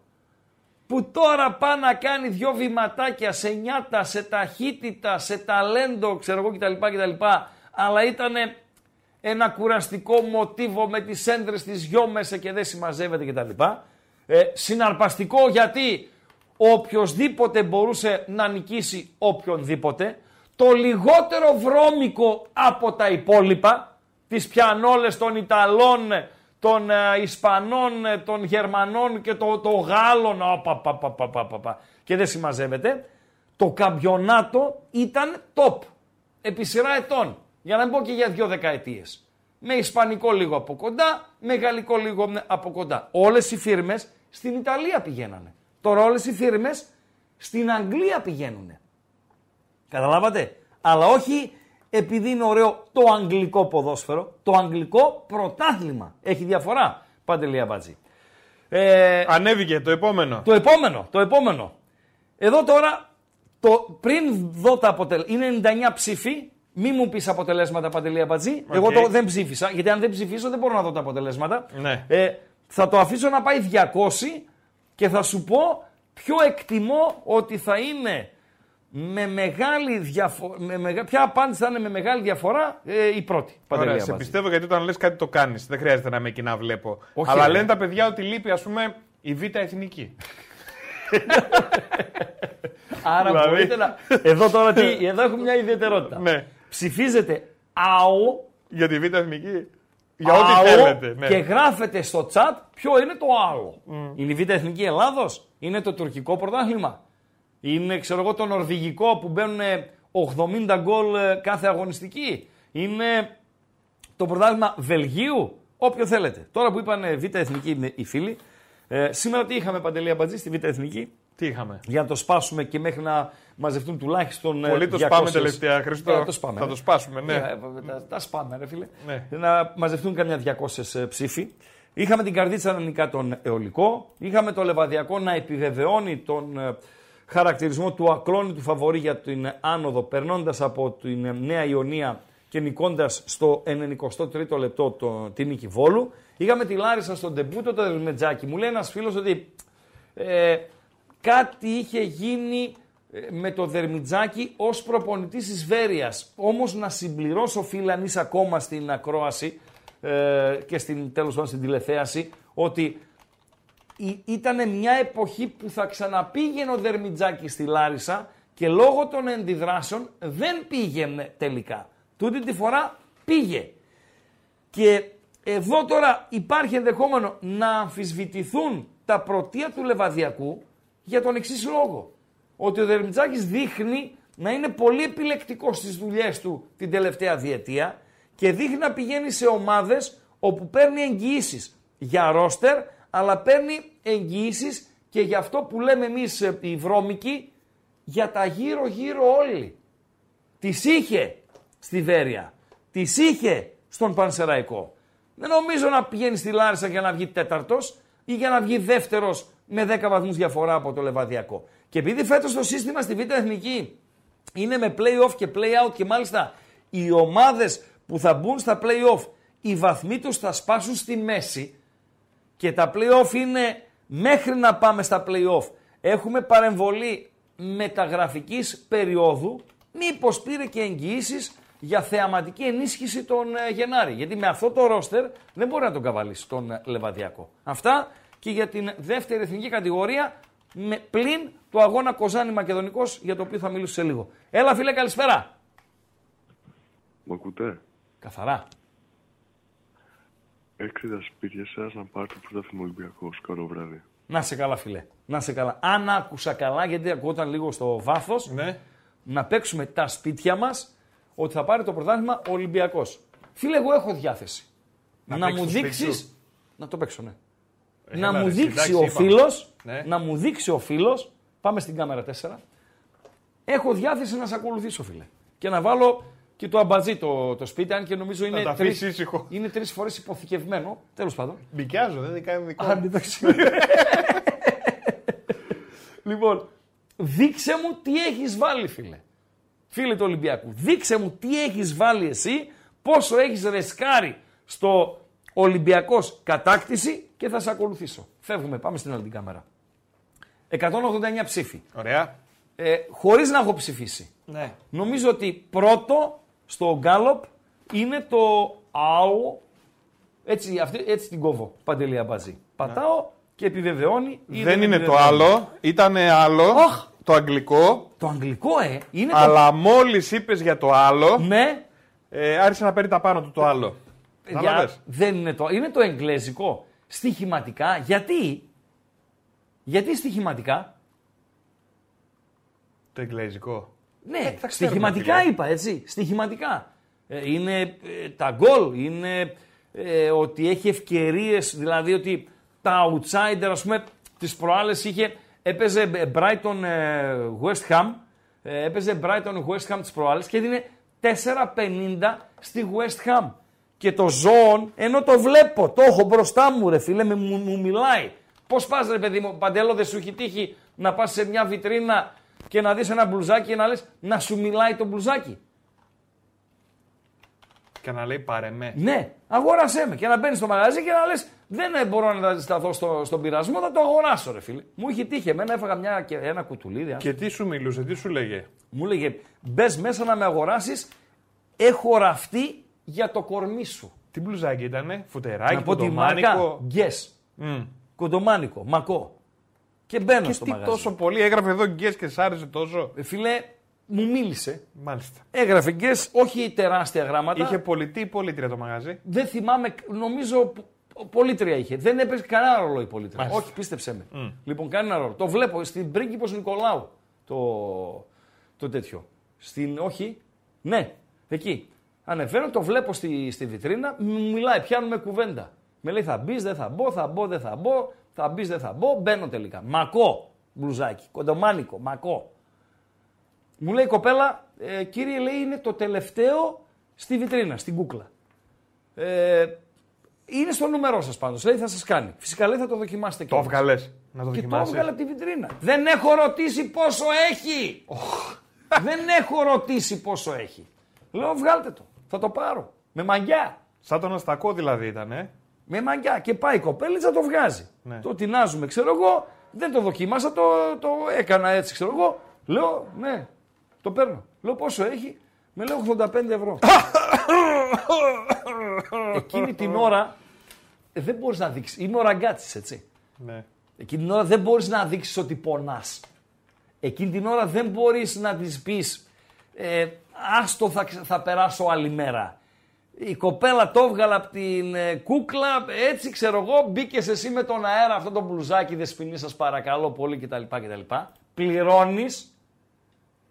που τώρα πάει να κάνει δυο βηματάκια σε νιάτα, σε ταχύτητα, σε ταλέντο, ξέρω εγώ κτλ. κτλ. Αλλά ήταν ένα κουραστικό μοτίβο με τις έντρες της γιο μέσα και δεν συμμαζεύεται κτλ. Ε, συναρπαστικό γιατί οποιοδήποτε μπορούσε να νικήσει οποιονδήποτε. Το λιγότερο βρώμικο από τα υπόλοιπα. Τις πιανόλες των Ιταλών, των ε, Ισπανών, των Γερμανών και των το, το Γάλλων. Οπα, πα, πα, πα, πα, πα. Και δεν συμμαζεύεται. Το καμπιονάτο ήταν top. Επί σειρά ετών. Για να μην πω και για δύο δεκαετίες. Με ισπανικό λίγο από κοντά, με γαλλικό λίγο από κοντά. Όλες οι φίρμες στην Ιταλία πηγαίνανε. Τώρα όλες οι φίρμες στην Αγγλία πηγαίνουνε. Καταλάβατε. Αλλά όχι... επειδή είναι ωραίο το αγγλικό ποδόσφαιρο, το αγγλικό πρωτάθλημα. Έχει διαφορά, Παντελή Αμπατζή. Ε, Ανέβηκε το επόμενο. Το επόμενο, το επόμενο. Εδώ τώρα Το, πριν δω τα αποτελέσματα, είναι ενενήντα εννέα ψήφοι, μη μου πεις αποτελέσματα Παντελή Αμπατζή, okay. Εγώ το, δεν ψήφισα, γιατί αν δεν ψηφίσω δεν μπορώ να δω τα αποτελέσματα. Ναι. Ε, θα το αφήσω να πάει διακόσια και θα σου πω ποιο εκτιμώ ότι θα είναι με μεγάλη διαφορά, μεγα... ποια απάντηση θα είναι με μεγάλη διαφορά ε, η πρώτη. Παντελή Αμπατζή. Σε πιστεύω, γιατί όταν λες κάτι το κάνεις, δεν χρειάζεται να είμαι εκεί να βλέπω. Όχι, αλλά λένε τα παιδιά ότι λείπει, ας πούμε, η Β' Εθνική. Άρα δηλαδή... μπορείτε να... Εδώ τώρα τι... Εδώ έχουμε μια ιδιαιτερότητα. Ναι. Ψηφίζετε ΑΟ... Για τη Β' Εθνική. Για ό,τι θέλετε. Ναι. Και γράφετε στο chat ποιο είναι το ΑΟ. Mm. Είναι η Β' Εθνική Ελλάδος. Είναι το τουρκικό πρωτάθλημα. Είναι, ξέρω εγώ, το νορβηγικό που μπαίνουν ογδόντα γκολ κάθε αγωνιστική. Είναι το πρωτάθλημα Βελγίου. Όποιο θέλετε. Τώρα που είπαν Β' Εθνική είναι οι φίλοι. Ε, σήμερα τι είχαμε, Παντελή Αμπατζή, στη Β' Εθνική? Τι είχαμε? Για να το σπάσουμε και μέχρι να μαζευτούν τουλάχιστον διακόσιοι. Πολύ το σπάμε τελευταία, Χριστό. Ε, το σπάμε, θα ναι. το σπάσουμε, ναι. Ε, τα, τα σπάμε, ρε φίλε. Ναι. Να μαζευτούν καμιά διακόσιοι ψήφοι. Είχαμε την Καρδίτσα να νικά τον Αιωλικό. Είχαμε το Λεβαδιακό να επιβεβαιώνει τον χαρακτηρισμό του ακλόνητου φαβορή για την άνοδο, περνώντας από την Νέα Ιωνία και νικώντας στο ενενηκοστό τρίτο λεπτό το, την νίκη Βόλου. Είχαμε τη Λάρισα στον τεμπούτο, το Δερμετζάκι. Μου λέει ένας φίλος ότι ε, κάτι είχε γίνει με το Δερμιτζάκι ως προπονητής της Βέρειας. Όμως να συμπληρώσω, φίλε, αν είσαι ακόμα στην ακρόαση ε, και στην, τέλος πάντων στην τηλεθέαση, ότι ήταν μια εποχή που θα ξαναπήγαινε ο Δερμιτζάκι στη Λάρισα και λόγω των αντιδράσεων δεν πήγαινε τελικά. Τούτη τη φορά πήγε. Και εδώ τώρα υπάρχει ενδεχόμενο να αμφισβητηθούν τα πρωτεία του Λεβαδιακού για τον εξής λόγο. Ότι ο Δερμιτζάκης δείχνει να είναι πολύ επιλεκτικός στις δουλειές του την τελευταία διετία και δείχνει να πηγαίνει σε ομάδες όπου παίρνει εγγυήσεις για ρόστερ, αλλά παίρνει εγγυήσεις και για αυτό που λέμε εμείς οι βρώμικοι, για τα γύρω-γύρω όλοι. Τις είχε στη Βέρεια, τις είχε στον Πανσεραϊκό. Δεν νομίζω να πηγαίνει στη Λάρισα για να βγει τέταρτος ή για να βγει δεύτερος με δέκα βαθμούς διαφορά από το Λεβαδιακό. Και επειδή φέτος το σύστημα στη Β' Εθνική είναι με play-off και play-out και μάλιστα οι ομάδες που θα μπουν στα play-off, οι βαθμοί τους θα σπάσουν στη μέση και τα play-off είναι μέχρι να πάμε στα play-off. Έχουμε παρεμβολή μεταγραφικής περίοδου, μήπως πήρε και εγγυήσεις για θεαματική ενίσχυση τον Γενάρη. Γιατί με αυτό το ρόστερ δεν μπορεί να τον καβαλήσει τον Λεβαδιακό. Αυτά και για την δεύτερη εθνική κατηγορία με πλην το αγώνα Κοζάνη-Μακεδονικός για το οποίο θα μιλήσω σε λίγο. Έλα φίλε, καλησπέρα. Μ' ακούτε? Καθαρά. Έξι τα σπίτια σας να πάρει το πρωτάθλημα Ολυμπιακός. Καλό βράδυ. Να σε καλά φίλε. Να σε καλά. Αν άκουσα καλά, γιατί ακούγονταν λίγο στο βάθος, ναι. Να παίξουμε τα σπίτια μας ότι θα πάρει το πρωτάθλημα Ολυμπιακός. Φίλε, εγώ έχω διάθεση. Να, να μου δείξεις... Να το παίξω, ναι. Ε, να, μου δείξει ο φίλος, ναι. να μου δείξει ο φίλος... Πάμε στην κάμερα τέσσερα. Έχω διάθεση να σε ακολουθήσω, φίλε. Και να βάλω και το Αμπατζή το, το σπίτι, αν και νομίζω είναι τρεις, είναι τρεις φορές υποθηκευμένο. Τέλος πάντων. Μπικιάζω, δεν είναι κάνει δικό. Αν, λοιπόν, δείξε μου τι έχεις βάλει, φίλε. Φίλε του Ολυμπιακού, δείξε μου τι έχεις βάλει εσύ, πόσο έχεις ρεσκάρει στο Ολυμπιακός κατάκτηση και θα σε ακολουθήσω. Φεύγουμε, πάμε στην άλλη την κάμερα. εκατόν ογδόντα εννέα ψήφοι. Ωραία. Ε, χωρίς να έχω ψηφίσει. Ναι. Νομίζω ότι πρώτο στο Γκάλοπ είναι το ΑΟ. Έτσι, αυτή, έτσι την κόβω, Παντελή Αμπατζή. Πατάω ναι. και επιβεβαιώνει. Δεν, δεν είναι το άλλο, ήταν άλλο. Oh. Το αγγλικό. Το αγγλικό, ε! Είναι αλλά το... μόλις είπες για το άλλο. Ναι. Ε, άρχισε να παίρνει τα πάνω του το άλλο. Για... Δεν είναι το. Είναι το εγγλέζικο. Στοιχηματικά. Γιατί. Γιατί στοιχηματικά. Το εγγλέζικο. Ναι, ε, στοιχηματικά δηλαδή. Είπα, έτσι. Στοιχηματικά. Ε, είναι ε, τα γκολ. Είναι ε, ότι έχει ευκαιρίες. Δηλαδή ότι τα outsider, ας πούμε, τις προάλλες είχε. Έπαιζε Brighton ε, West Ham, ε, έπαιζε Brighton West Ham τις προάλλες και έδινε τέσσερα πενήντα στη West Ham. Και το ζώον, ενώ το βλέπω, το έχω μπροστά μου ρε φίλε, με, μου, μου μιλάει. Πώς πας ρε παιδί μου, Παντέλο, δεν σου έχει τύχει να πας σε μια βιτρίνα και να δεις ένα μπλουζάκι και να λες να σου μιλάει το μπλουζάκι. Και να λέει πάρε με. Ναι, αγόρασέ με. Και να μπαίνεις στο μαγαζί και να λες δεν μπορώ να σταθώ στο, στον πειρασμό, θα το αγοράσω ρε φίλε. Μου είχε τύχει εμένα, έφαγα μια, ένα κουτουλίδι. Και τι σου μιλούσε, τι σου λέγε. Μου λέγε μπες μέσα να με αγοράσεις, έχω ραφτεί για το κορμί σου. Τι μπλουζάκι ήτανε, φουτεράκι, κοντομάνικο. Yes. Mm. Κοντομάνικο, μακό. Και μπαίνω και στο μαγαζί. Τόσο πολύ, έγραφε εδώ γκες και σ' άρεσε τόσο. Φίλε, μου μίλησε. Μάλιστα. Έγραφε γκες, όχι τεράστια γράμματα. Είχε πολιτή ή πολίτρια το μαγαζί. Δεν θυμάμαι, νομίζω πολίτρια είχε. Δεν έπαιζε κανένα ρόλο η πολίτρια. Μάλιστα. Όχι, πίστεψέ με. Mm. Λοιπόν, κανένα ρόλο. Το βλέπω στην Πρίγκιπος Νικολάου το, το τέτοιο. Στην, όχι, ναι, εκεί. Ανεβαίνω, το βλέπω στη, στη βιτρίνα, μου μιλάει, πιάνουμε κουβέντα. Με λέει θα μπει, δεν θα μπω, θα μπω, δεν θα μπω, θα μπει, δεν θα μπω, μπαίνω τελικά. Μακό μπλουζάκι, κοντομάνικο, μακό. Μου λέει η κοπέλα, ε, κύριε λέει είναι το τελευταίο στη βιτρίνα, στην κούκλα. Ε, είναι στο νούμερό σας πάντως, λέει θα σας κάνει. Φυσικά λέει θα το δοκιμάσετε. Το βγάλες, να το δοκιμάσεις. Και το βγάλε από τη βιτρίνα. Δεν έχω ρωτήσει πόσο έχει. Oh. Δεν έχω ρωτήσει πόσο έχει. Λέω βγάλτε το, θα το πάρω. Με μαγιά. Σαν τον αστακό δηλαδή ήταν, ε. Με μαγιά και πάει η κοπέλιτσα το βγάζει. Ναι. Το τεινάζουμε, ξέρω εγώ, δεν το δοκίμασα, το, το έκανα έτσι, ξέρω εγώ. Λέω, ναι, το παίρνω. Λέω πόσο έχει, με λέω ογδόντα πέντε ευρώ. Εκείνη την ώρα δεν μπορείς να δείξεις, είναι ο ραγκάτσης, έτσι. Ναι. Εκείνη την ώρα δεν μπορείς να δείξεις ότι πονάς. Εκείνη την ώρα δεν μπορείς να της πεις, ε, άστο θα, θα περάσω άλλη μέρα. Η κοπέλα το έβγαλα από την ε, κούκλα, έτσι ξέρω εγώ, μπήκες εσύ με τον αέρα αυτό το μπλουζάκι δεσποινή σας παρακαλώ πολύ κτλ. Κτλ. Πληρώνεις,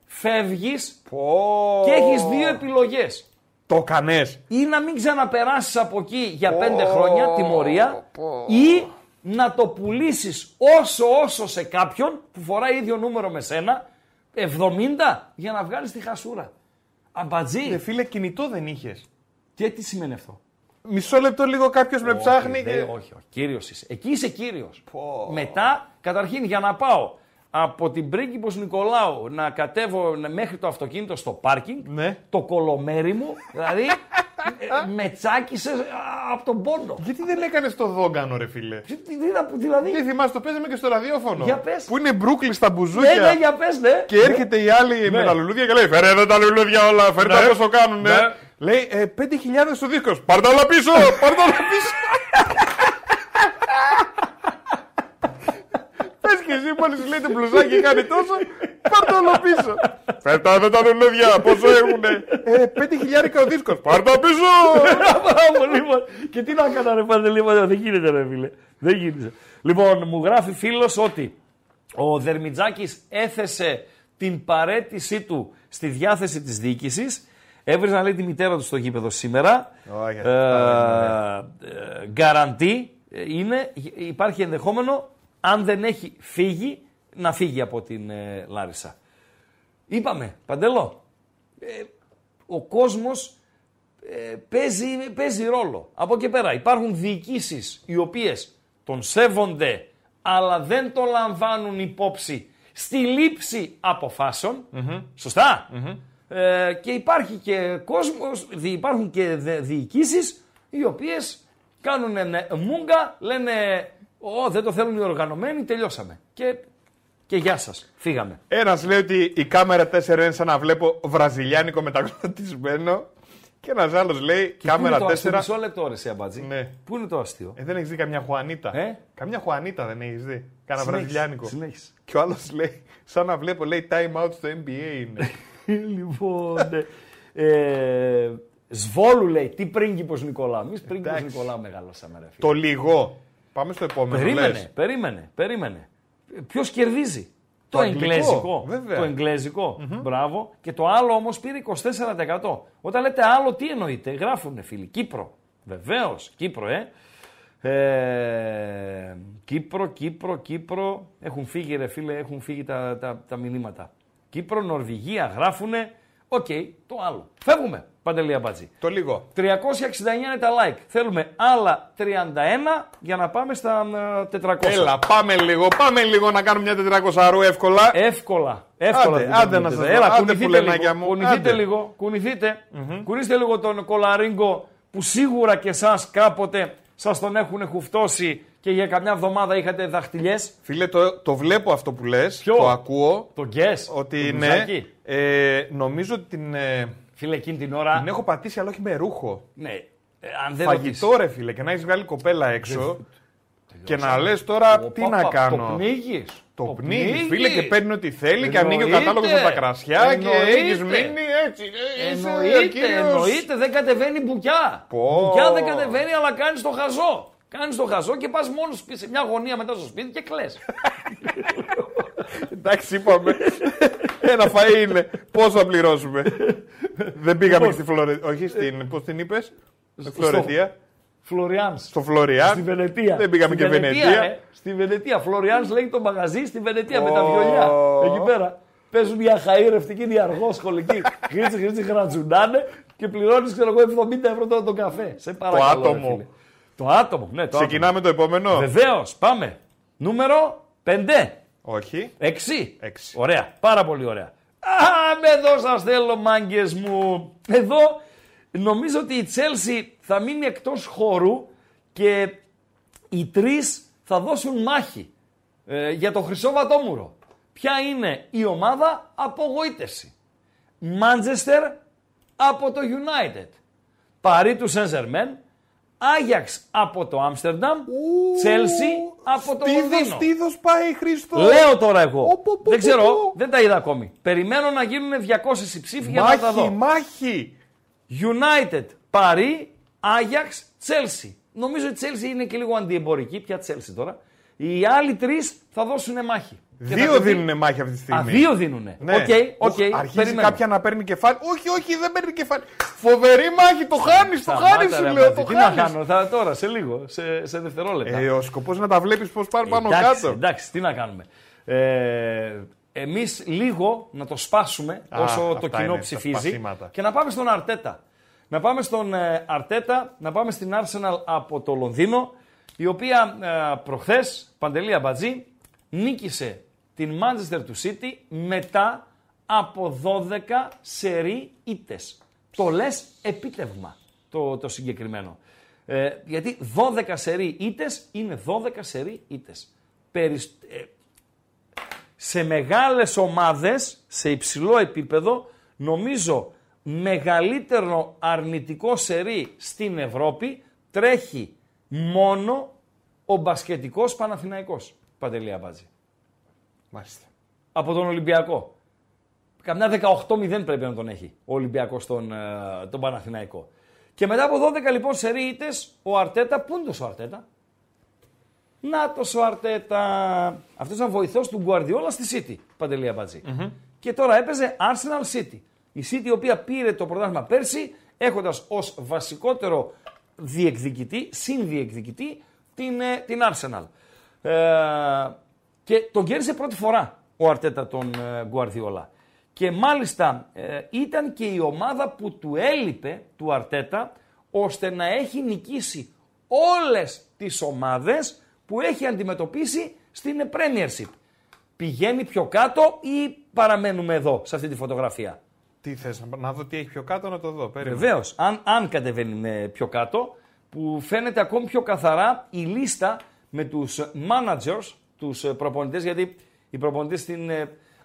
φεύγεις oh. και έχεις δύο επιλογές. Το κανες. Ή να μην ξαναπεράσεις από εκεί για πέντε oh. χρόνια τιμωρία oh. ή να το πουλήσεις όσο όσο σε κάποιον που φοράει ίδιο νούμερο με σένα, εβδομήντα, για να βγάλεις τη χασούρα. Αμπατζή. Δε φίλε κινητό δεν είχες. Και τι σημαίνει αυτό. Μισό λεπτό λίγο κάποιος με ψάχνει. Δε, και... Όχι, όχι. Κύριος είσαι. Εκεί είσαι κύριος. Πω. Μετά, καταρχήν για να πάω από την Πρίγκιπος Νικολάου να κατέβω μέχρι το αυτοκίνητο στο πάρκινγκ, ναι. Το κολομέρι μου, δηλαδή με τσάκισες από τον πόντο. Γιατί δεν έκανες το δόγκανο ρε φίλε. Τι, δηλαδή. Δεν θυμάσαι, το παίζαμε και στο ραδιόφωνο. Για πες. Που είναι Μπρούκλι στα μπουζούκια. Ναι, ναι, για πες, ναι. Και έρχεται ναι. η άλλη ναι. με τα λουλούδια και λέει φέρε εδώ τα λουλούδια όλα, φέρε ναι. τα πώς το κάνουν. Ναι. Ναι. Λέει ε, πέντε χιλιάδες στο δίσκος. Πάρ' τα όλα πίσω! Πάρ' τα όλα πίσω! Πες και εσύ μόλις λέει το μπλουζάκι κάνει τόσο, πάρ' τα όλα πίσω! Φέρτα εδώ τα δουλεύια, πόσο έχουνε! Ε, πέντε χιλιάδες ο δίσκος. Πάρ' τα πίσω! Και τι να έκανα ρε Παντελή, δεν γίνεται ρε φίλε. Δεν γίνεται. Λοιπόν, μου γράφει φίλος ότι ο Δερμιτζάκης έθεσε την παρέτησή του στη διάθεση της διοίκησης. Έβριζαν λέει τη μητέρα του στο γήπεδο σήμερα. Oh, yeah. ε, γκαραντί είναι, υπάρχει ενδεχόμενο αν δεν έχει φύγει να φύγει από την ε, Λάρισα. Είπαμε, Παντελό, ε, ο κόσμος ε, παίζει, παίζει ρόλο. Από εκεί πέρα υπάρχουν διοικήσεις οι οποίες τον σέβονται αλλά δεν τον λαμβάνουν υπόψη στη λήψη αποφάσεων. Mm-hmm. Σωστά. Mm-hmm. Ε, και υπάρχει και κόσμος, υπάρχουν και διοικήσεις οι οποίες κάνουν μούγκα, λένε «Ω, δεν το θέλουν οι οργανωμένοι, τελειώσαμε». Και, και γεια σας, φύγαμε. Ένας λέει ότι η κάμερα τέσσερα είναι σαν να βλέπω βραζιλιάνικο μεταγλωτισμένο και ένας άλλος λέει και κάμερα τέσσερα... Αστείο, μισό λεπτό ρε, Αμπάτζη. Ναι. Πού είναι το αστείο. Ε, δεν έχεις δει καμιά Χουανίτα. Ε? Καμιά Χουανίτα δεν έχεις δει. Κάνα βραζιλιάνικο. Συνέχισε. Και ο άλλος λέει σαν να βλέπω, λέει time out στο N B A είναι. Λοιπόν, ε, Σβόλου λέει, τι Πρίγκιπος Νικολάου. Εμείς Πρίγκιπος Νικολάου μεγαλώσαμε ρε φίλε. Το λίγο. Πάμε στο επόμενο. Περίμενε, λες. περίμενε, περίμενε. Ποιος κερδίζει. Το, το εγγλέζικο. Βέβαια. Το εγγλέζικο. Mm-hmm. Μπράβο. Και το άλλο όμως πήρε είκοσι τέσσερα τοις εκατό. Όταν λέτε άλλο τι εννοείτε. Γράφουνε φίλοι. Κύπρο. Βεβαίως. Κύπρο, ε. ε. Κύπρο, Κύπρο, Κύπρο. Έχουν φύγει ρε φίλε, έχουν φύγει τα, τα, τα μηνύματα. Κύπρο, Νορβηγία γράφουνε, Οκ, okay, το άλλο. Φεύγουμε, Παντελή Αμπατζή. Το λίγο. τριακόσια εξήντα εννιά είναι τα like. Θέλουμε άλλα τριάντα ένα για να πάμε στα τετρακόσια. Έλα, πάμε λίγο, πάμε λίγο να κάνουμε μια τετρακόσια εύκολα. Εύκολα. Εύκολα. Άντε, άντε να σας δω. Έλα, άντε, κουνηθείτε λίγο, μου. Κουνηθείτε άντε. λίγο, κουνηθείτε. Mm-hmm. Κουνήστε λίγο τον κολαρίγκο που σίγουρα και εσάς κάποτε σας τον έχουν χουφτώσει και για καμιά εβδομάδα είχατε δαχτυλιές. Φίλε, το, το βλέπω αυτό που λες, Ποιο? το ακούω. Το guess, ότι το ναι, ε, νομίζω ότι την... Ε, φίλε, εκείνη την ώρα... Την έχω πατήσει, αλλά όχι με ρούχο. Ναι, ε, αν δεν Φαγητό ρωτήσεις. ρε φίλε, και να έχεις βγάλει κοπέλα έξω δεν... και να λες τώρα ο, τι πα, να πα, κάνω. Το πνίγεις. Το, το πνίγεις, πνίγεις. Φίλε, και παίρνει ό,τι θέλει και ανοίγει ο κατάλογος με τα κρασιά εννοείται. Και έχεις μείνει έτσι. Εννοείται, κύριος... εννοείται, δεν κατεβαίνει μπουκιά. Μπουκιά δεν κατεβαίνει, αλλά κάνεις το χαζό. Κάνεις το χαζό και πας μόνο σε μια γωνία μετά στο σπίτι και κλαις. Εντάξει, είπαμε. Ένα φαΐ είναι. Πώς θα πληρώσουμε. Δεν πήγαμε στη Φλωρεντία. Όχι στην. Πώς την είπες. Φλωρεντία. Φλωριάν. Στο Φλωριάν. Στη Βενετία. Δεν πήγαμε και Βενετία. Στη Βενετία. Φλωριάν λέγει το μαγαζί στη Βενετία με τα βιολιά. Εκεί πέρα. Παίζουν οι αχαήρευτικοί, οι αργόσχολικοί. Χρήτσι, χρήτσι, χρατζουνάνε και πληρώνεις ξέρω εγώ εβδομήντα ευρώ τώρα τον καφέ. Σε παρακαλώ. Το άτομο. Το άτομο, ναι, το Ξεκινάμε άτομο. το επόμενο. Βεβαίως, πάμε. Νούμερο πέντε. Όχι. έξι. Ωραία, πάρα πολύ ωραία. Α, με εδώ σας θέλω, μάγκες μου. Εδώ νομίζω ότι η Τσέλσι θα μείνει εκτός χώρου και οι τρεις θα δώσουν μάχη ε, για το Χρυσό Βατόμουρο. Ποια είναι η ομάδα απογοήτευση? Μάντζεστερ από το United. Παρί του Σεν Ζερμέν. Άγιαξ από το Άμστερνταμ, Τσέλσι από το Λονδίνο. Τι είδος πάει, Χρήστο. Λέω τώρα εγώ. Ο, πο, πο, δεν ξέρω, πο, πο. δεν τα είδα ακόμη. Περιμένω να γίνουν διακόσιοι ψήφοι για να τα δω. Μάχη, μάχη. United, Παρί, Άγιαξ, Τσέλσι. Νομίζω ότι η Τσέλσι είναι και λίγο αντιεμπορική. Ποια Τσέλσι τώρα. Οι άλλοι τρεις θα δώσουν μάχη. Δύο δίνουν μάχη αυτή τη στιγμή. Α, δύο δίνουν. Ναι. Okay, okay, αρχίζει περιμένω. κάποια να παίρνει κεφάλι. Όχι, όχι, δεν παίρνει κεφάλι. Φοβερή μάχη, το χάνεις, το χάνεις, σου λέω. Το τι χάνεις. να κάνω θα, τώρα, σε λίγο, σε, σε δευτερόλεπτα. Ε, ο σκοπός είναι να τα βλέπεις πώς πάρουν πάνω κάτω. Εντάξει, τι να κάνουμε. Ε, εμείς λίγο να το σπάσουμε Α, όσο το κοινό ψηφίζει και να πάμε στον Αρτέτα. Να πάμε στον Αρτέτα, να πάμε στην Arsenal από το Λονδίνο, η οποία προχθές, Παντελή Αμπατζή, νίκησε την Manchester City μετά από δώδεκα σερί ήττες. Το λες επίτευγμα το, το συγκεκριμένο. Ε, γιατί δώδεκα σερί ήττες είναι δώδεκα σερί ήττες. Περισ... Ε, σε μεγάλες ομάδες, σε υψηλό επίπεδο, νομίζω μεγαλύτερο αρνητικό σερί στην Ευρώπη τρέχει μόνο ο μπασκετικός Παναθηναϊκός. Παντελή Αμπατζή. Μάλιστα. Από τον Ολυμπιακό. Καμιά δεκαοκτώ μηδέν πρέπει να τον έχει ο Ολυμπιακός τον, τον Παναθηναϊκό. Και μετά από δώδεκα λοιπόν σερί ήττες, ο Αρτέτα, πού είναι το ο Αρτέτα. Νάτος ο Αρτέτα. Αυτός ήταν βοηθός του Γκουαρδιόλα στη City, Παντελή Αμπατζή. Mm-hmm. Και τώρα έπαιζε Arsenal City. Η City η οποία πήρε το πρωτάθλημα πέρσι, έχοντας ως βασικότερο διεκδικητή, συνδιεκδικητή, την, την Arsenal. Ε, και τον κέρδισε πρώτη φορά ο Αρτέτα τον ε, Γκουαρδιόλα. Και μάλιστα ε, ήταν και η ομάδα που του έλειπε του Αρτέτα ώστε να έχει νικήσει όλες τις ομάδες που έχει αντιμετωπίσει στην Premiership. Πηγαίνει πιο κάτω ή παραμένουμε εδώ σε αυτή τη φωτογραφία? Τι θες, να δω τι έχει πιο κάτω, να το δω. Βεβαίως, αν, αν κατεβαίνει πιο κάτω, που φαίνεται ακόμη πιο καθαρά η λίστα με τους managers, τους προπονητές, γιατί οι προπονητές στην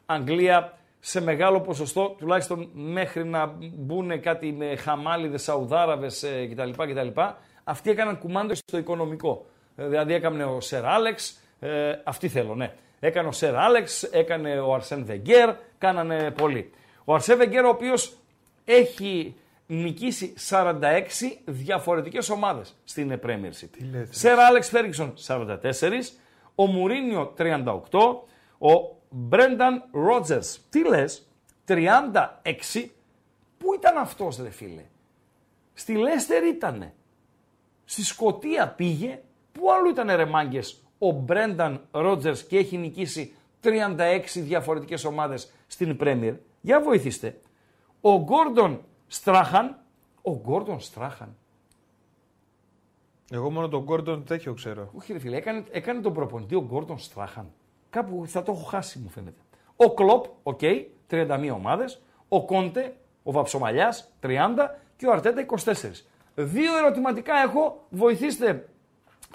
Αγγλία σε μεγάλο ποσοστό, τουλάχιστον μέχρι να μπουν κάτι με χαμάλιδες, Σαουδάραβες κτλ, κτλ. Αυτοί έκαναν κουμάντο στο οικονομικό. Δηλαδή έκανε ο Σερ Άλεξ, ε, αυτοί θέλω, ναι. Έκανε ο Σερ Άλεξ, έκανε ο Αρσέν Βεγκέρ, κάνανε πολλοί. Ο Αρσέν Βεγκέρ ο οποίος έχει νικήσει σαράντα έξι διαφορετικές ομάδες στην Premiership. Σερ Άλεξ Φέργισον σαράντα τέσσερα, ο Μουρίνιο τριάντα οκτώ, ο Μπρένταν Ρότζερς, τι λες, τριάντα έξι. Πού ήταν αυτός ρε φίλε? Στη Λέστερ ήτανε. Στη Σκωτία πήγε. Πού άλλο ήτανε ρε μάγκες ο Μπρένταν Ρότζερς και έχει νικήσει τριάντα έξι διαφορετικές ομάδες στην Premier? Για βοηθήστε. Ο ο Γκόρντον Στράχαν. Ο Γκόρντον Στράχαν. Εγώ μόνο τον Γκόρντον τέτοιο ξέρω. Όχι, ρε φίλε, έκανε, έκανε τον προπονητή ο Γκόρντον Στράχαν. Κάπου θα το έχω χάσει, μου φαίνεται. Ο Κλοπ, οκ, okay, τριάντα μία ομάδες. Ο Κόντε, ο Βαψομαλιάς, τριάντα και ο Αρτέτα είκοσι τέσσερα. Δύο ερωτηματικά έχω. Βοηθήστε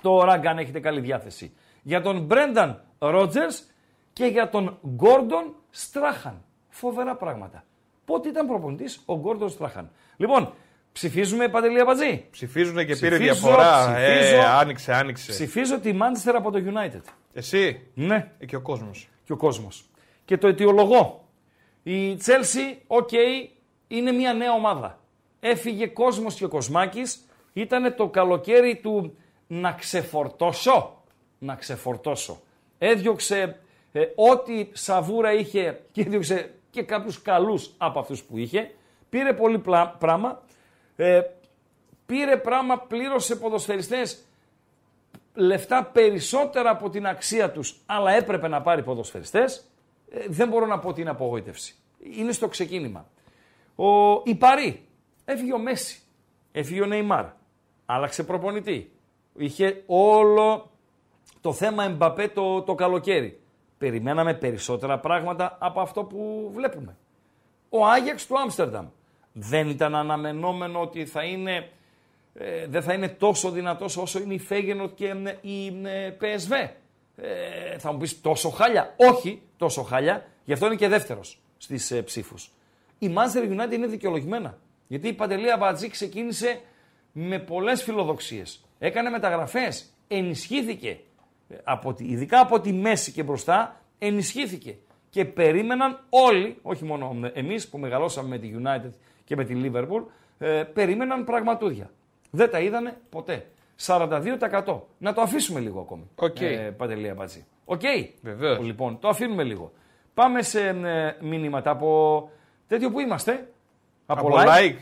το ράγκα αν έχετε καλή διάθεση. Για τον Μπρένταν Ρότζερς και για τον Γκόρντον Στράχαν. Φοβερά πράγματα. Πότε ήταν προπονητής ο Γκόρντον Στράχαν. Λοιπόν, ψηφίζουμε Παντελή Αμπατζή. Ψηφίζουνε και ψηφίζω, πήρε διαφορά. Ψηφίζω, ε, άνοιξε, άνοιξε. Ψηφίζω τη Manchester από το United. Εσύ. Ναι. Ε, και ο κόσμος. Και ο κόσμος. Και το αιτιολογώ. Η Chelsea, οκ, okay, είναι μια νέα ομάδα. Έφυγε κόσμος και ο Κοσμάκης. Ήτανε το καλοκαίρι του να ξεφορτώσω. Να ξεφορτώσω. Έδιωξε ε, ό,τι σαβούρα είχε και έδιωξε και κάποιους καλούς από αυτούς που είχε. Πήρε πολύ πλά, πράγμα. Ε, πήρε πράγμα, πλήρωσε ποδοσφαιριστές λεφτά περισσότερα από την αξία τους, αλλά έπρεπε να πάρει ποδοσφαιριστές. Ε, δεν μπορώ να πω την απογοήτευση. Είναι στο ξεκίνημα. Ο, η Παρί, έφυγε ο Μέση, έφυγε ο Νεϊμάρ, άλλαξε προπονητή. Είχε όλο το θέμα Εμπαπέ το, το καλοκαίρι. Περιμέναμε περισσότερα πράγματα από αυτό που βλέπουμε. Ο Άγιαξ του Άμστερνταμ. Δεν ήταν αναμενόμενο ότι θα είναι, ε, δεν θα είναι τόσο δυνατός όσο είναι η Φέγενοτ και η ε, Πι Ες Βι. Ε, θα μου πεις τόσο χάλια. Όχι τόσο χάλια. Γι' αυτό είναι και δεύτερος στις ε, ψήφους. Η Manchester United είναι δικαιολογημένα. Γιατί η Παντελή Αμπατζή ξεκίνησε με πολλές φιλοδοξίες. Έκανε μεταγραφές. Ενισχύθηκε. Από τη, ειδικά από τη μέση και μπροστά ενισχύθηκε. Και περίμεναν όλοι, όχι μόνο εμείς που μεγαλώσαμε με τη United και με τη Liverpool, ε, περίμεναν πραγματούδια. Δεν τα είδανε ποτέ. σαράντα δύο τοις εκατό. Να το αφήσουμε λίγο ακόμη. Okay. Ε, Παντελή Αμπατζή. Οκ. Okay. Βεβαίως. Λοιπόν, το αφήνουμε λίγο. Πάμε σε ε, μηνύματα από τέτοιο που είμαστε. Από, από like. like.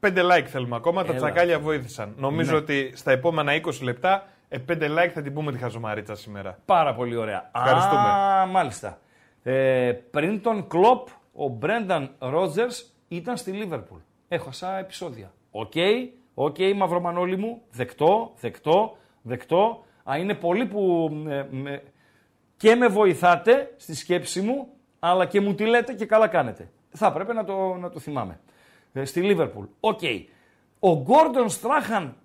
Πέντε like θέλουμε ακόμα. Έλα. Τα τσακάλια βοήθησαν. Νομίζω ναι. ότι στα επόμενα είκοσι λεπτά, ε, πέντε like θα την πούμε τη χαζομαρίτσα σήμερα. Πάρα πολύ ωραία. Ευχαριστούμε. Α, μάλιστα. Ε, πριν τον Κλοπ, ο Μπρένταν Ρότζερς ήταν στη Λίβερπουλ. Έχασα επεισόδια. Οκ, okay, οκ, okay, Μαυρομανόλη μου, δεκτό, δεκτό, δεκτό. Α, είναι πολλοί που ε, με, και με βοηθάτε στη σκέψη μου, αλλά και μου τη λέτε και καλά κάνετε. Θα πρέπει να το, να το θυμάμαι. Ε, στη Λίβερπουλ. Οκ. Okay. Ο Γκόρντον Στράχαν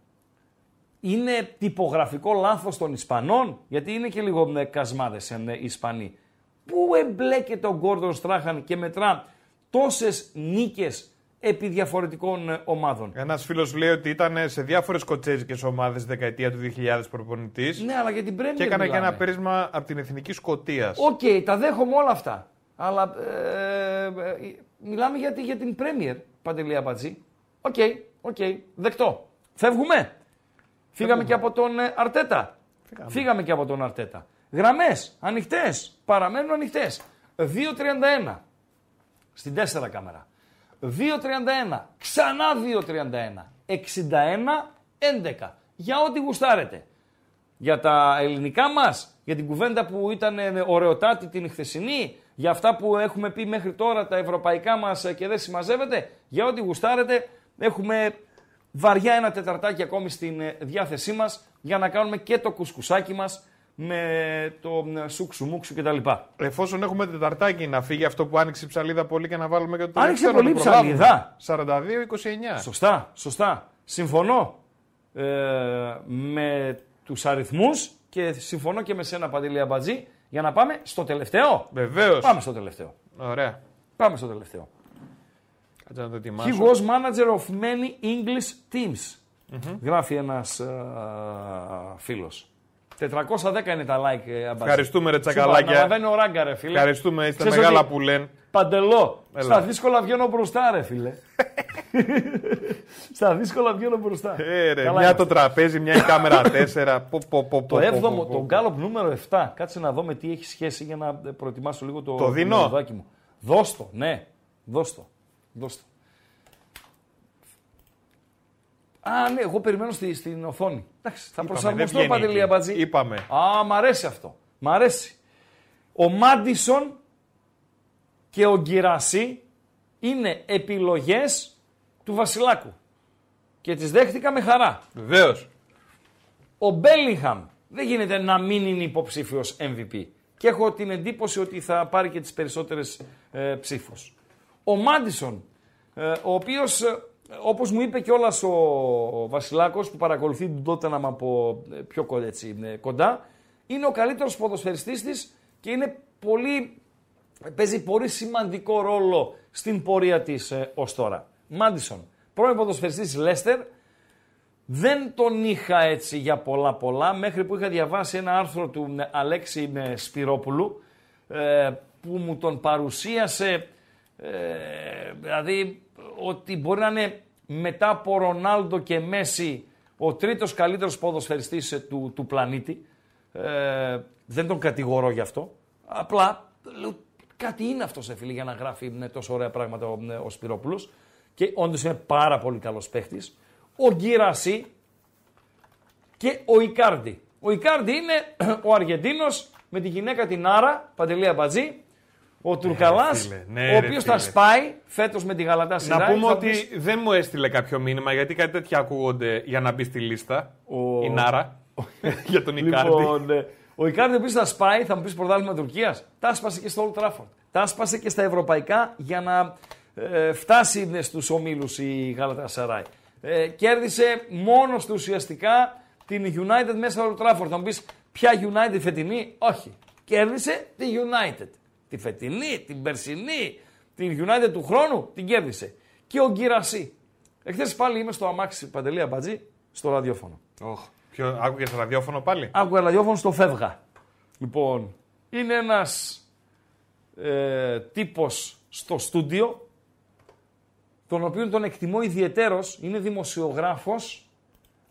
είναι τυπογραφικό λάθος των Ισπανών, γιατί είναι και λίγο ε, κασμάδες ε, ε, Ισπανοί. Πού εμπλέκεται ο Γκόρντον Στράχαν και μετρά τόσες νίκες επί διαφορετικών ομάδων. Ένας φίλος λέει ότι ήταν σε διάφορες σκοτσέζικες ομάδες δεκαετία του δύο χιλιάδες προπονητής. Ναι, αλλά για την Πρέμιερ. Και έκανε μιλάμε. Και ένα πέρισμα από την Εθνική Σκωτίας. Οκ, okay, τα δέχομαι όλα αυτά. Αλλά ε, ε, μιλάμε για, για την Πρέμιερ, Παντελή Αμπατζή. Οκ, okay, οκ, okay, δεκτό. Φεύγουμε. Φεύγουμε. Φύγαμε και από τον Αρτέτα. Φύγαμε. Φύγαμε και από τον Αρτέτα. Γραμμές ανοιχτές. Παραμένουν ανοιχτές. δύο τριάντα ένα. Στην τέσσερα κάμερα. δύο τριάντα ένα. Ξανά δύο τριάντα ένα. εξήντα ένα έντεκα. Για ό,τι γουστάρετε. Για τα ελληνικά μας, για την κουβέντα που ήταν ωραιοτάτη την χθεσινή, για αυτά που έχουμε πει μέχρι τώρα τα ευρωπαϊκά μας και δεν συμμαζεύεται, για ό,τι γουστάρετε, έχουμε βαριά ένα τεταρτάκι ακόμη στην διάθεσή μας για να κάνουμε και το κουσκουσάκι μας με το σούξου μουξου κτλ. Εφόσον έχουμε τεταρτάκι, να φύγει αυτό που άνοιξε η ψαλίδα πολύ και να βάλουμε και το άνοιξε πολύ ψαλίδα. σαράντα δύο είκοσι εννιά. Σωστά, σωστά. Συμφωνώ ε, με τους αριθμούς και συμφωνώ και με σένα, Παντελή Αμπατζή, για να πάμε στο τελευταίο. Βεβαίως. Πάμε στο τελευταίο. Ωραία. Πάμε στο τελευταίο. Κάτσε να το ετοιμάσω. He was manager of many English teams. Mm-hmm. Γράφει ένας α, φίλος. τετρακόσια δέκα είναι τα like. Ευχαριστούμε, ρε τσακαλάκια. Αναλαβαίνει ο ράγκα, ρε φίλε. Ευχαριστούμε, είστε ξέρεις μεγάλα που λένε. Παντελώ, έλα. Στα δύσκολα βγαίνω μπροστά, ρε φίλε. Στα δύσκολα βγαίνω μπροστά. Ε, ρε, καλά, μια το τραπέζι, μια η κάμερα τέσσερα. Πο, πο, πο, το έβδομο, το γκάλωπ νούμερο επτά. Κάτσε να δω με τι έχει σχέση για να προετοιμάσω λίγο το, το μυαλουδάκι μου. Δώστο, ναι. Δώστο. Δώστο. Α, ναι, εγώ περιμένω στη, στην οθόνη. Εντάξει, θα προσαρμοστώ, Παντελή Αμπατζή. Είπαμε. Α, μ' αρέσει αυτό. Μ' αρέσει. Ο Μάντισον και ο Γκυρασί είναι επιλογές του Βασιλάκου. Και τις δέχτηκα με χαρά. Βεβαίως. Ο Μπέλιγχαμ δεν γίνεται να μην είναι υποψήφιος εμ βι πι. Και έχω την εντύπωση ότι θα πάρει και τις περισσότερες ε, ψήφους. Ο Μάντισον, ε, ο οποίος, ε, όπως μου είπε κιόλας ο, ο Βασιλάκος, που παρακολουθεί τον Τότεναμ από ε, πιο έτσι, ε, κοντά, είναι ο καλύτερος ποδοσφαιριστής της και είναι πολύ, παίζει πολύ σημαντικό ρόλο στην πορεία της ε, ως τώρα. Μάντισον, πρώην ποδοσφαιριστής Λέστερ, δεν τον είχα έτσι για πολλά πολλά, μέχρι που είχα διαβάσει ένα άρθρο του Αλέξη Σπυρόπουλου που μου τον παρουσίασε, δηλαδή ότι μπορεί να είναι μετά από Ρονάλντο και Μέση ο τρίτος καλύτερος ποδοσφαιριστής του, του πλανήτη. Δεν τον κατηγορώ γι' αυτό, απλά λέω, κάτι είναι αυτός φίλοι για να γράφει τόσο ωραία πράγματα ο, ο Σπυρόπουλος, και όντως είναι πάρα πολύ καλός παίχτης. Ο Γκίρασι και ο Ικάρντι. Ο Ικάρντι είναι ο Αργεντίνος με τη γυναίκα την Άρα, Παντελία Μπατζή, ο Τουρκαλάς, ναι, ναι, ο οποίος θα σπάει φέτος με τη Γαλατασαράι. Να πούμε ότι πεις... δεν μου έστειλε κάποιο μήνυμα, γιατί κάτι τέτοια ακούγονται για να μπει στη λίστα, ο... η Νάρα, για τον Ικάρντι. Λοιπόν, ο Ικάρντι ο οποίος θα σπάει, θα μου πεις πρωτάθλημα Τουρκίας, τα σπάσε και στο Old Trafford, τα σπάσε και στα ευρωπαϊκά για να ε, φτάσει στους ομίλους η Γαλατασαράι. Ε, κέρδισε μόνος του ουσιαστικά την United μέσα στο Old Trafford. Θα μου πεις ποια United φετινή, όχι. Κέρδισε τη United. Τη φετινή, την περσινή, την United του χρόνου, την κέρδισε. Και ο Γκυρασί. Εχθές πάλι είμαι στο αμάξι, Παντελή Αμπατζή, στο ραδιόφωνο. Oh, ποιο, άκουγες ραδιόφωνο πάλι? Άκουγα ραδιόφωνο στο Φεύγα. Λοιπόν, είναι ένας ε, τύπος στο στούντιο, τον οποίον τον εκτιμώ ιδιαιτέρως, είναι δημοσιογράφος,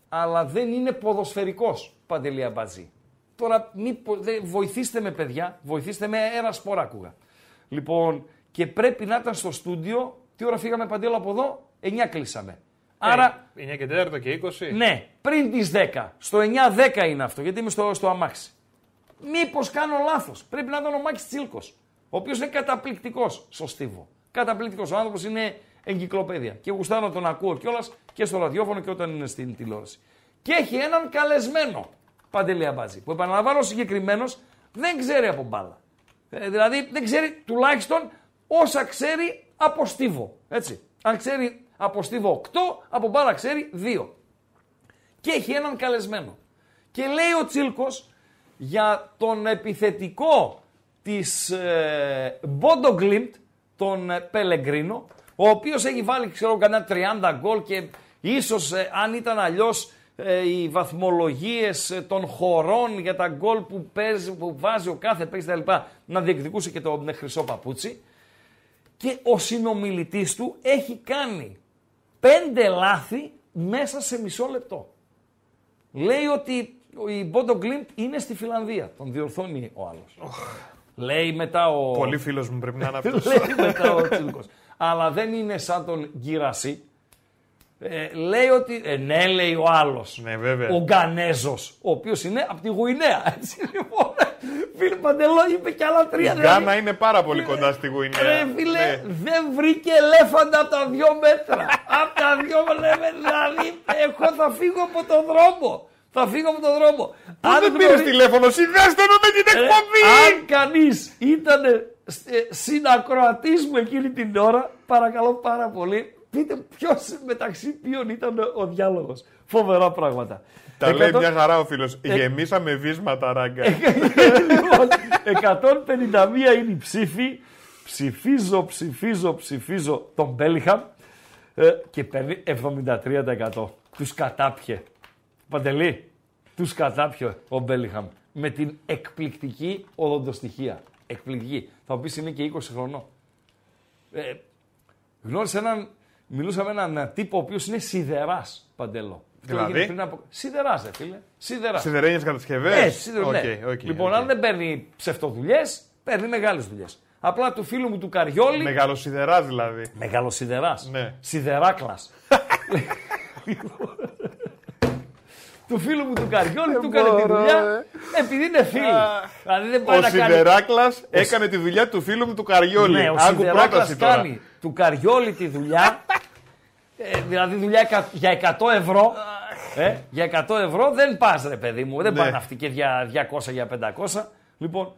αλλά δεν είναι ποδοσφαιρικός, Παντελή Αμπατζή. Τώρα, μη, δε, βοηθήστε με παιδιά, βοηθήστε με, ένα σπορά ακούγα. Λοιπόν, και πρέπει να ήταν στο στούντιο, τι ώρα φύγαμε Παντέλο από εδώ, εννιά κλείσαμε. Άρα, ε, εννιά και τέσσερα και είκοσι. Ναι, πριν τις δέκα, στο εννιά δέκα είναι αυτό, γιατί είμαι στο, στο αμάξι. Μήπως κάνω λάθος, πρέπει να ήταν ο Μάκης Τσίλκος, ο οποίος είναι καταπληκτικός στο στίβο. Καταπληκτικός, ο άνθρωπος είναι... εγκυκλοπαίδεια. Και γουστάρω να τον ακούω κιόλας και στο ραδιόφωνο και όταν είναι στην τηλεόραση. Και έχει έναν καλεσμένο, Παντελή Αμπατζή, που επαναλαμβάνω συγκεκριμένος δεν ξέρει από μπάλα. Ε, δηλαδή δεν ξέρει τουλάχιστον όσα ξέρει από στίβο. Έτσι. Αν ξέρει από στίβο οκτώ, από μπάλα ξέρει δύο. Και έχει έναν καλεσμένο. Και λέει ο Τσίλκος για τον επιθετικό της ε, Bodø/Glimt, τον ε, Πελεγκρίνο, ο οποίος έχει βάλει, ξέρω, κανένα τριάντα γκολ και ίσως ε, αν ήταν αλλιώς ε, οι βαθμολογίες ε, των χωρών για τα γκολ που, παίζει, που βάζει ο κάθε παίκτης κτλ. Να διεκδικούσε και τον χρυσό παπούτσι. Και ο συνομιλητής του έχει κάνει πέντε λάθη μέσα σε μισό λεπτό. Λέει ότι η Bodø/Glimt είναι στη Φινλανδία. Τον διορθώνει ο άλλος. Oh. Λέει μετά ο... Πολύ φίλος μου πρέπει να είναι αυτός. Λέει μετά ο Τσίλκος. Αλλά δεν είναι σαν τον Γκυρασί. Ε, λέει ότι... Ε, ναι, λέει ο άλλος. Ναι, βέβαια. Ο Γκανέζος, ο οποίος είναι από τη Γουινέα. Έτσι λοιπόν, φίλε Παντελό, είπε κι άλλα τρία. Η Γκάνα είναι πάρα πολύ κοντά στη Γουινέα. Ρε φίλε, ναι. Δεν βρήκε ελέφαντα από τα δυο μέτρα. Από τα δυο μέτρα, δηλαδή, εγώ θα φύγω από τον δρόμο. Θα φύγω από τον δρόμο. Πού αν δεν γνωρί... πήρες τηλέφωνο, συνδέστε με με την εκπομπή! Ε, αν κανείς ήταν συνακροατής μου εκείνη την ώρα, παρακαλώ πάρα πολύ, πείτε ποιος μεταξύ ποιον ήταν ο διάλογος. Φοβερά πράγματα. Τα εκατό... λέει μια χαρά ο φίλος. Ε... Γεμίσαμε βίσματα, ράγκα. Λοιπόν, εκατόν πενήντα μία είναι οι ψήφοι. Ψηφίζω, ψηφίζω, ψηφίζω τον Μπέλιγχαμ ε, και παίρνει εβδομήντα τρία τοις εκατό. Τους κατάπιε. Παντελή, τους κατάπιε ο Μπέλιγχαμ με την εκπληκτική οδοντοστοιχεία. Εκπληκτική. Θα μου πεις είναι και είκοσι χρονών. Ε, γνώρισε έναν, μιλούσα με έναν τύπο ο οποίος είναι σιδεράς, Παντελό. Δηλαδή. Από... Σιδεράς, δε φίλε. Σιδεράς. Σιδερένιες κατασκευές. Ε, σιδερ, okay, ναι. okay, λοιπόν, okay. αν δεν παίρνει ψευτοδουλειές, παίρνει μεγάλες δουλειές. Απλά του φίλου μου του Καριόλη. Μεγαλοσιδεράς δηλαδή. Μεγαλοσιδεράς. Ναι. Σιδεράκλας. Του φίλου μου του Καριόλη, του έκανε τη δουλειά επειδή είναι φίλοι. Δηλαδή δεν πάει ο να κάνει... Σιδεράκλας έκανε τη δουλειά του φίλου μου του Καριόλη. Ναι, ο Σιδεράκλας κάνει. Του του Καριόλη τη δουλειά, ε, δηλαδή δουλειά για εκατό ευρώ, ε, για εκατό ευρώ δεν πας ρε παιδί μου, δεν ναι. πας ναυτική για διακόσια, για πεντακόσια. Λοιπόν,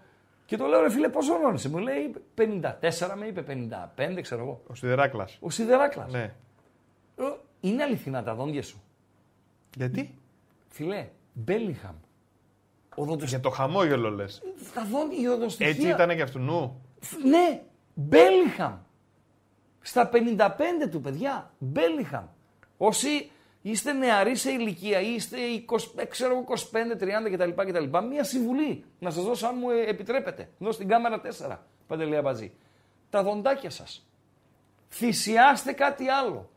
και το λέω ρε φίλε πόσο ορώνεσαι, μου λέει πενήντα τέσσερα, με είπε πενήντα πέντε, ξέρω εγώ. Ο Σιδεράκλας. Ο Σιδεράκλας. Ναι. Είναι αληθινά τα δόντια σου. Γιατί? Φιλέ, Μπέλιγχαμ. Οδοντοσ... Για το χαμόγελο λες. Τα δόντια, η οδοντοστοιχεία. Έτσι ήτανε και αυτού νου. Ναι, Μπέλιγχαμ. Στα πενήντα πέντε του παιδιά, Μπέλιγχαμ. Όσοι είστε νεαροί σε ηλικία, είστε είκοσι, ξέρω, είκοσι πέντε τριάντα κτλ, κτλ. Μία συμβουλή να σας δώσω αν μου επιτρέπετε. Δώστε την κάμερα τέσσερα, Παντελή Αμπατζή. Τα δοντάκια σας. Θυσιάστε κάτι άλλο.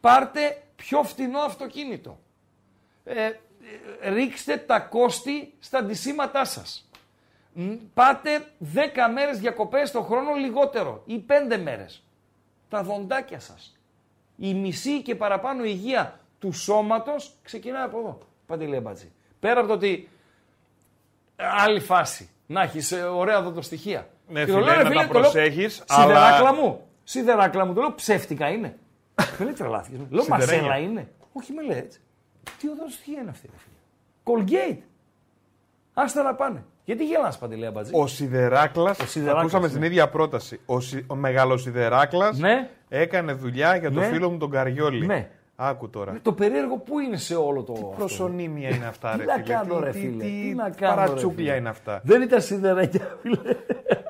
Πάρτε πιο φτηνό αυτοκίνητο. Ε, ρίξτε τα κόστη στα ντυσίματά σας. Πάτε δέκα μέρες διακοπές το χρόνο λιγότερο ή πέντε μέρες. Τα δοντάκια σας. Η μισή και παραπάνω υγεία του σώματος ξεκινάει από εδώ. Παντελή Αμπατζή. Πέρα από το ότι άλλη φάση να έχεις ωραία δοντοστοιχεία. Ναι, και φίλε, το λέω, να φίλε, τα προσέχεις. Αλλά... Σιδεράκλα μου. Σιδεράκλα μου. Το λέω ψεύτικα είναι. Με λέει τρελάθηκες. Λέω μασέλα είναι. Όχι με λέει έτσι. Τι οδοντοστοιχεία είναι αυτή ρε φίλε. Colgate. Άστα να πάνε. Γιατί γελάς Παντελή Αμπατζή. Ο Σιδεράκλας, ο Σιδεράκλας ακούσαμε ναι. την ίδια πρόταση. Ο, Σι, ο μεγάλος Σιδεράκλας ναι. έκανε δουλειά για τον ναι. φίλο μου τον Καριόλη. Ναι. Άκου τώρα. Με το περίεργο που είναι σε όλο το... Τι προσωνύμια είναι αυτά ρε φίλε. Τι να κάνω ρε φίλε. Τι παρατσούκλια είναι αυτά. Δεν ήταν σιδεράκια φίλε.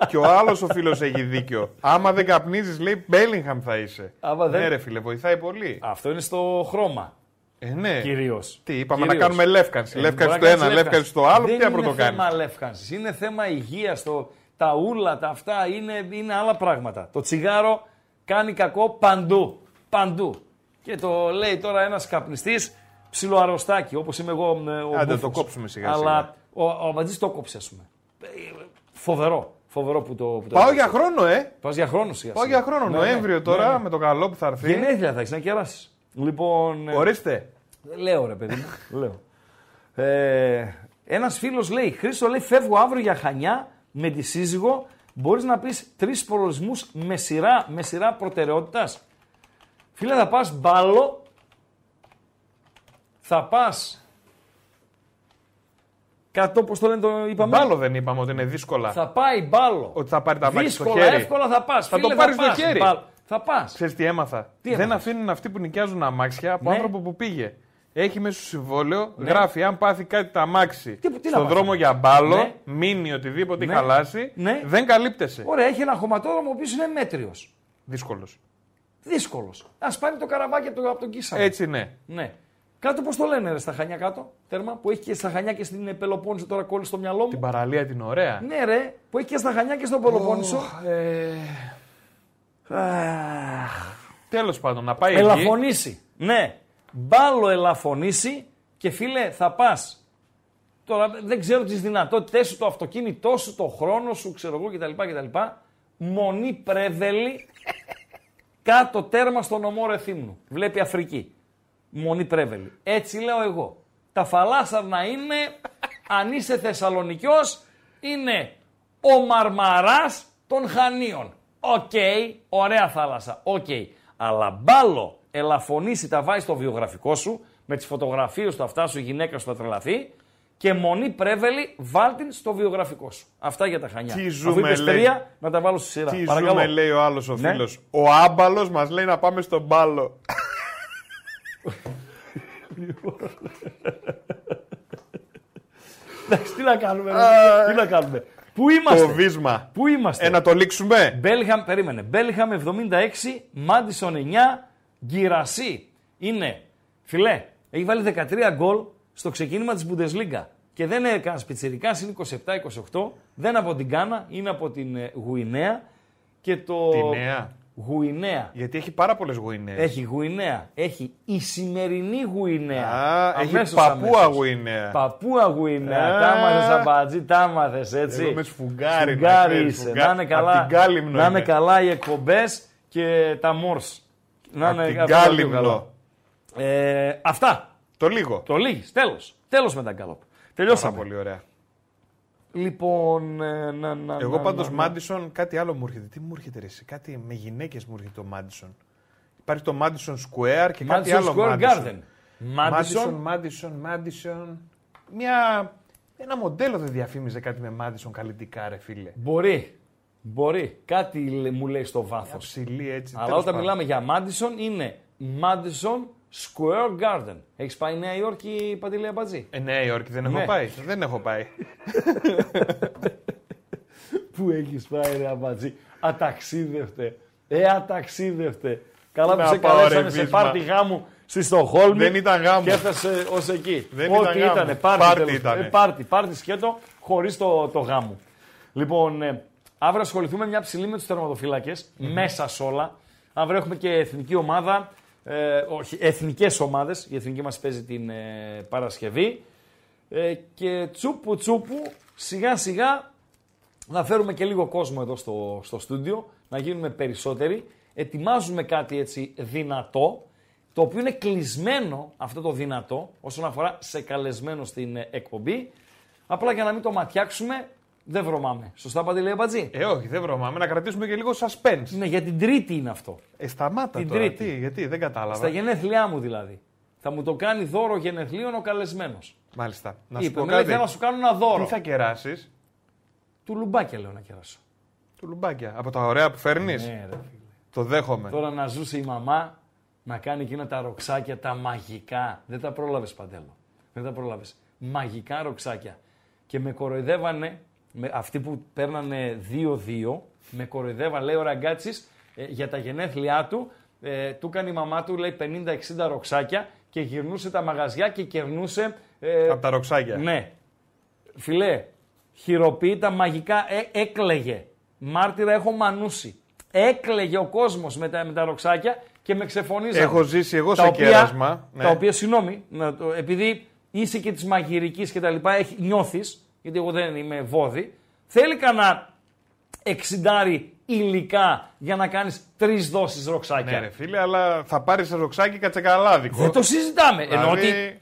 Και ο άλλος ο φίλος έχει δίκιο. Άμα δεν καπνίζεις λέει Μπέλιγχαμ θα είσαι. Άμα ναι δεν... ρε φίλε βοηθάει πολύ. Αυτό είναι στο χρώμα. Ε, ναι. Κυρίως. Τι είπαμε κυρίως. Να κάνουμε λεύκανση. Ε, λεύκανση στο ένα, λεύκανση στο άλλο. Δεν είναι το θέμα λεύκανση. Είναι θέμα υγείας. Το... Τα ούλα, τα αυτά είναι, είναι άλλα πράγματα. Το τσιγάρο κάνει κακό παντού. Παντού. Και το λέει τώρα ένας καπνιστής ψιλοαρωστάκι. Όπως είμαι εγώ. Ο Άντε, το κόψουμε σιγά σιγά. Αλλά ο, ο Αμπατζής το κόψε, ας πούμε. Φοβερό. Φοβερό που το. Που το Πάω έπαιξε. για χρόνο, ε! Πάω για χρόνο σιγά. Πάω για χρόνο. Ναι, Νοέμβριο ναι, τώρα ναι, ναι. με το καλό που θα έρθει. Γενέθλια θα έχει να κεράσει. Λοιπόν, ορίστε. Ε, λέω ρε παιδί μου. λέω. Ε, ένας φίλος λέει, Χρήστο λέει, φεύγω αύριο για Χανιά με τη σύζυγο. Μπορείς να πεις τρεις προορισμούς με σειρά, με σειρά προτεραιότητας. Φίλε θα πας Μπάλο, θα πας κάτω, πώς το λένε το είπαμε. Μπάλο δεν είπαμε ότι είναι δύσκολα. Θα πάει Μπάλο. Ότι θα πάρει τα μάτια στο χέρι. Δύσκολα, εύκολα θα πας. Θα Φίλε, το πάρεις θα πας, στο χέρι. Μπάλο. Θα πας. Ξέρεις τι έμαθα. Τι δεν έμαθες? Αφήνουν αυτοί που νοικιάζουν αμάξια από ναι. άνθρωπο που πήγε. Έχει μέσα στο συμβόλαιο, ναι. γράφει αν πάθει κάτι τα αμάξι τι, τι στον δρόμο για Μπάλο, ναι. μείνει οτιδήποτε ναι. χαλάσει, ναι. δεν καλύπτεσαι. Ωραία, έχει ένα χωματόδρομο ο οποίος είναι μέτριος. Δύσκολος. Δύσκολος. Ας πάρει το καραβάκι από τον, τον Κίσαρο. Έτσι ναι. ναι. Κάτω πώς το λένε ρε, στα Χανιά κάτω, τέρμα, που έχει και στα Χανιά και στην Πελοπόννησο τώρα κόλλησε στο μυαλό μου. Την παραλία την ωραία. Ναι ρε, που έχει και στα Χανιά και στον Πελοπόννησο. Oh, ε... Αχ. Τέλος πάντων, να πάει εκεί. Ελαφωνήσει. Ναι. Μπάλο ελαφωνήσει και φίλε θα πας. Τώρα δεν ξέρω τις δυνατότητές σου, το αυτοκίνητό σου, το χρόνο σου, ξέρω εγώ κτλ. κτλ. Μονή Πρέβελη κάτω τέρμα στον νομό Ρεθύμνου. Βλέπει Αφρική. Μονή Πρέβελη. Έτσι λέω εγώ. Τα φαλάσσαρνα είναι, αν είσαι Θεσσαλονικιός, είναι ο Μαρμαράς των Χανίων. Οκ, okay, ωραία θάλασσα, οκ. Okay. Αλλά Μπάλο, ελαφωνήσει, τα βάζει στο βιογραφικό σου, με τις φωτογραφίες του αυτά σου, η γυναίκα σου θα τρελαθεί και Μονή Πρέβελη βάλ' την στο βιογραφικό σου. Αυτά για τα Χανιά. Τι ζούμε, λέει, να τα βάλω στη σειρά. Τι Παρακαλώ. ζούμε, λέει ο άλλος ο φίλος. Ναι? Ο Άμπαλος μας λέει να πάμε στον Μπάλο. Εντάξει, τι να κάνουμε, τι να κάνουμε. Πού είμαστε, το βίσμα. Πού είμαστε. Ε, να το λήξουμε. Μπέλιγχαμ, περίμενε. Μπέλιγχαμ εβδομήντα έξι, Μάντισον εννιά, Γκυρασί. Είναι, φιλέ, έχει βάλει δεκατρία γκολ στο ξεκίνημα της Bundesliga. Και δεν είναι κανένας πιτσιρικάς, είναι είκοσι επτά είκοσι οκτώ. Δεν από την Γκάνα, είναι από την Γουινέα. Και το... Τη Νέα. Γουινέα. Γιατί έχει πάρα πολλές Γουινέες. Έχει Γουινέα. Έχει η σημερινή Γουινέα. Α, αμέσως, έχει Παππούα Γουινέα. Παππούα Γουινέα. Τα μάθες Αμπατζή, τα μάθες έτσι. Εγώ με σφουγγάρι. Σφουγγάρι είσαι. Να είναι καλά, να είναι καλά οι εκπομπές και τα μόρς. Να είναι καλά. Ε, αυτά. Το λίγο. Το λίγης. Τέλος. Τέλος με τα γκάλοπ. Τελειώσαμε. Πολύ ωραία. Λοιπόν, ε, να, να, εγώ να, πάντως Μάντισον, ναι. Κάτι άλλο μου έρχεται. Τι μου έρχεται ρε, κάτι με γυναίκες μου έρχεται το Μάντισον. Υπάρχει το Μάντισον Square και Madison κάτι άλλο Μάντισον. Μάντισον, Μάντισον, Μάντισον. Μια... Ένα μοντέλο δεν διαφήμιζε κάτι με Μάντισον καλλιτικά ρε φίλε. Μπορεί, μπορεί. Κάτι μου λέει στο βάθος. Ψηλή έτσι. Αλλά όταν πάνω. Μιλάμε για Μάντισον είναι Μάντισον Square Garden. Έχεις πάει Νέα Υόρκη, Παντελή Αμπατζή? Ε, Νέα Υόρκη δεν έχω ναι. πάει. Δεν έχω πάει. Πού έχεις πάει ρε Αμπατζή? Αταξίδευτε. Ε, αταξίδευτε. Καλά που σε καλέσανε σε πάρτι γάμου στη Στοχόλμη. Δεν ήταν γάμου. Και έφτασε ως εκεί. Δεν ό,τι ήταν πάρτι. Πάρτι, πάρτι σκέτο χωρίς το, το γάμο. Λοιπόν, ε, αύριο ασχοληθούμε μια ψηλή με τους τερματοφύλακες. Mm-hmm. Μέσα σ' όλα. Αύριο έχουμε και εθνική ομάδα. Ε, όχι, εθνικές ομάδες. Η εθνική μας παίζει την ε, Παρασκευή. Ε, και τσούπου τσούπου, σιγά σιγά να φέρουμε και λίγο κόσμο εδώ στο, στο στούντιο. Να γίνουμε περισσότεροι. Ετοιμάζουμε κάτι έτσι δυνατό, το οποίο είναι κλεισμένο αυτό το δυνατό, όσον αφορά σε καλεσμένο στην εκπομπή. Απλά για να μην το ματιάξουμε, δεν βρωμάμε. Σωστά, Παντελή Αμπατζή? Ε, όχι, δεν βρωμάμε. Να κρατήσουμε και λίγο suspense. Ναι, για την Τρίτη είναι αυτό. Ε, σταμάτα την τώρα. Τρίτη. Τι, γιατί, δεν κατάλαβα. Στα γενέθλιά μου δηλαδή. Θα μου το κάνει δώρο γενεθλίων ο καλεσμένος. Μάλιστα. Να σου πω κάτι. Θέλω να σου κάνω ένα δώρο. Τι θα κεράσεις? Του λουμπάκια λέω να κεράσω. Του λουμπάκια. Από τα ωραία που φέρνεις. Ναι, ρε. Το δέχομαι. Τώρα να ζούσε η μαμά να κάνει εκείνα τα ροξάκια, τα μαγικά. Δεν τα πρόλαβες, Παντέλο. Δεν τα πρόλαβες. Μαγικά ροξάκια. Και με κοροϊδεύανε, με, αυτοί που παίρνανε δύο-δύο, με κοροϊδεύανε, λέει ο Ραγκάτσης, ε, για τα γενέθλιά του, ε, του έκανε η μαμά του, λέει, πενήντα εξήντα ροξάκια και γυρνούσε τα μαγαζιά και κερνούσε... Ε, από τα ροξάκια. Ναι. Φιλέ, χειροποίητα, μαγικά, ε, έκλαιγε. Μάρτυρα έχω μανούσει. Έκλαιγε ο κόσμος με τα, με τα ροξάκια και με ξεφωνίζανε. Έχω ζήσει εγώ σε κέρασμα. Ναι. Τα οποία, συγγνώμη, να το, επειδή είσαι και της μαγειρικής και τα λοιπά, έχει, νιώθεις, γιατί εγώ δεν είμαι βόδι, θέλει κανένα εξιντάρι υλικά για να κάνεις τρεις δόσεις ροξάκια. Ναι ρε φίλε, αλλά θα πάρεις ροξάκι κατσεκαλάδικο. Δεν το συζητάμε. Δηλαδή... Ενώ ότι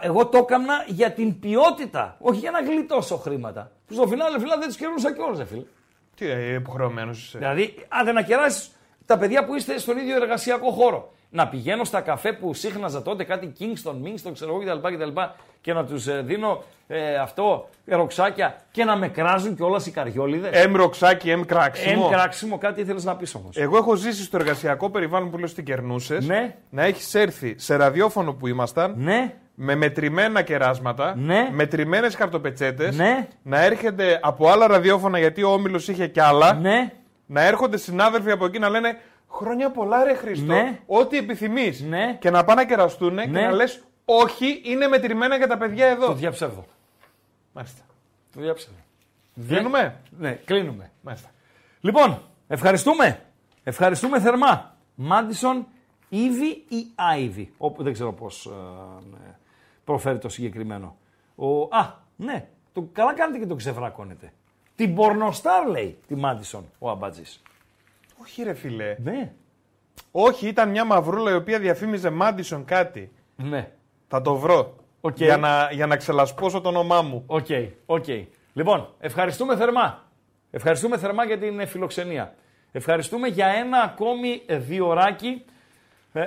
εγώ το έκανα για την ποιότητα, όχι για να γλιτώσω χρήματα. Στο φινάλε φίλε δεν τους κερούσα κιόλας ρε φίλε. Τι υποχρεωμένος είσαι. Δηλαδή, άντε να κεράσεις τα παιδιά που είστε στον ίδιο εργασιακό χώρο. Να πηγαίνω στα καφέ που σύχναζα τότε, κάτι Kingston, Mingston, ξέρω εγώ κτλ. κτλ και να τους ε, δίνω ε, αυτό, ροξάκια και να με κράζουν κιόλας οι καριόλιδες. Εμ ροξάκι, εμ κράξιμο. Εμ κράξιμο, κάτι ήθελες να πεις όμως. Εγώ έχω ζήσει στο εργασιακό περιβάλλον που λέω στην κερνούσες. Ναι. Να έχεις έρθει σε ραδιόφωνο που ήμασταν. Ναι. Με μετρημένα κεράσματα, ναι. Μετρημένες καρτοπετσέτες, ναι. Να έρχεται από άλλα ραδιόφωνα γιατί ο Όμιλος είχε κι άλλα, ναι. Να έρχονται συνάδελφοι από εκεί να λένε χρόνια πολλά ρε Χρήστο, ναι. Ό,τι επιθυμείς, ναι. Και να πάνε να κεραστούν, ναι. Και να λες όχι είναι μετρημένα για τα παιδιά εδώ. Το διαψεύδω. Μάλιστα. Το διαψεύδω. Κλείνουμε. Ναι, κλείνουμε. Μάλιστα. Λοιπόν, ευχαριστούμε. Ευχαριστούμε θερμά. Μάντισον, Ήβη ή Άιβη, δεν ξέρω πώς... Ε, προφέρει το συγκεκριμένο. Ο, α, ναι, το, καλά κάνετε και το ξεβρακώνετε. Την πορνοστάρ λέει τη Μάντισον ο Αμπατζής. Όχι ρε φίλε. Ναι. Όχι, ήταν μια μαυρούλα η οποία διαφήμιζε Μάντισον κάτι. Ναι. Θα το βρω. Okay. Για, να, για να ξελασπώσω το όνομά μου. Οκ, okay, οκ. Okay. Λοιπόν, ευχαριστούμε θερμά. Ευχαριστούμε θερμά για την φιλοξενία. Ευχαριστούμε για ένα ακόμη διωράκι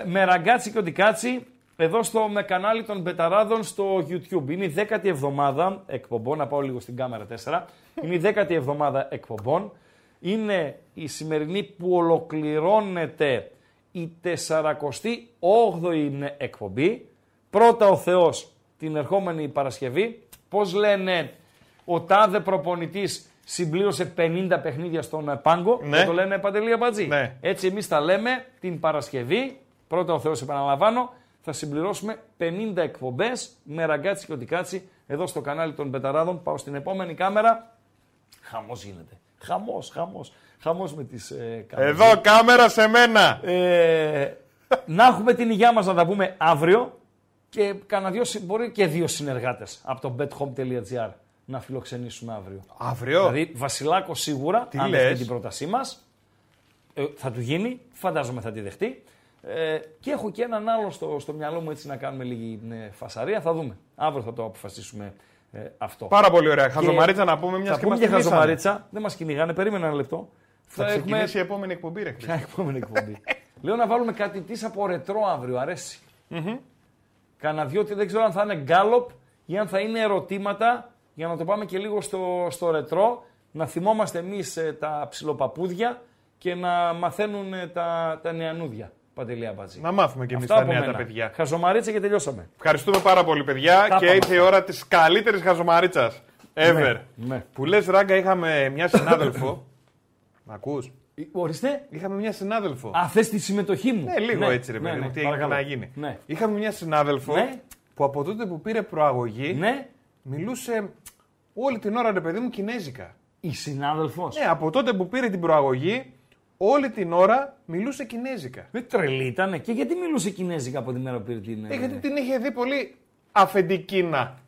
με Ραγκάτσι και Οντικάτσι. Εδώ στο με κανάλι των Μπεταράδων στο YouTube. Είναι η δέκατη εβδομάδα εκπομπών. Να πάω λίγο στην κάμερα τέσσερα. Είναι η δέκατη εβδομάδα εκπομπών. Είναι η σημερινή που ολοκληρώνεται η σαρακοστή όγδοη εκπομπή. Πρώτα ο Θεός την ερχόμενη Παρασκευή. Πώς λένε, ο τάδε προπονητής συμπλήρωσε πενήντα παιχνίδια στον πάγκο. Ναι. Και το λένε Παντελή Αμπατζή. Ναι. Έτσι εμείς τα λέμε την Παρασκευή. Πρώτα ο Θεός, επαναλαμβάνω. Θα συμπληρώσουμε πενήντα εκπομπές με Ραγκάτσι και Οντικάτσι εδώ στο κανάλι των Μπεταράδων. Πάω στην επόμενη κάμερα. Χαμός γίνεται. Χαμός, χαμός. Χαμός με τις ε, κάμερες. Εδώ κάμερα σε μένα. Ε, να έχουμε την υγειά μας να τα πούμε αύριο και κανένα δύο, μπορεί και δύο συνεργάτες από το μπετ χόουμ τελεία τζι άρ να φιλοξενήσουμε αύριο. Αύριο. Δηλαδή Βασιλάκο σίγουρα, τι αν δεχτεί την πρότασή μας, ε, θα του γίνει, φαντάζομαι θα τη δεχτεί. Ε, και έχω και έναν άλλο στο, στο μυαλό μου έτσι να κάνουμε λίγη ναι, φασαρία. Θα δούμε. Αύριο θα το αποφασίσουμε Ε, αυτό. Πάρα πολύ ωραία. Χαζομαρίτσα να πούμε, μια και μας χαζομαρίτσα. Δεν μας κυνηγάνε, περίμενα ένα λεπτό. Θα, θα ξεκινήσει έχουμε... η επόμενη εκπομπή, ρε. Ποια επόμενη εκπομπή. Λέω να βάλουμε κάτι τη από ρετρό αύριο, αρέσει. Mm-hmm. Κάνα δυο, δεν ξέρω αν θα είναι γκάλοπ ή αν θα είναι ερωτήματα, για να το πάμε και λίγο στο, στο ρετρό, να θυμόμαστε εμείς ε, τα ψιλοπαπούδια και να μαθαίνουν ε, τα, τα νεανούδια. Παντελία Μπατζή. Να μάθουμε και εμείς τα νέα τα παιδιά. Χαζομαρίτσα και τελειώσαμε. Ευχαριστούμε πάρα πολύ, παιδιά. Τα και ήρθε η ώρα της καλύτερης χαζομαρίτσας ever. Ναι, ναι. Που λες, Ράγκα, είχαμε μια συνάδελφο. Μ' ακούς? Ορίστε. Είχαμε μια συνάδελφο. Α, θες τη συμμετοχή μου. Ναι, λίγο ναι, έτσι ρε παιδί μου. Ναι, ναι, τι έγινε να γίνει. Ναι. Είχαμε μια συνάδελφο ναι. που από τότε που πήρε προαγωγή ναι. μιλούσε όλη την ώρα, ρε παιδί μου, κινέζικα. Η συνάδελφος. Ναι, από τότε που πήρε την προαγωγή. Όλη την ώρα μιλούσε κινέζικα. Δεν τρελή ήταν. Και γιατί μιλούσε κινέζικα από την μέρα που πήρε την... Ε, γιατί την είχε δει πολύ αφεντικίνα.